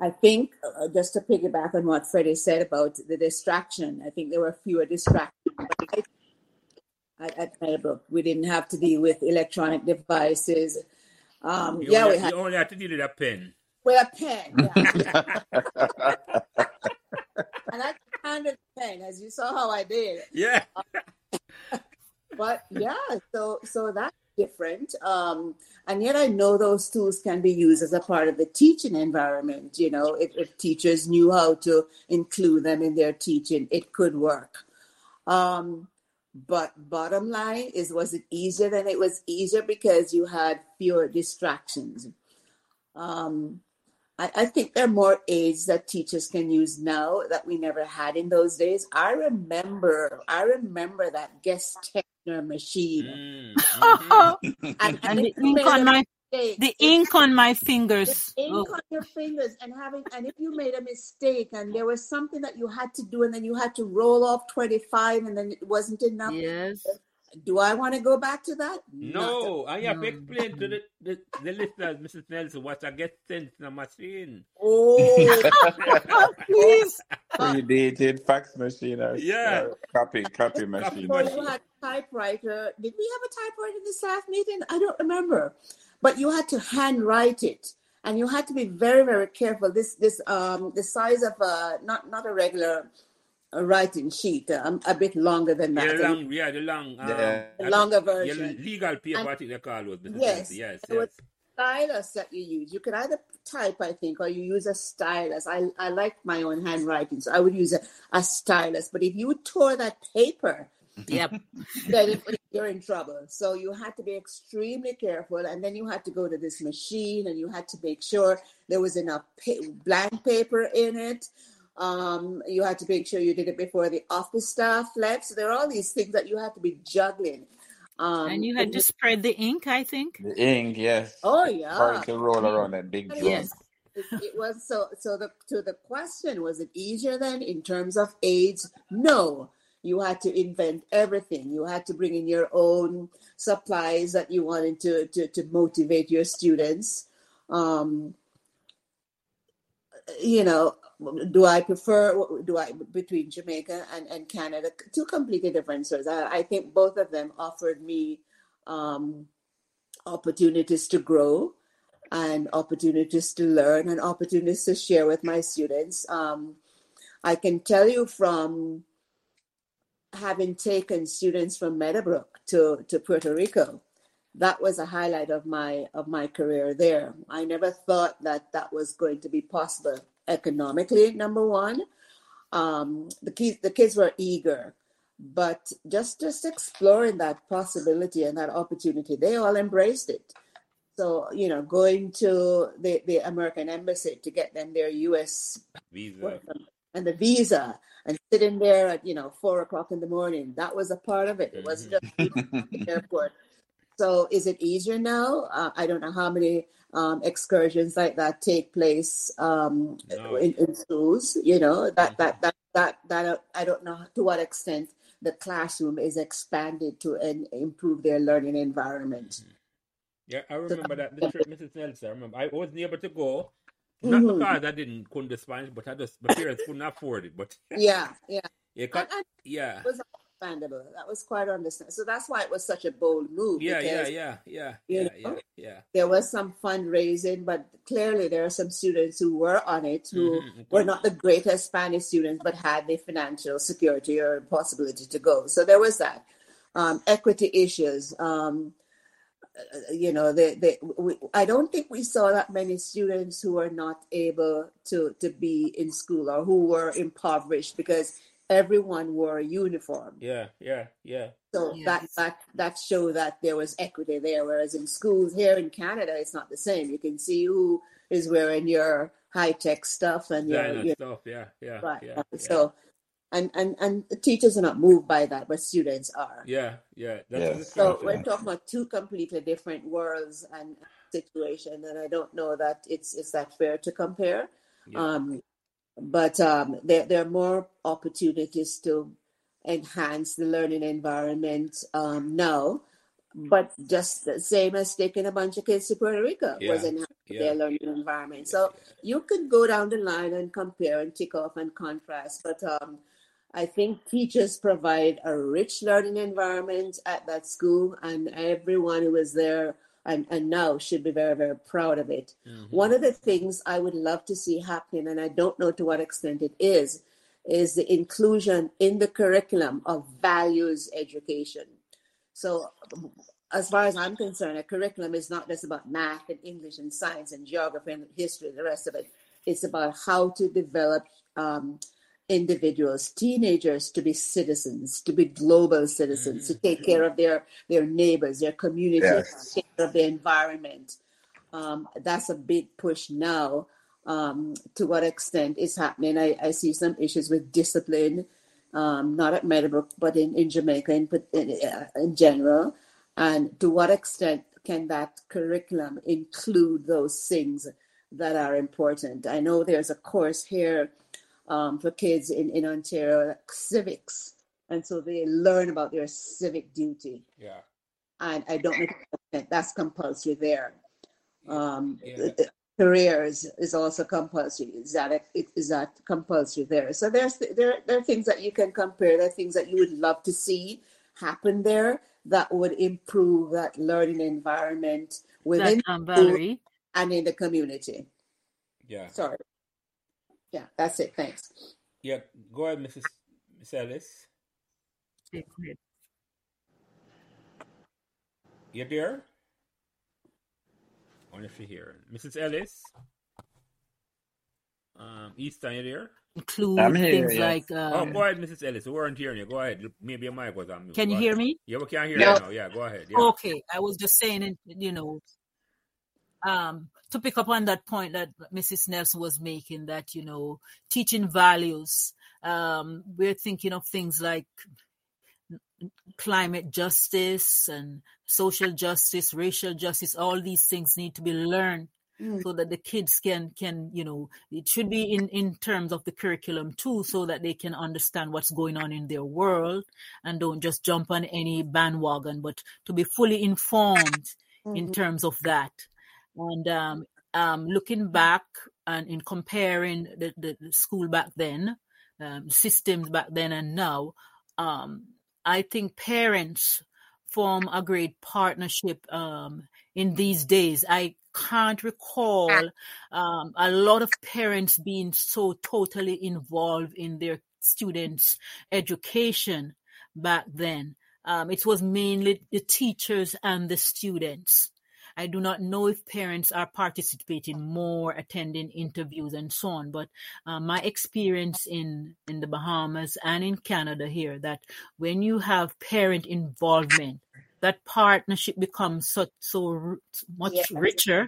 I think, just to piggyback on what Freddie said about the distraction, I think there were fewer distractions. At Meadowbrook, we didn't have to deal with electronic devices. We only had to deal with a pen. With a pen, yeah. And I handled the pen, as you saw how I did. Yeah. But yeah, so that's different. And yet I know those tools can be used as a part of the teaching environment. You know, if teachers knew how to include them in their teaching, it could work. But bottom line is, was it easier? Then it was easier because you had fewer distractions. I think there are more aids that teachers can use now that we never had in those days. I remember that guest tenor machine. Mm-hmm. and the ink on my fingers. The ink on your fingers, and if you made a mistake and there was something that you had to do and then you had to roll off 25 and then it wasn't enough. Yes. Do I want to go back to that? No. I have explained to the listeners, Mrs. Nelson, what I get sent in a machine. Oh, please. Predated fax machine. Copy machine. You had typewriter. Did we have a typewriter in the staff meeting? I don't remember. But you had to handwrite it, and you had to be very, very careful. This the size of not a regular writing sheet, a bit longer than that. The longer version. The legal paper, they call it. Yes. It was stylus that you use. You could either type, I think, or you use a stylus. I liked my own handwriting, so I would use a stylus. But if you tore that paper, yep, then you're in trouble. So you had to be extremely careful, and then you had to go to this machine, and you had to make sure there was enough blank paper in it. You had to make sure you did it before the office staff left. So there are all these things that you had to be juggling. And you had to spread the ink, I think. The ink, yes. Oh, yeah. Hard to roll around that big drum. Yes. It was so. To the question, was it easier then in terms of aids? No, you had to invent everything. You had to bring in your own supplies that you wanted to motivate your students. Do I prefer? Between Jamaica and Canada, two completely different stories. I think both of them offered me opportunities to grow, and opportunities to learn, and opportunities to share with my students. I can tell you from having taken students from Meadowbrook to Puerto Rico, that was a highlight of my career there. I never thought that was going to be possible economically, number one. The kids were eager, but just exploring that possibility and that opportunity, they all embraced it. So, going to the American embassy to get them their U.S. visa and the visa, and sitting there at, 4:00 in the morning, that was a part of it. It wasn't just the airport. So is it easier now? I don't know how many excursions like that take place in schools. That I don't know to what extent the classroom is expanded to and improve their learning environment. Mm-hmm. Yeah, I remember that the trip, Mrs. Nelson. I remember I wasn't able to go, not because I couldn't do Spanish, but my parents couldn't afford it. But it was understandable. That was quite understandable. So that's why it was such a bold move. Yeah. There was some fundraising, but clearly there are some students who were on it who were not the greatest Spanish students, but had the financial security or possibility to go. So there was that equity issues. I don't think we saw that many students who were not able to be in school or who were impoverished, because everyone wore a uniform. Yeah. So yes. that showed that there was equity there, whereas in schools here in Canada, it's not the same. You can see who is wearing your high-tech stuff and your stuff. Yeah. So. And the teachers are not moved by that, but students are. Yeah. So we're talking about two completely different worlds and situation, and I don't know that it's that fair to compare. Yeah. But there are more opportunities to enhance the learning environment now, but just the same as taking a bunch of kids to Puerto Rico was enhancing their learning environment. So you could go down the line and compare and tick off and contrast, but I think teachers provide a rich learning environment at that school, and everyone who is there and now should be very, very proud of it. Mm-hmm. One of the things I would love to see happening, and I don't know to what extent it is the inclusion in the curriculum of values education. So as far as I'm concerned, a curriculum is not just about math and English and science and geography and history and the rest of it. It's about how to develop individuals, teenagers, to be citizens, to be global citizens, to take care of their neighbors, their community, take care of the environment. That's a big push now. To what extent it's happening, I see some issues with discipline, not at Meadowbrook, but in Jamaica in general. And to what extent can that curriculum include those things that are important? I know there's a course here for kids in Ontario, like civics. And so they learn about their civic duty. Yeah. And I don't know that's compulsory there. Careers is also compulsory. Is that compulsory there? So there are things that you can compare. There are things that you would love to see happen there that would improve that learning environment within Valerie and in the community. Yeah. Sorry. Yeah, that's it. Thanks. Yeah, go ahead, Mrs. Ellis. Yeah, go ahead. You there? I wonder if you're here. Mrs. Ellis? Easton, you there? Include I'm here, things like... go ahead, Mrs. Ellis. We weren't hearing you. Go ahead. Maybe your mic was on mute. Can you hear me? Yeah, we can't hear you now. Yeah, go ahead. Yeah. Okay. I was just saying, to pick up on that point that Mrs. Nelson was making, that, you know, teaching values, we're thinking of things like climate justice and social justice, racial justice. All these things need to be learned so that the kids can, you know, it should be in terms of the curriculum too, so that they can understand what's going on in their world and don't just jump on any bandwagon, but to be fully informed in terms of that. And looking back and in comparing the school back then, systems back then and now, I think parents form a great partnership in these days. I can't recall a lot of parents being so totally involved in their students' education back then. It was mainly the teachers and the students. I do not know if parents are participating more, attending interviews and so on, but my experience in the Bahamas and in Canada here, that when you have parent involvement, that partnership becomes so much richer,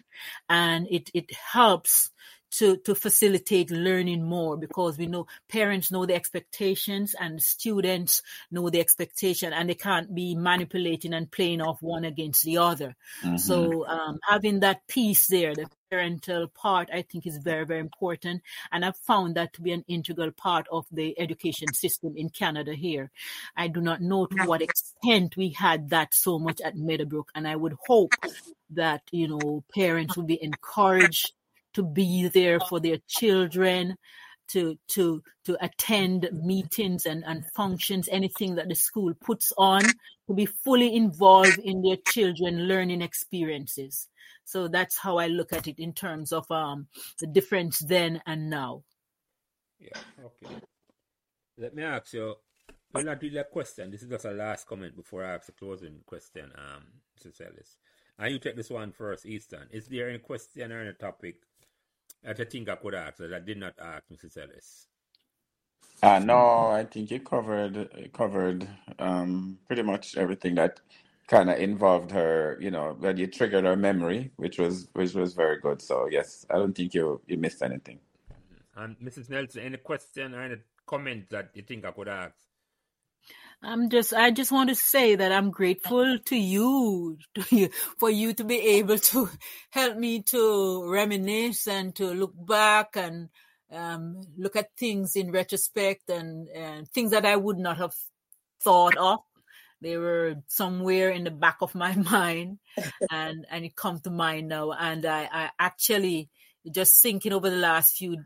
and it helps to facilitate learning more, because we know parents know the expectations and students know the expectation, and they can't be manipulating and playing off one against the other. Mm-hmm. So having that piece there, the parental part, I think is very, very important. And I've found that to be an integral part of the education system in Canada here. I do not know to what extent we had that so much at Meadowbrook. And I would hope that, you know, parents would be encouraged to be there for their children, to attend meetings and functions, anything that the school puts on, to be fully involved in their children's learning experiences. So that's how I look at it in terms of the difference then and now. Yeah, okay. Let me ask you, well, not really a question. This is just a last comment before I ask the closing question, Mrs. Ellis. And you take this one first, Easton. Is there any question or any topic that I think I could ask that I did not ask, Mrs. Ellis? No, I think you covered pretty much everything that kind of involved her. You know, that you triggered her memory, which was very good. So yes, I don't think you missed anything. And Mrs. Nelson, any question or any comment that you think I could ask? I just want to say that I'm grateful to you for you to be able to help me to reminisce and to look back and look at things in retrospect and things that I would not have thought of. They were somewhere in the back of my mind, and it comes to mind now. And I actually, just thinking over the last few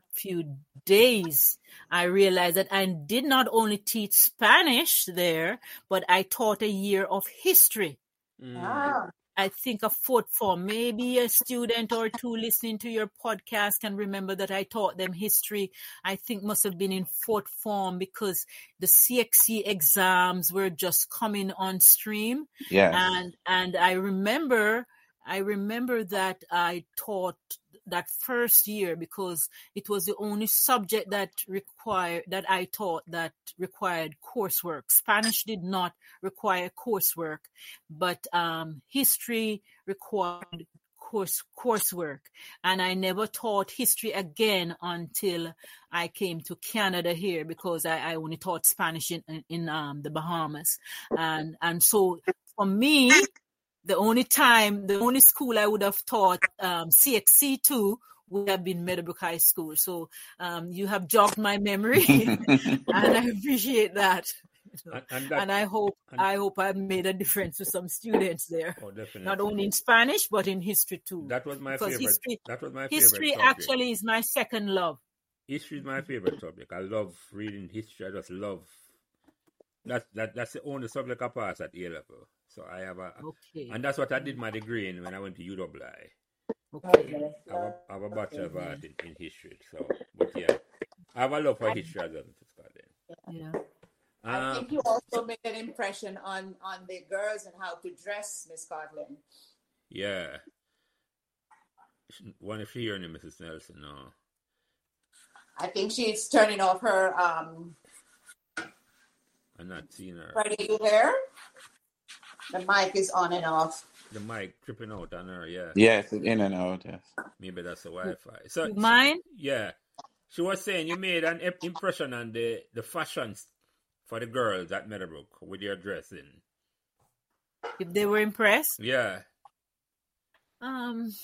days, I realized that I did not only teach Spanish there, but I taught a year of history. Wow. I think a fourth form, maybe a student or two listening to your podcast can remember that I taught them history. I think must have been in fourth form, because the CXC exams were just coming on stream. Yeah. And I remember that I taught that first year, because it was the only subject that I taught that required coursework. Spanish did not require coursework, but history required coursework. And I never taught history again until I came to Canada here, because I only taught Spanish in the Bahamas. And so for me, the only school I would have taught CXC to would have been Meadowbrook High School. So you have jogged my memory, and I appreciate that. And I hope I've made a difference to some students there. Oh, definitely. Not only in Spanish, but in history too. That was my favorite. History topic. Actually is my second love. History is my favorite topic. I love reading history. I just love. That's the only subject I pass at A level. So I have and that's what I did my degree in when I went to UWI. Okay. I have a bachelor of art in history. So, but yeah, I have a love for history as well. Yeah. I think you also made an impression on the girls and how to dress, Miss Codling. Yeah. One if you're hearing Mrs. Nelson, no. I think she's turning off her. I'm not seeing her. Freddie, you there? The mic is on and off. the mic tripping out on her, yeah. Yeah, it's in and out, yes. Maybe that's the Wi-Fi. So mine? Yeah. She was saying you made an impression on the fashions for the girls at Meadowbrook with your dressing. If they were impressed? Yeah. But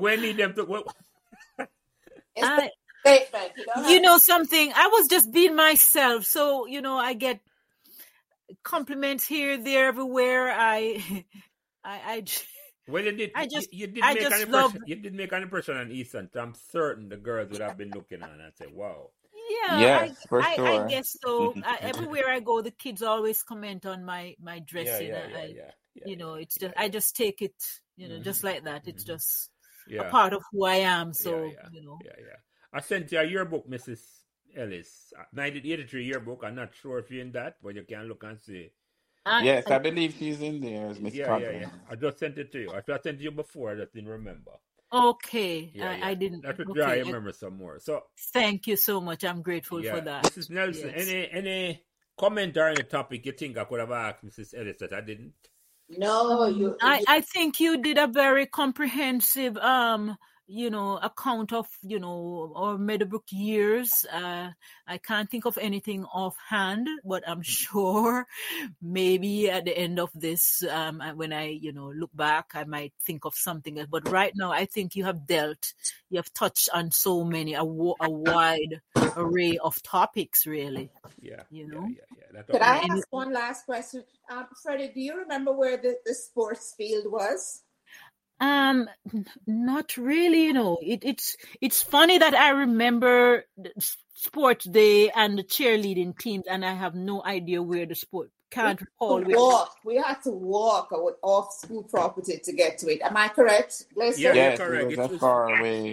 we need them to... you know something? I was just being myself. So, you know, I get compliments here, there, everywhere. You did make an impression on Easton. I'm certain the girls would have been looking on and say, wow. Yeah, yes, I guess so. Everywhere I go, the kids always comment on my dressing. I just take it, just like that. It's just a part of who I am. So, I sent you a yearbook, Mrs. Ellis, 1983 yearbook. I'm not sure if you're in that, but you can look and see. Yes, I believe she's in there, Miss Cotton. Yeah. I just sent it to you. I sent it to you before. I just didn't remember. Okay, I didn't. That's what I remember some more. So thank you so much. I'm grateful for that. Mrs. Nelson, yes. Any comment or any topic you think I could have asked Mrs. Ellis that I didn't? No, I think you did a very comprehensive account of our Meadowbrook years. I can't think of anything offhand, but I'm sure maybe at the end of this, when I look back, I might think of something else. But right now, I think you have touched on so many a wide array of topics, really. Yeah, Could I ask one last question, Freddie? Do you remember where the sports field was? Not really, It's funny that I remember sports day and the cheerleading teams, and I have no idea where the sport. Can't recall. We had to walk off school property to get to it. Am I correct? Yes, correct. It was far away.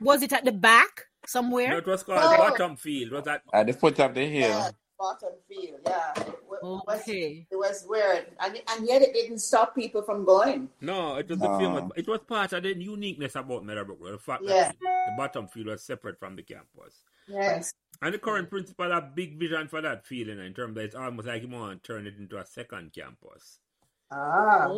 Was it at the back somewhere? No, it was called Bottom Field. Was that at the foot of the hill? Bottom Field, yeah. It was weird, and yet it didn't stop people from going. No, it was it was part of the uniqueness about Meadowbrook. The fact that the Bottom Field was separate from the campus. Yes. And the current principal had a big vision for that field, in terms that it's almost like he want to turn it into a second campus. A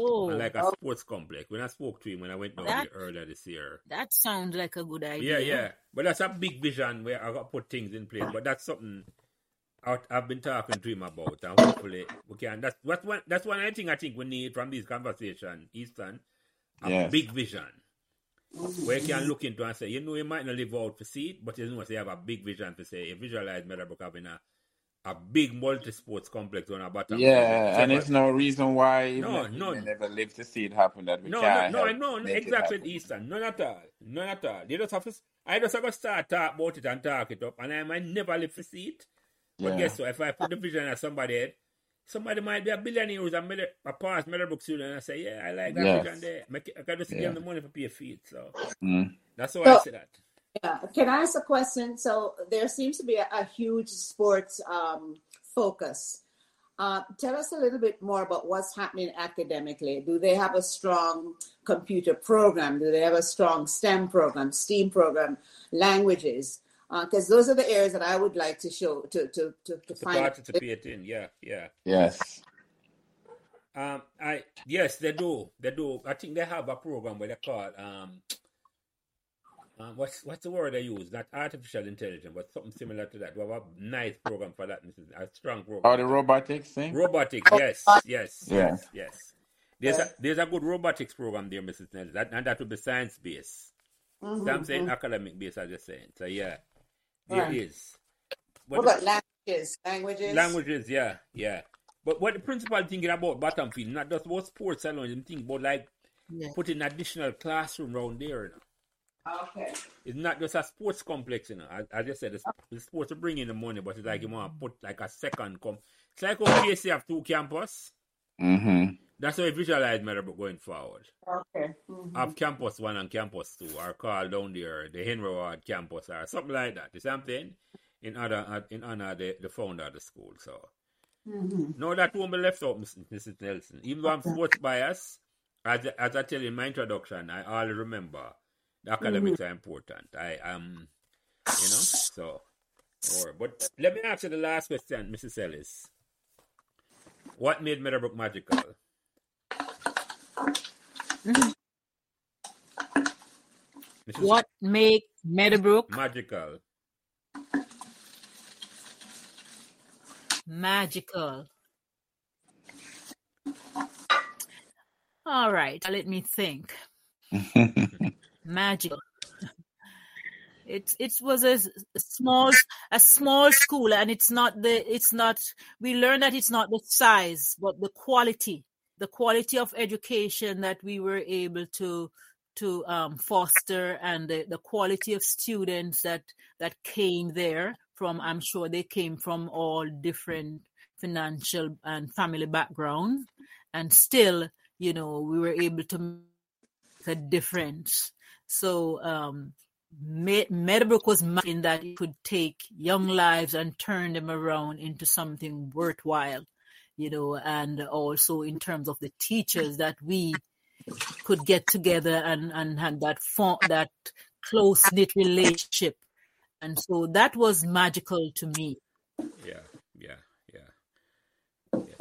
sports complex. When I spoke to him when I went down there earlier this year. That sounds like a good idea. Yeah. But that's a big vision where I got to put things in place. But that's something I've been talking to him about, and hopefully we can. That's one thing I think we need from this conversation, Easton. A big vision where you can look into and say, you might not live out to see it, but you have a big vision to say, you visualize Meadowbrook having a big multi-sports complex on our bottom. Yeah, so and there's no reason why we never live to see it happen that we can't. No, exactly, Easton. None at all. I just have to start talk about it and talk it up, and I might never live to see it. But guess what? If I put the vision at somebody might be a billionaire who's a past Meadowbrook student, and I say, I like that vision there. I can just give them the money for pay feed. So that's how I say that. Yeah. Can I ask a question? So there seems to be a huge sports focus. Tell us a little bit more about what's happening academically. Do they have a strong computer program? Do they have a strong STEM program, STEAM program, languages? Because those are the areas that I would like to show to find participate in. Yeah. Yes. They do. I think they have a program where they call what's the word they use? Not artificial intelligence, but something similar to that. We have a nice program for that, Mrs. A strong program. Oh, the robotics thing. Robotics, yes. There's a good robotics program there, Mrs. Nelson, and that would be science based. Mm-hmm, so I'm saying academic based, as you're saying. So it is. What about languages? Languages, yeah. But what the principal thinking about Bottom Field, not just about sports alone, I'm thinking about putting additional classroom around there. Okay. It's not just a sports complex, As I just said, it's supposed to bring in the money, but it's like you want to put a second complex. It's like how KC have two campuses. Mm-hmm. That's how I visualize Meadowbrook going forward. Okay. Mm-hmm. Have campus 1 and campus 2, or call down there the Henry Ward campus, or something like that. The same thing in honor the founder of the school. So no, that won't be left out, Mrs. Nelson. Even though I'm sports biased, as I tell you in my introduction, I always remember the academics are important. I am, But let me ask you the last question, Mrs. Ellis. What made Meadowbrook magical? Mm-hmm. What makes Meadowbrook magical? Magical. All right, let me think. Magical. It was a small school, and we learned that it's not the size, but the quality of education that we were able to foster, and the quality of students that came there from. I'm sure they came from all different financial and family backgrounds, and still, you know, we were able to make a difference. So Meadowbrook was in that it could take young lives and turn them around into something worthwhile, you know, and also in terms of the teachers that we could get together and had that close-knit relationship. And so that was magical to me. Yeah.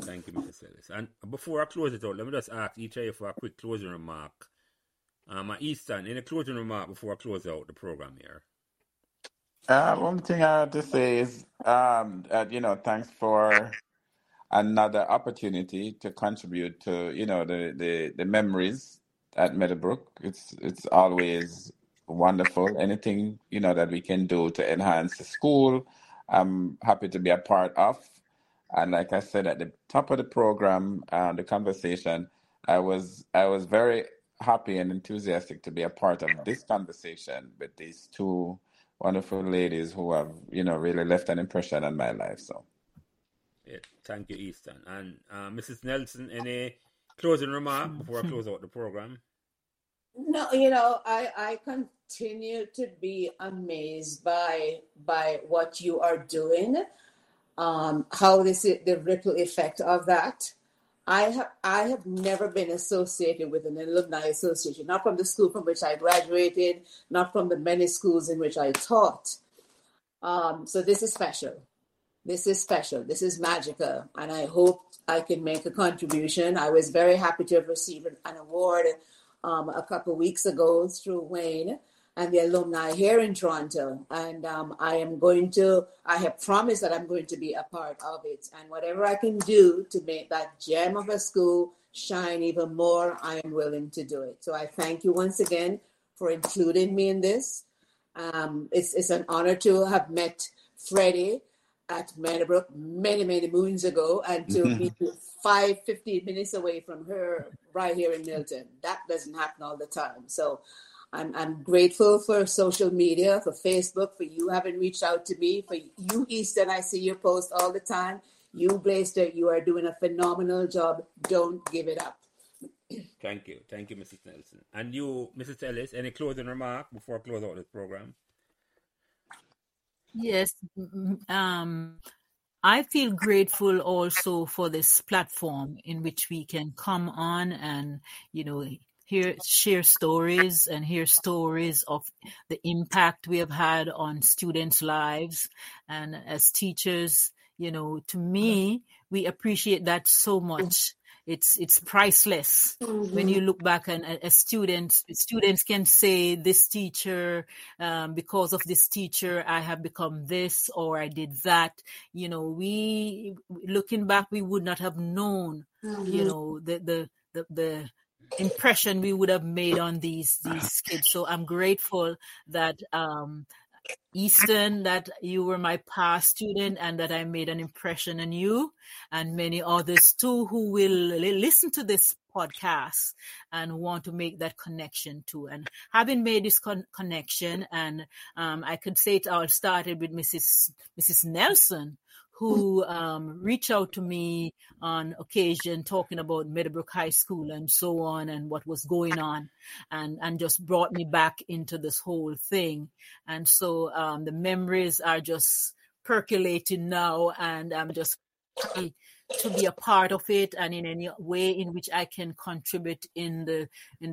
Thank you, Mrs. Ellis. And before I close it out, let me just ask each of you for a quick closing remark. Easton, any closing remark before I close out the program here? One thing I have to say is, thanks for another opportunity to contribute to, you know, the memories at Meadowbrook. It's always wonderful. Anything, you know, that we can do to enhance the school, I'm happy to be a part of. And like I said at the top of the program, the conversation, I was very happy and enthusiastic to be a part of this conversation with these two wonderful ladies who have, you know, really left an impression on my life. So, yeah, thank you, Easton. And Mrs. Nelson, any closing remark before I close out the program? No, you know, I continue to be amazed by what you are doing, how this is the ripple effect of that. I have never been associated with an alumni association, not from the school from which I graduated, not from the many schools in which I taught. So this is special. This is magical. And I hope I can make a contribution. I was very happy to have received an award a couple of weeks ago through Wayne and the alumni here in Toronto. And I have promised that I'm going to be a part of it. And whatever I can do to make that gem of a school shine even more, I am willing to do it. So I thank you once again for including me in this. It's an honor to have met Freddie at Meadowbrook many, many moons ago, and to be 15 minutes away from her right here in Milton. That doesn't happen all the time. So I'm grateful for social media, for Facebook, for you having reached out to me, for you, Easton. I see your posts all the time. You, Blaster, you are doing a phenomenal job. Don't give it up. Thank you. Thank you, Mrs. Nelson. And you, Mrs. Ellis, any closing remark before I close out this program? Yes. I feel grateful also for this platform in which we can come on and, you know, hear stories of the impact we have had on students' lives. And as teachers, you know, to me, we appreciate that so much. It's priceless. Mm-hmm. When you look back and as students can say, this teacher, because of this teacher, I have become this, or I did that. You know, looking back, we would not have known, you know, the impression we would have made on these kids. So I'm grateful that Easton, that you were my past student and that I made an impression on you, and many others too who will listen to this podcast and want to make that connection too. And having made this connection, and I could say it all started with Mrs. Nelson, who reached out to me on occasion talking about Meadowbrook High School and so on and what was going on, and just brought me back into this whole thing. And so the memories are just percolating now, and I'm just happy to be a part of it, and in any way in which I can contribute in the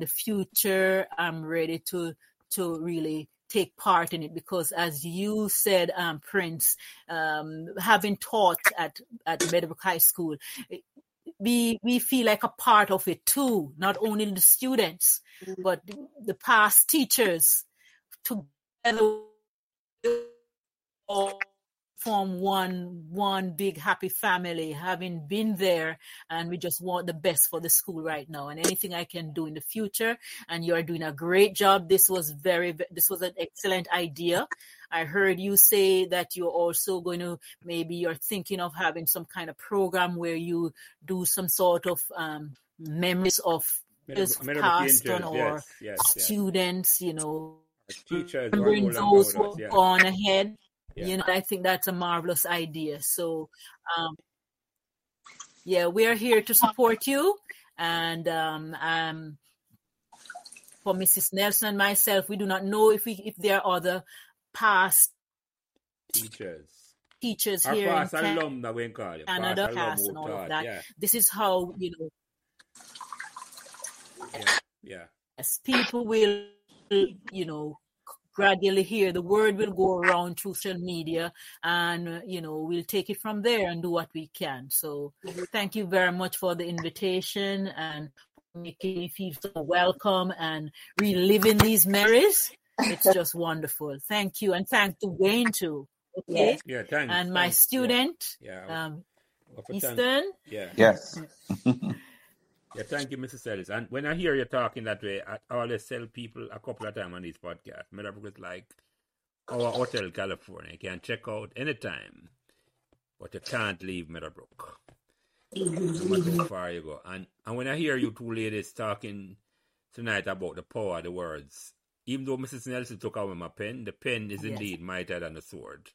future, I'm ready to really take part in it, because as you said, Prince, having taught at Meadowbrook High School, we feel like a part of it too, not only the students, but the past teachers together form one big happy family, having been there, and we just want the best for the school right now, and anything I can do in the future. And you're doing a great job. This was an excellent idea. I heard you say that you're also going to, maybe you're thinking of having some kind of program where you do some sort of memories of past or students, you know, teachers, remembering those who have gone ahead. Yeah. You know, I think that's a marvelous idea. So, we are here to support you. And for Mrs. Nelson and myself, we do not know if there are other past teachers our here in Canada, past and all of that. Yeah. This is how, you know, as people will, you know, gradually here, the word will go around through social media, and you know, we'll take it from there and do what we can. So thank you very much for the invitation and making me feel so welcome and reliving these memories. It's just wonderful. Thank you, and thank to Wayne too. Okay. Yeah, thanks. And my student, Eastern. Yeah. Yes. Yeah, thank you, Mrs. Ellis. And when I hear you talking that way, I always tell people a couple of times on this podcast, Meadowbrook is like our Hotel California. You can check out anytime, but you can't leave Meadowbrook, no matter how far you go. And when I hear you two ladies talking tonight about the power of the words, even though Mrs. Nelson took out with my pen, the pen is indeed mightier than the sword.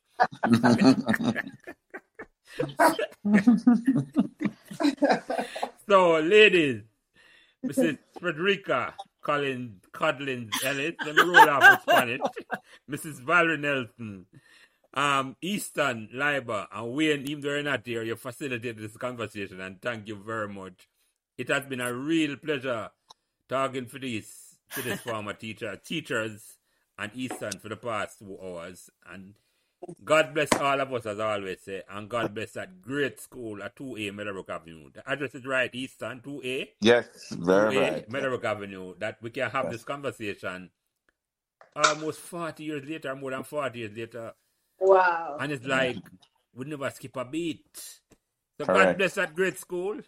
So, ladies, Mrs. Frederica Codling Ellis, let me roll off the planet, Mrs. Valerie Nelson, Eastern Liber, and Wayne, even though you're not here, you facilitated this conversation, and thank you very much. It has been a real pleasure talking to this former teachers, and Eastern for the past 2 hours, and God bless all of us, as I always say, and God bless that great school at 2A Meadowbrook Avenue. The address is right, Eastern, 2A? Yes, very 2A, right. Meadowbrook Avenue, that we can have this conversation almost 40 years later, more than 40 years later. Wow. And it's like, we never skip a beat. So Correct. God bless that great school,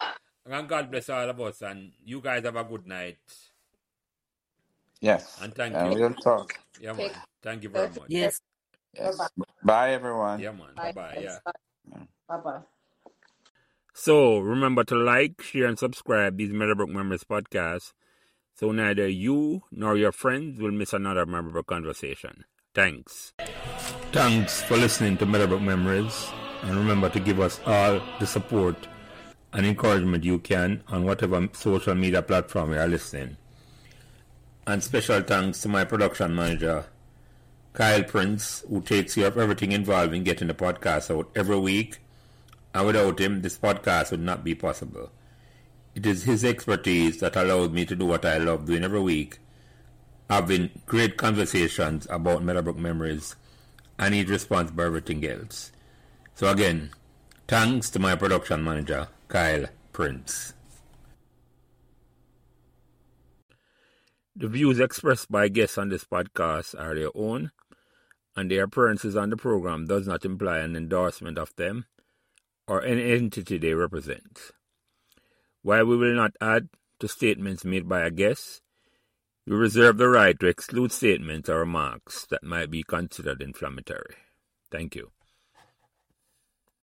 and God bless all of us, and you guys have a good night. Yes. And thank you. We'll talk. Yeah, man. Thank you very much. Yes. Yes. Bye, everyone. Yeah, man. Bye-bye. Yeah. Bye-bye. So, remember to like, share, and subscribe these Meadowbrook Memories podcasts so neither you nor your friends will miss another Meadowbrook conversation. Thanks. Thanks for listening to Meadowbrook Memories, and remember to give us all the support and encouragement you can on whatever social media platform you are listening. And special thanks to my production manager, Kyle Prince, who takes care of everything involved in getting the podcast out every week, and without him, this podcast would not be possible. It is his expertise that allowed me to do what I love doing every week, having great conversations about Meadowbrook Memories, and he's responsible for everything else. So again, thanks to my production manager, Kyle Prince. The views expressed by guests on this podcast are their own, and their appearances on the program does not imply an endorsement of them or any entity they represent. While we will not add to statements made by a guest, we reserve the right to exclude statements or remarks that might be considered inflammatory. Thank you.